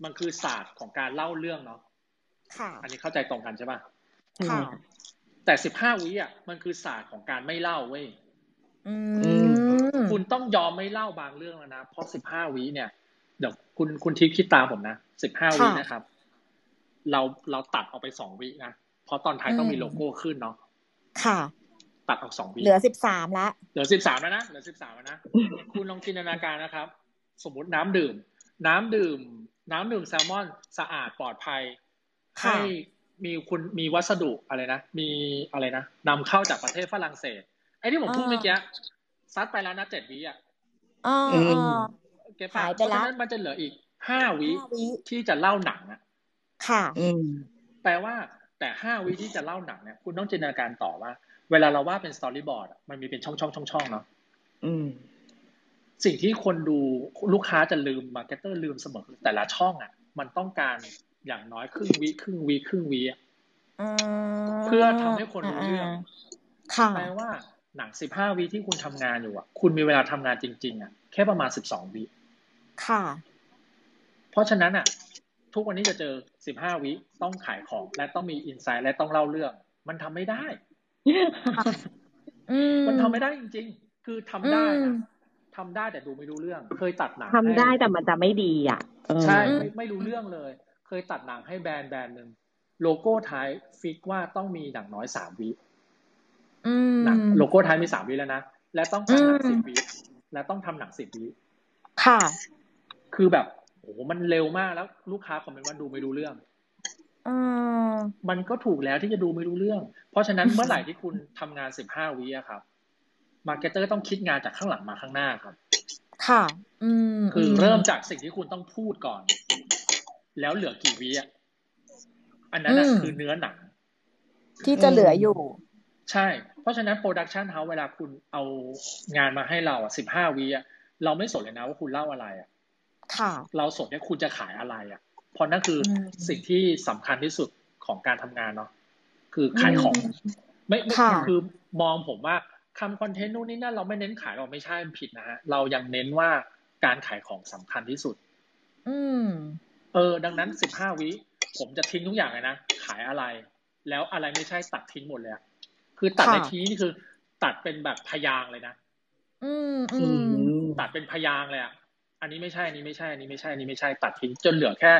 มันคือศาสตร์ของการเล่าเรื่องเนาะค่ะอันนี้เข้าใจตรงกันใช่ป่ะค่ะแต่สิบห้าวิอ่ะมันคือศาสตร์ของการไม่เล่าเว้ยอืมคุณต้องยอมไม่เล่าบางเรื่องแล้วนะเพราะสิบห้าวิเนี่ยเดี๋ยวคุณคุณทิพย์คิดตามผมนะสิบห้าวินะครับเราเราตัดออกไปสองวินะเพราะตอนท้ายต้องมีโลโก้ขึ้นเนาะค่ะตัดออกสองวิเหลือสิบสามแล้วเหลือสิบสามแล้วนะเหลือสิบสามแล้วนะคุณลองจินตนาการนะครับสมมุติน้ำดื่มน้ำดื่มน้ำดื่มแซลมอนสะอาดปลอดภัยให้มีคุณมีวัสดุอะไรนะมีอะไรนะนำเข้าจากประเทศฝรั่งเศสไอ้ที่ผมพูดเมื่อกี้ซัดไปแล้วนะเจ็ดวิอ่ะอ๋อเก็บหายไปแล้วนั้นมันจะเหลืออีกห้าวิที่จะเล่าหนังอ่ะค่ะอืมแปลว่าแต่ห้าวิที่จะเล่าหนังเนี่ยคุณต้องจินตนาการต่อว่าเวลาเราวาดเป็นสตอรี่บอร์ดมันมีเป็นช่องๆๆๆเนาะอืมสิ่งที่คนดูลูกค้าจะลืมมาร์เก็ตเตอร์ลืมเสมอแต่ละช่องอ่ะมันต้องการอย่างน้อยครึ่งวิครึ่งวิครึ่งวิอ่ะเพื่อทำให้คนรู้เรื่องแปลว่าหนังสิบห้าวิที่คุณทำงานอยู่อ่ะคุณมีเวลาทำงานจริงๆอ่ะแค่ประมาณสิบสองวิค่ะเพราะฉะนั้นอ่ะทุกวันนี้จะเจอสิบห้าวิต้องขายของและต้องมีอินไซต์และต้องเล่าเรื่องมันทำไม่ได้มันทำไม่ได้จริงๆคือทำได้นะทำได้แต่ดูไม่รู้เรื่องเคยตัดหนังทำได้แต่มันจะไม่ดีอ่ะใช่ไม่ไม่รู้เรื่องเลยเคยตัดหนังให้แบรนด์แบรนด์หนึ่งโลโก้ท้ายฟิกว่าต้องมีหนังน้อยสามวิหนังโลโก้ท้ายมีสามวิแล้วนะและต้องทำหนังสิบวิและต้องทำหนังสิบวิค่ะคือแบบโอ้มันเร็วมากแล้วลูกค้าคอมเมนต์ว่าดูไม่รู้เรื่องมันก็ถูกแล้วที่จะดูไม่รู้เรื่องเพราะฉะนั้นเมื่อไหร่ที่คุณทำงานสิบห้าวิอะครับมาร์เก็ตเตอร์ต้องคิดงานจากข้างหลังมาข้างหน้าครับค่ะอืมคือเริ่มจากสิ่งที่คุณต้องพูดก่อนแล้วเหลือกี่วิอ่ะอันนั้นคือเนื้อหนังที่จะเหลืออยู่ใช่เพราะฉะนั้นโปรดักชันเฮาส์เวลาคุณเอางานมาให้เราอ่ะสิบห้าวิอ่ะเราไม่สนเลยนะว่าคุณเล่าอะไรอ่ะค่ะเราสนเนี่ยคุณจะขายอะไรอ่ะเพราะนั่นคือสิ่งที่สำคัญที่สุดของการทำงานเนาะคือขายของไม่ไม่คือมองผมว่าทำคอนเทนต์นู่นนี่นั่นเราไม่เน้นขายเราไม่ใช่มันผิดนะฮะเรายังเน้นว่าการขายของสำคัญที่สุดอืมเออดังนั้นสิบห้าวิผมจะทิ้งทุกอย่างเลยนะขายอะไรแล้วอะไรไม่ใช่ตัดทิ้งหมดเลยคือตัดในที่นี่คือตัดเป็นแบบพยางค์เลยนะอืมอืมตัดเป็นพยางค์เลยอ่ะอันนี้ไม่ใช่อันนี้ไม่ใช่อันนี้ไม่ใช่อันนี้ไม่ใช่ตัดทิ้งจนเหลือแค่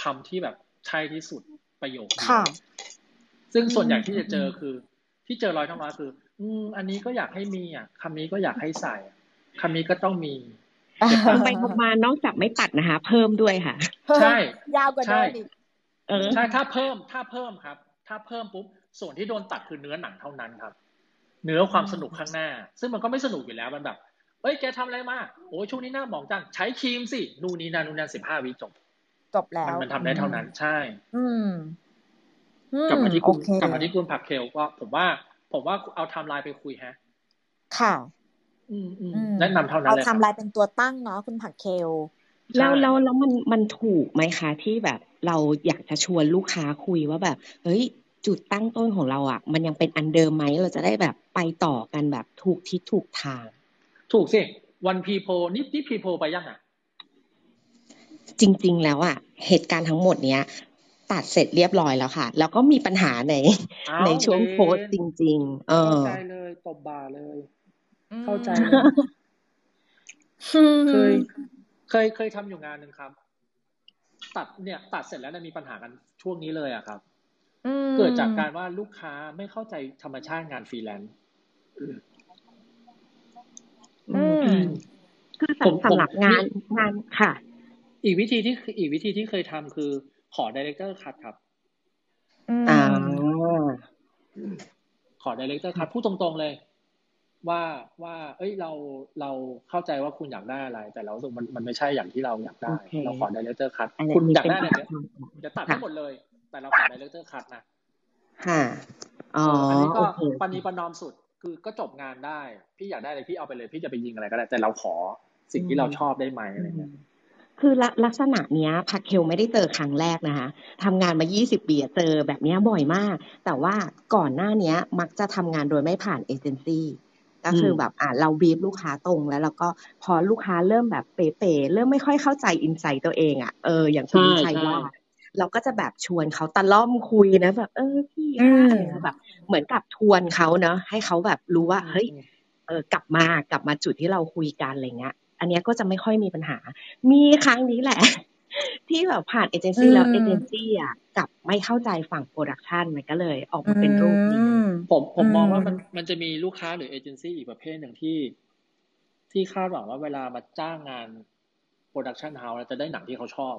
คำที่แบบใช่ที่สุดประโยคค่ะซึ่งส่วนใหญ่ที่จะเจอคือที่เจอร้อยทั้งร้อยคืออืมอันนี้ก็อยากให้มีอ่ะคำนี้ก็อยากให้ใส่คำนี้ก็ต้องมีเพิ่มไปประมาณนอกจากไม่ตัดนะคะเพิ่มด้วยค่ะใช่ยาวกว่าเดิมอีกเออใช่ถ้าเพิ่มถ้าเพิ่มครับถ้าเพิ่มปุ๊บ ส่วนที่โดนตัดคือเนื้อหนังเท่านั้นครับเนื้อความสนุกข้างหน้าซึ่งมันก็ไม่สนุกอยู่แล้วมันแบบเอ้ยแกทำอะไรมาโอ้ยช่วงนี้หน้าหมองจังใช้ครีมสินู่นนี่นั่นนู่นนั่นสิบห้าวิจบจบแล้วมันทำได้เท่านั้นใช่กลับมาที่คุณกลับมาที่คุณผักเคลก็ผมว่าผมว่าเอาไทม์ไลน์ไปคุยฮะค่ะอืมแนะนำเท่านั้นเอาไทม์ไลน์เป็นตัวตั้งเนาะคุณผักเคลแล้วแล้วแล้วมันมันถูกไหมคะที่แบบเราอยากจะชวนลูกค้าคุยว่าแบบเฮ้ยจุดตั้งต้นของเราอ่ะมันยังเป็นอันเดิมไหมเราจะได้แบบไปต่อกันแบบถูกทิศถูกทางถูกสิวันพีโพนิดนิดพีโพไปยังอ่ะจริงๆแล้วอ่ะเหตุการณ์ทั้งหมดเนี้ยตัดเสร็จเรียบร้อยแล้วค่ะแล้วก็มีปัญหาในในช่วงโพสจริงๆเออเข้าใจเลยตบบ่าเลยเข้าใจเคยเคยเคยทำอยู่งานนึงครับตัดเนี่ยตัดเสร็จแล้วมีปัญหากันช่วงนี้เลยอ่ะครับเกิดจากการว่าลูกค้าไม่เข้าใจธรรมชาติงานฟรีแลนซ์คือสำหรับงานงานค่ะอีกวิธีที่อีกวิธีที่เคยทำคือขอไดเรคเตอร์คัทครับอ่าขอไดเรคเตอร์คัทพูดตรงๆเลยว่าว่าเอ้ยเราเราเข้าใจว่าคุณอยากได้อะไรแต่เรามันมันไม่ใช่อย่างที่เราอยากได้เราขอไดเรคเตอร์คัทคุณอยากได้อะไรจะตัดให้หมดเลยแต่เราขอไดเรคเตอร์คัทนะค่ะอ๋ออันนี้ก็ปณีประนอมสุดคือก็จบงานได้พี่อยากได้อะไรพี่เอาไปเลยพี่จะไปยิงอะไรก็ได้แต่เราขอสิ่งที่เราชอบได้ไหมอะไรเงี้ยคือลักษณะเนี้ยผักเคลไม่ได้เจอครั้งแรกนะคะทำงานมายี่สิบปีเจอแบบนี้บ่อยมากแต่ว่าก่อนหน้านี้มักจะทำงานโดยไม่ผ่านเอเจนซี่ก็คือแบบอ่ะเราบีบลูกค้าตรงแล้วเราก็พอลูกค้าเริ่มแบบเป๋ๆเริ่มไม่ค่อยเข้าใจอินไซต์ตัวเองอ่ะเอออย่างคุณชัยว่าเราก็จะแบบชวนเขาตะล่อมคุยนะแบบเออพี่ค่ะแบบเหมือนกับทวนเขาเนาะให้เขาแบบรู้ว่าเฮ้ยเออกลับมากลับมาจุดที่เราคุยกันอะไรเงี้ยอันนี้ก็จะไม่ค่อยมีปัญหามีครั้งนี้แหละที่แบบผ่านเอเจนซี่แล้วเอเจนซี่อ่ะกลับไม่เข้าใจฝั่งโปรดักชันมันก็เลยออกมาเป็นรูปนี้ผมผมมองว่ามันมันจะมีลูกค้าหรือเอเจนซี่อีกประเภทหนึ่งที่ที่คาดหวังว่าเวลามาจ้างงานโปรดักชันเฮาส์จะได้หนังที่เขาชอบ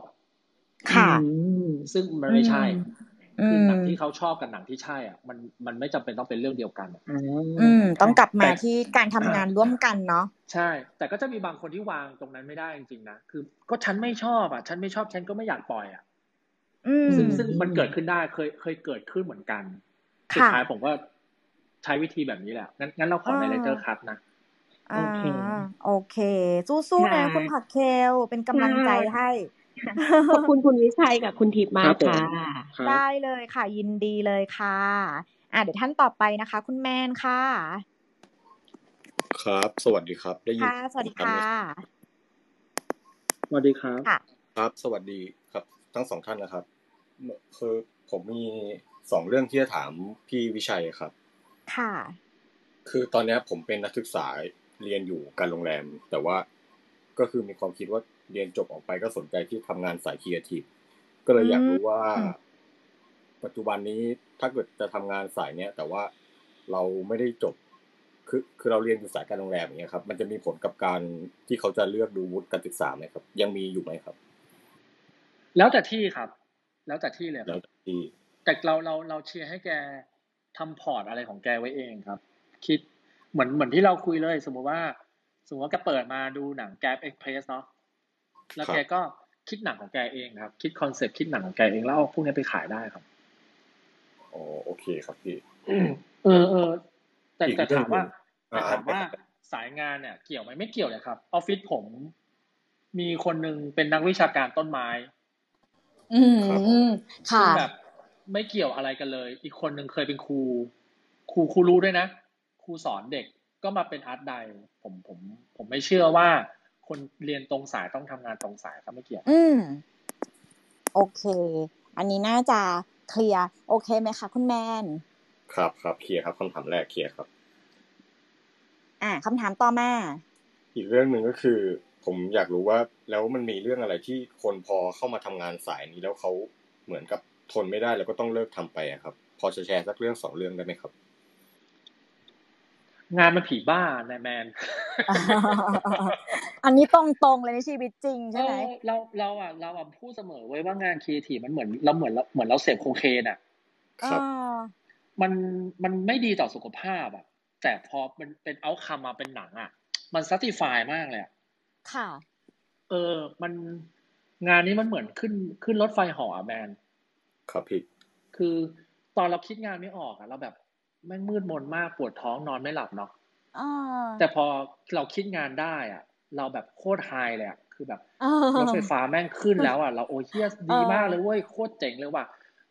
ค่ะซึ่งมันไม่ใช่คือหนังที่เขาชอบกับหนังที่ใช่อ่ะมันมันไม่จำเป็นต้องเป็นเรื่องเดียวกันอืมต้องกลับมาที่การทำงานร่วมกันเนาะใช่แต่ก็จะมีบางคนที่วางตรงนั้นไม่ได้จริงๆนะคือก็ฉันไม่ชอบอ่ะฉันไม่ชอบฉันก็ไม่อยากปล่อยอ่ะซึ่งซึ่งมันเกิดขึ้นได้เคยเคยเกิดขึ้นเหมือนกันสุดท้ายผมก็ใช้วิธีแบบนี้แหละงั้นงั้นเราขอไดเรคเตอร์คัทนะโอเคโอเคสู้ๆนะคุณผักเคลเป็นกำลังใจให้ขอบคุณคุณวิชัยกับคุณทิพย์มากค่ะได้เลยค่ะยินดีเลยค่ะอ่ะเดี๋ยวท่านต่อไปนะคะคุณแมนค่ะครับสวัสดีครับได้ยินค่ะสวัสดีค่ะสวัสดีครับครับสวัสดีครับทั้งสองท่านนะครับคือผมมีสองเรื่องที่จะถามพี่วิชัยครับค่ะคือตอนนี้ผมเป็นนักศึกษาเรียนอยู่การโรงแรมแต่ว่าก็คือมีความคิดว่าเรียนจบออกไปก็สนใจที่ทำงานสายครีเอทีฟก็เลยอยากรู้ว่าปัจจุบันนี้ถ้าเกิดจะทำงานสายเนี้ยแต่ว่าเราไม่ได้จบคือคือเราเรียนอยู่สายการโรงแรมอย่างเงี้ยครับมันจะมีผลกับการที่เขาจะเลือกดูวุฒิการศึกษาไหมครับยังมีอยู่ไหมครับแล้วแต่ที่ครับแล้วแต่ที่เลยแล้วแต่ที่แต่เราเราเราเชียร์ให้แกทำพอร์ตอะไรของแกไว้เองครับคิดเหมือนเหมือนที่เราคุยเลยสมมติว่าสมมติว่าแกเปิดมาดูหนัง Grab Express เนาะแล้วแกก็คิดหนังของแกเองครับคิดคอนเซ็ปต์คิดหนังของแกเองแล้วเอาพวกนี้ไปขายได้ครับอ๋อโอเคครับพี่เออเออแต่แต่ถามว่าแต่ถามว่าสายงานเนี่ยเกี่ยวไหมไม่เกี่ยวเลยครับออฟฟิศผมมีคนหนึ่งเป็นนักวิชาการต้นไม้อืมค่ะแบบไม่เกี่ยวอะไรกันเลยอีกคนหนึ่งเคยเป็นครูครูครูรู้ด้วยนะครูสอนเด็กก็มาเป็นอาร์ตไดผมผมผมไม่เชื่อว่าคนเรียนตรงสายต้องทำงานตรงสายครับไม่เกี่ยวอืมโอเคอันนี้น่าจะเคลียร์โอเคไหมคะคุณแมนครับครับเคลียร์ครับคำถามแรกเคลียร์ครับอ่าคำถามต่อมาอีกเรื่องหนึ่งก็คือผมอยากรู้ว่าแล้วมันมีเรื่องอะไรที่คนพอเข้ามาทำงานสายนี้แล้วเขาเหมือนกับทนไม่ได้แล้วก็ต้องเลิกทำไปครับพอจะแชร์สักเรื่องสองเรื่องได้ไหมครับงานมันผีบ้านายแมนอันนี้ตรงๆเลยในชีวิตจริงใช่ไหมเราเราอ่ะเราอ่ะพูดเสมอไว้ว่างานครีเอทีฟมันเหมือนเราเหมือนเหมือนเราเสพโคเคนอ่ะครับ มันมันไม่ดีต่อสุขภาพอ่ะแต่พอมันเป็นเอาท์คัมมาเป็นหนังอ่ะมันซัตติฟายมากเลยค่ะเออมันงานนี้มันเหมือนขึ้นขึ้นรถไฟห่อแมนครับพี่คือตอนเราคิดงานไม่ออกอ่ะเราแบบแม่งมืดมนมากปวดท้องนอนไม่หลับเนาะอ๋อแต่พอเราคิดงานได้อ่ะเราแบบโคตรไฮเลยอ่ะคือแบบรถไฟฟ้าแม่งขึ้นแล้วอ่ะเราโอเหี้ยดีมากเลยเว้ยโคตรเจ๋งเลยว่ะ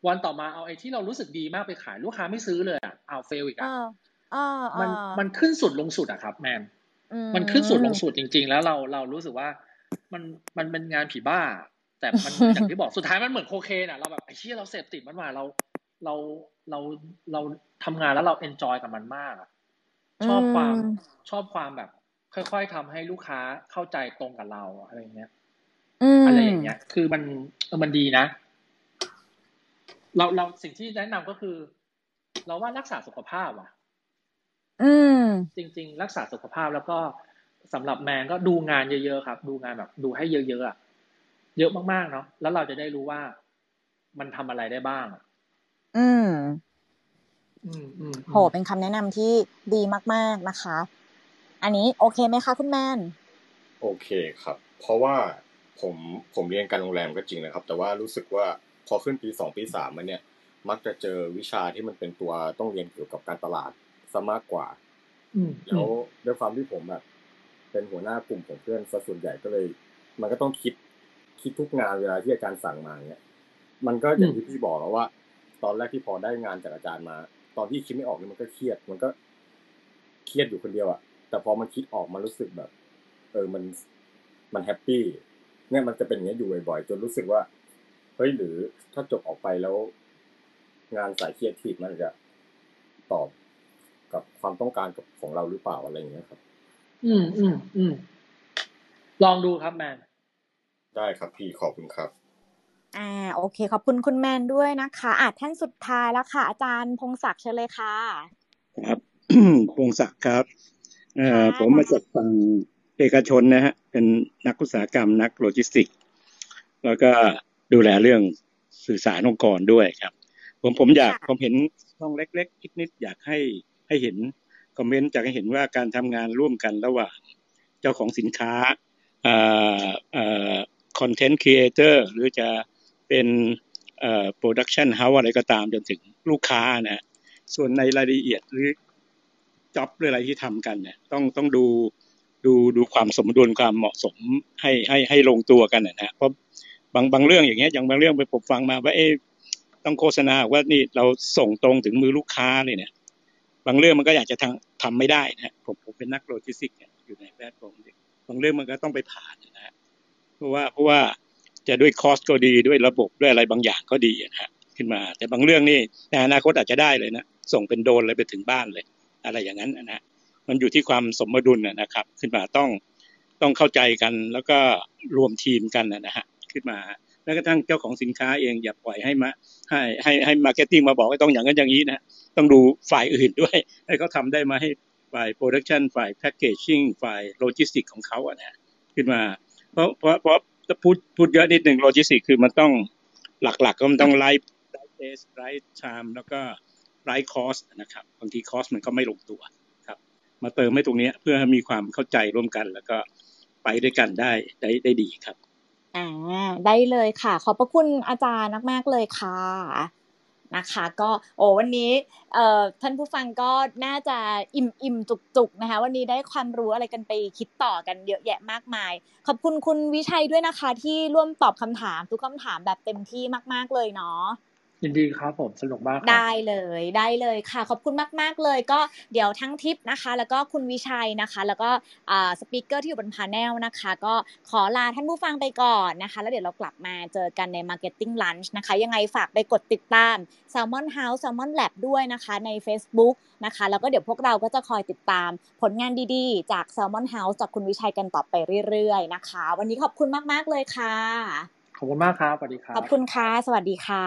วันต่อมาเอาไอ้ที่เรารู้สึกดีมากไปขายลูกค้าไม่ซื้อเลยอ่ะเอาเฟลอีกอ่ะมันมันขึ้นสุดลงสุดอ่ะครับแมนมันขึ้นสุดลงสุดจริงๆแล้วเราเรารู้สึกว่ามันมันเป็นงานผีบ้าแต่มันอย่างที่บอกสุดท้ายมันเหมือนโคเคนอ่ะเราแบบไอ้เหี้ยเราเสพติดมันมาเราเราเราเราทำงานแล้วเราเอนจอยกับมันมากชอบความชอบความแบบค่อยๆทำให้ลูกค้าเข้าใจตรงกับเราอะไรอย่างเงี้ยอะไรอย่างเงี้ยคือมันเออมันดีนะเราเราสิ่งที่แนะนำก็คือเราว่ารักษาสุขภาพว่ะอืมจริงๆรักษาสุขภาพแล้วก็สำหรับแมนก็ดูงานเยอะๆครับดูงานแบบดูให้เยอะๆอ่ะเยอะมากๆเนาะแล้วเราจะได้รู้ว่ามันทำอะไรได้บ้างอืมอืมอืมโหเป็นคำแนะนำที่ดีมากๆนะคะอันนี้โอเคไหมคะคุณแมนโอเคครับเพราะว่าผมผมเรียนการโรงแรมก็จริงนะครับแต่ว่ารู้สึกว่าพอขึ้นปีสองปีสามมันเนี่ยมักจะเจอวิชาที่มันเป็นตัวต้องเรียนเกี่ยวกับการตลาดซะมากกว่าแล้วด้วยความที่ผมแบบเป็นหัวหน้ากลุ่มของเพื่อนซะส่วนใหญ่ก็เลยมันก็ต้องคิดคิดทุกงานเวลาที่อาจารย์สั่งมาเนี่ยมันก็อย่างที่พี่บอกแล้วว่าตอนแรกที่พอได้งานจากอาจารย์มาตอนที่คิดไม่ออกเนี่ยมันก็เครียดมันก็เครียดอยู่คนเดียวอะแต่พอมันคิดออกมันรู้สึกแบบเออมันมันแฮปปี้เนี่ยมันจะเป็นอย่างนี้อยู่บ่อยๆจนรู้สึกว่าเฮ้ยหรือถ้าจบออกไปแล้วงานสายเครียดทีมันจะตอบกับความต้องการของเราหรือเปล่าอะไรอย่างเงี้ยครับอืมอืมอืมลองดูครับแมนได้ครับพี่ขอบคุณครับอ่าโอเคขอบคุณคุณแมนด้วยนะคะอ่ะท่านสุดท้ายแล้วค่ะอาจารย์พงศักดิ์เชิญเลยค่ะครับ พงศักดิ์ครับเอ่อผมมาจากฝั่งเอกชนนะฮะเป็นนักอุตสาหกรรมนักโลจิสติกแล้วก็ดูแลเรื่องสื่อสารองค์กรด้วยครับผมผมอยากผมเห็นช่องเล็กๆนิดๆอยากให้ให้เห็นคอมเมนต์จากให้เห็นว่าการทำงานร่วมกันระหว่างเจ้าของสินค้าเอ่อเอ่อคอนเทนต์ครีเอเตอร์หรือจะเป็นเอ่อโปรดักชั่นเฮ้าส์อะไรก็ตามจนถึงลูกค้านะส่วนในรายละเอียดหรือจ็อบหรืออะไรที่ทำกันเนี่ยต้องต้องดูดูดูความสมดุลความเหมาะสมให้ให้ให้ลงตัวกันนะฮะเพราะบางบางเรื่องอย่างเงี้ยอย่างบางเรื่องไปผมฟังมาว่าเอ๊ะต้องโฆษณาว่านี่เราส่งตรงถึงมือลูกค้าเลยเนี่ยบางเรื่องมันก็อยากจะทำทำไม่ได้นะผมผมเป็นนักโลจิสติกเนี่ยอยู่ในแวดวงบางเรื่องมันก็ต้องไปผ่านนะฮะเพราะว่าเพราะว่าจะด้วยคอสก็ดีด้วยระบบด้วยอะไรบางอย่างก็ดีนะฮะขึ้นมาแต่บางเรื่องนี่ในอนาคตอาจจะได้เลยนะส่งเป็นโดรนเลยไปถึงบ้านเลยอะไรอย่างนั้นนะมันอยู่ที่ความสมดุลนะครับขึ้นมาต้องต้องเข้าใจกันแล้วก็รวมทีมกันนะฮะขึ้นมาแล้วก็ทั้งเจ้าของสินค้าเองอย่าปล่อยให้มาให้ให้ให้มาร์เก็ตติ้งมาบอกว่าต้องอย่างนั้นอย่างนี้นะต้องดูฝ่ายอื่นด้วยให้เขาทำได้ไหมฝ่ายโปรดักชันฝ่ายแพคเกจิ้งฝ่ายโลจิสติกของเขาอะนะขึ้นมาเพราะเพราะเพราะจะพูดพูดเยอะนิดหนึ่งโลจิสติกคือมันต้องหลักๆก็มันต้องไลฟ์ไลฟ์เทสไลฟ์ไทม์แล้วก็ไลฟ์คอสนะครับบางทีคอสมันก็ไม่ลงตัวครับมาเติมให้ตรงนี้เพื่อให้มีความเข้าใจร่วมกันแล้วก็ไปด้วยกันได้ได้ได้ดีครับอ่าได้เลยค่ะขอบพระคุณอาจารย์มากๆเลยค่ะนะคะก็โอ้วันนี้เอ่อท่านผู้ฟังก็น่าจะอิ่มๆจุกๆนะคะวันนี้ได้ความรู้อะไรกันไปคิดต่อกันเยอะแยะมากมายขอบคุณคุณวิชัยด้วยนะคะที่ร่วมตอบคำถามทุกคำถามแบบเต็มที่มากๆเลยเนาะยินดีครับผมสนุกมากได้เลยได้เลยค่ะขอบคุณมากๆเลยก็เดี๋ยวทั้งทิปนะคะแล้วก็คุณวิชัยนะคะแล้วก็อ่าสปีกเกอร์ที่อยู่บนพาเนลนะคะก็ขอลาท่านผู้ฟังไปก่อนนะคะแล้วเดี๋ยวเรากลับมาเจอกันใน Marketing Lunch นะคะยังไงฝากไปกดติดตาม Salmon House Salmon Lab ด้วยนะคะใน Facebook นะคะแล้วก็เดี๋ยวพวกเราก็จะคอยติดตามผลงานดีๆจาก Salmon House จากคุณวิชัยกันต่อไปเรื่อยๆนะคะวันนี้ขอบคุณมากๆเลยค่ะขอบคุณมากครับสวัสดีครับขอบคุณค่ะสวัสดีค่ะ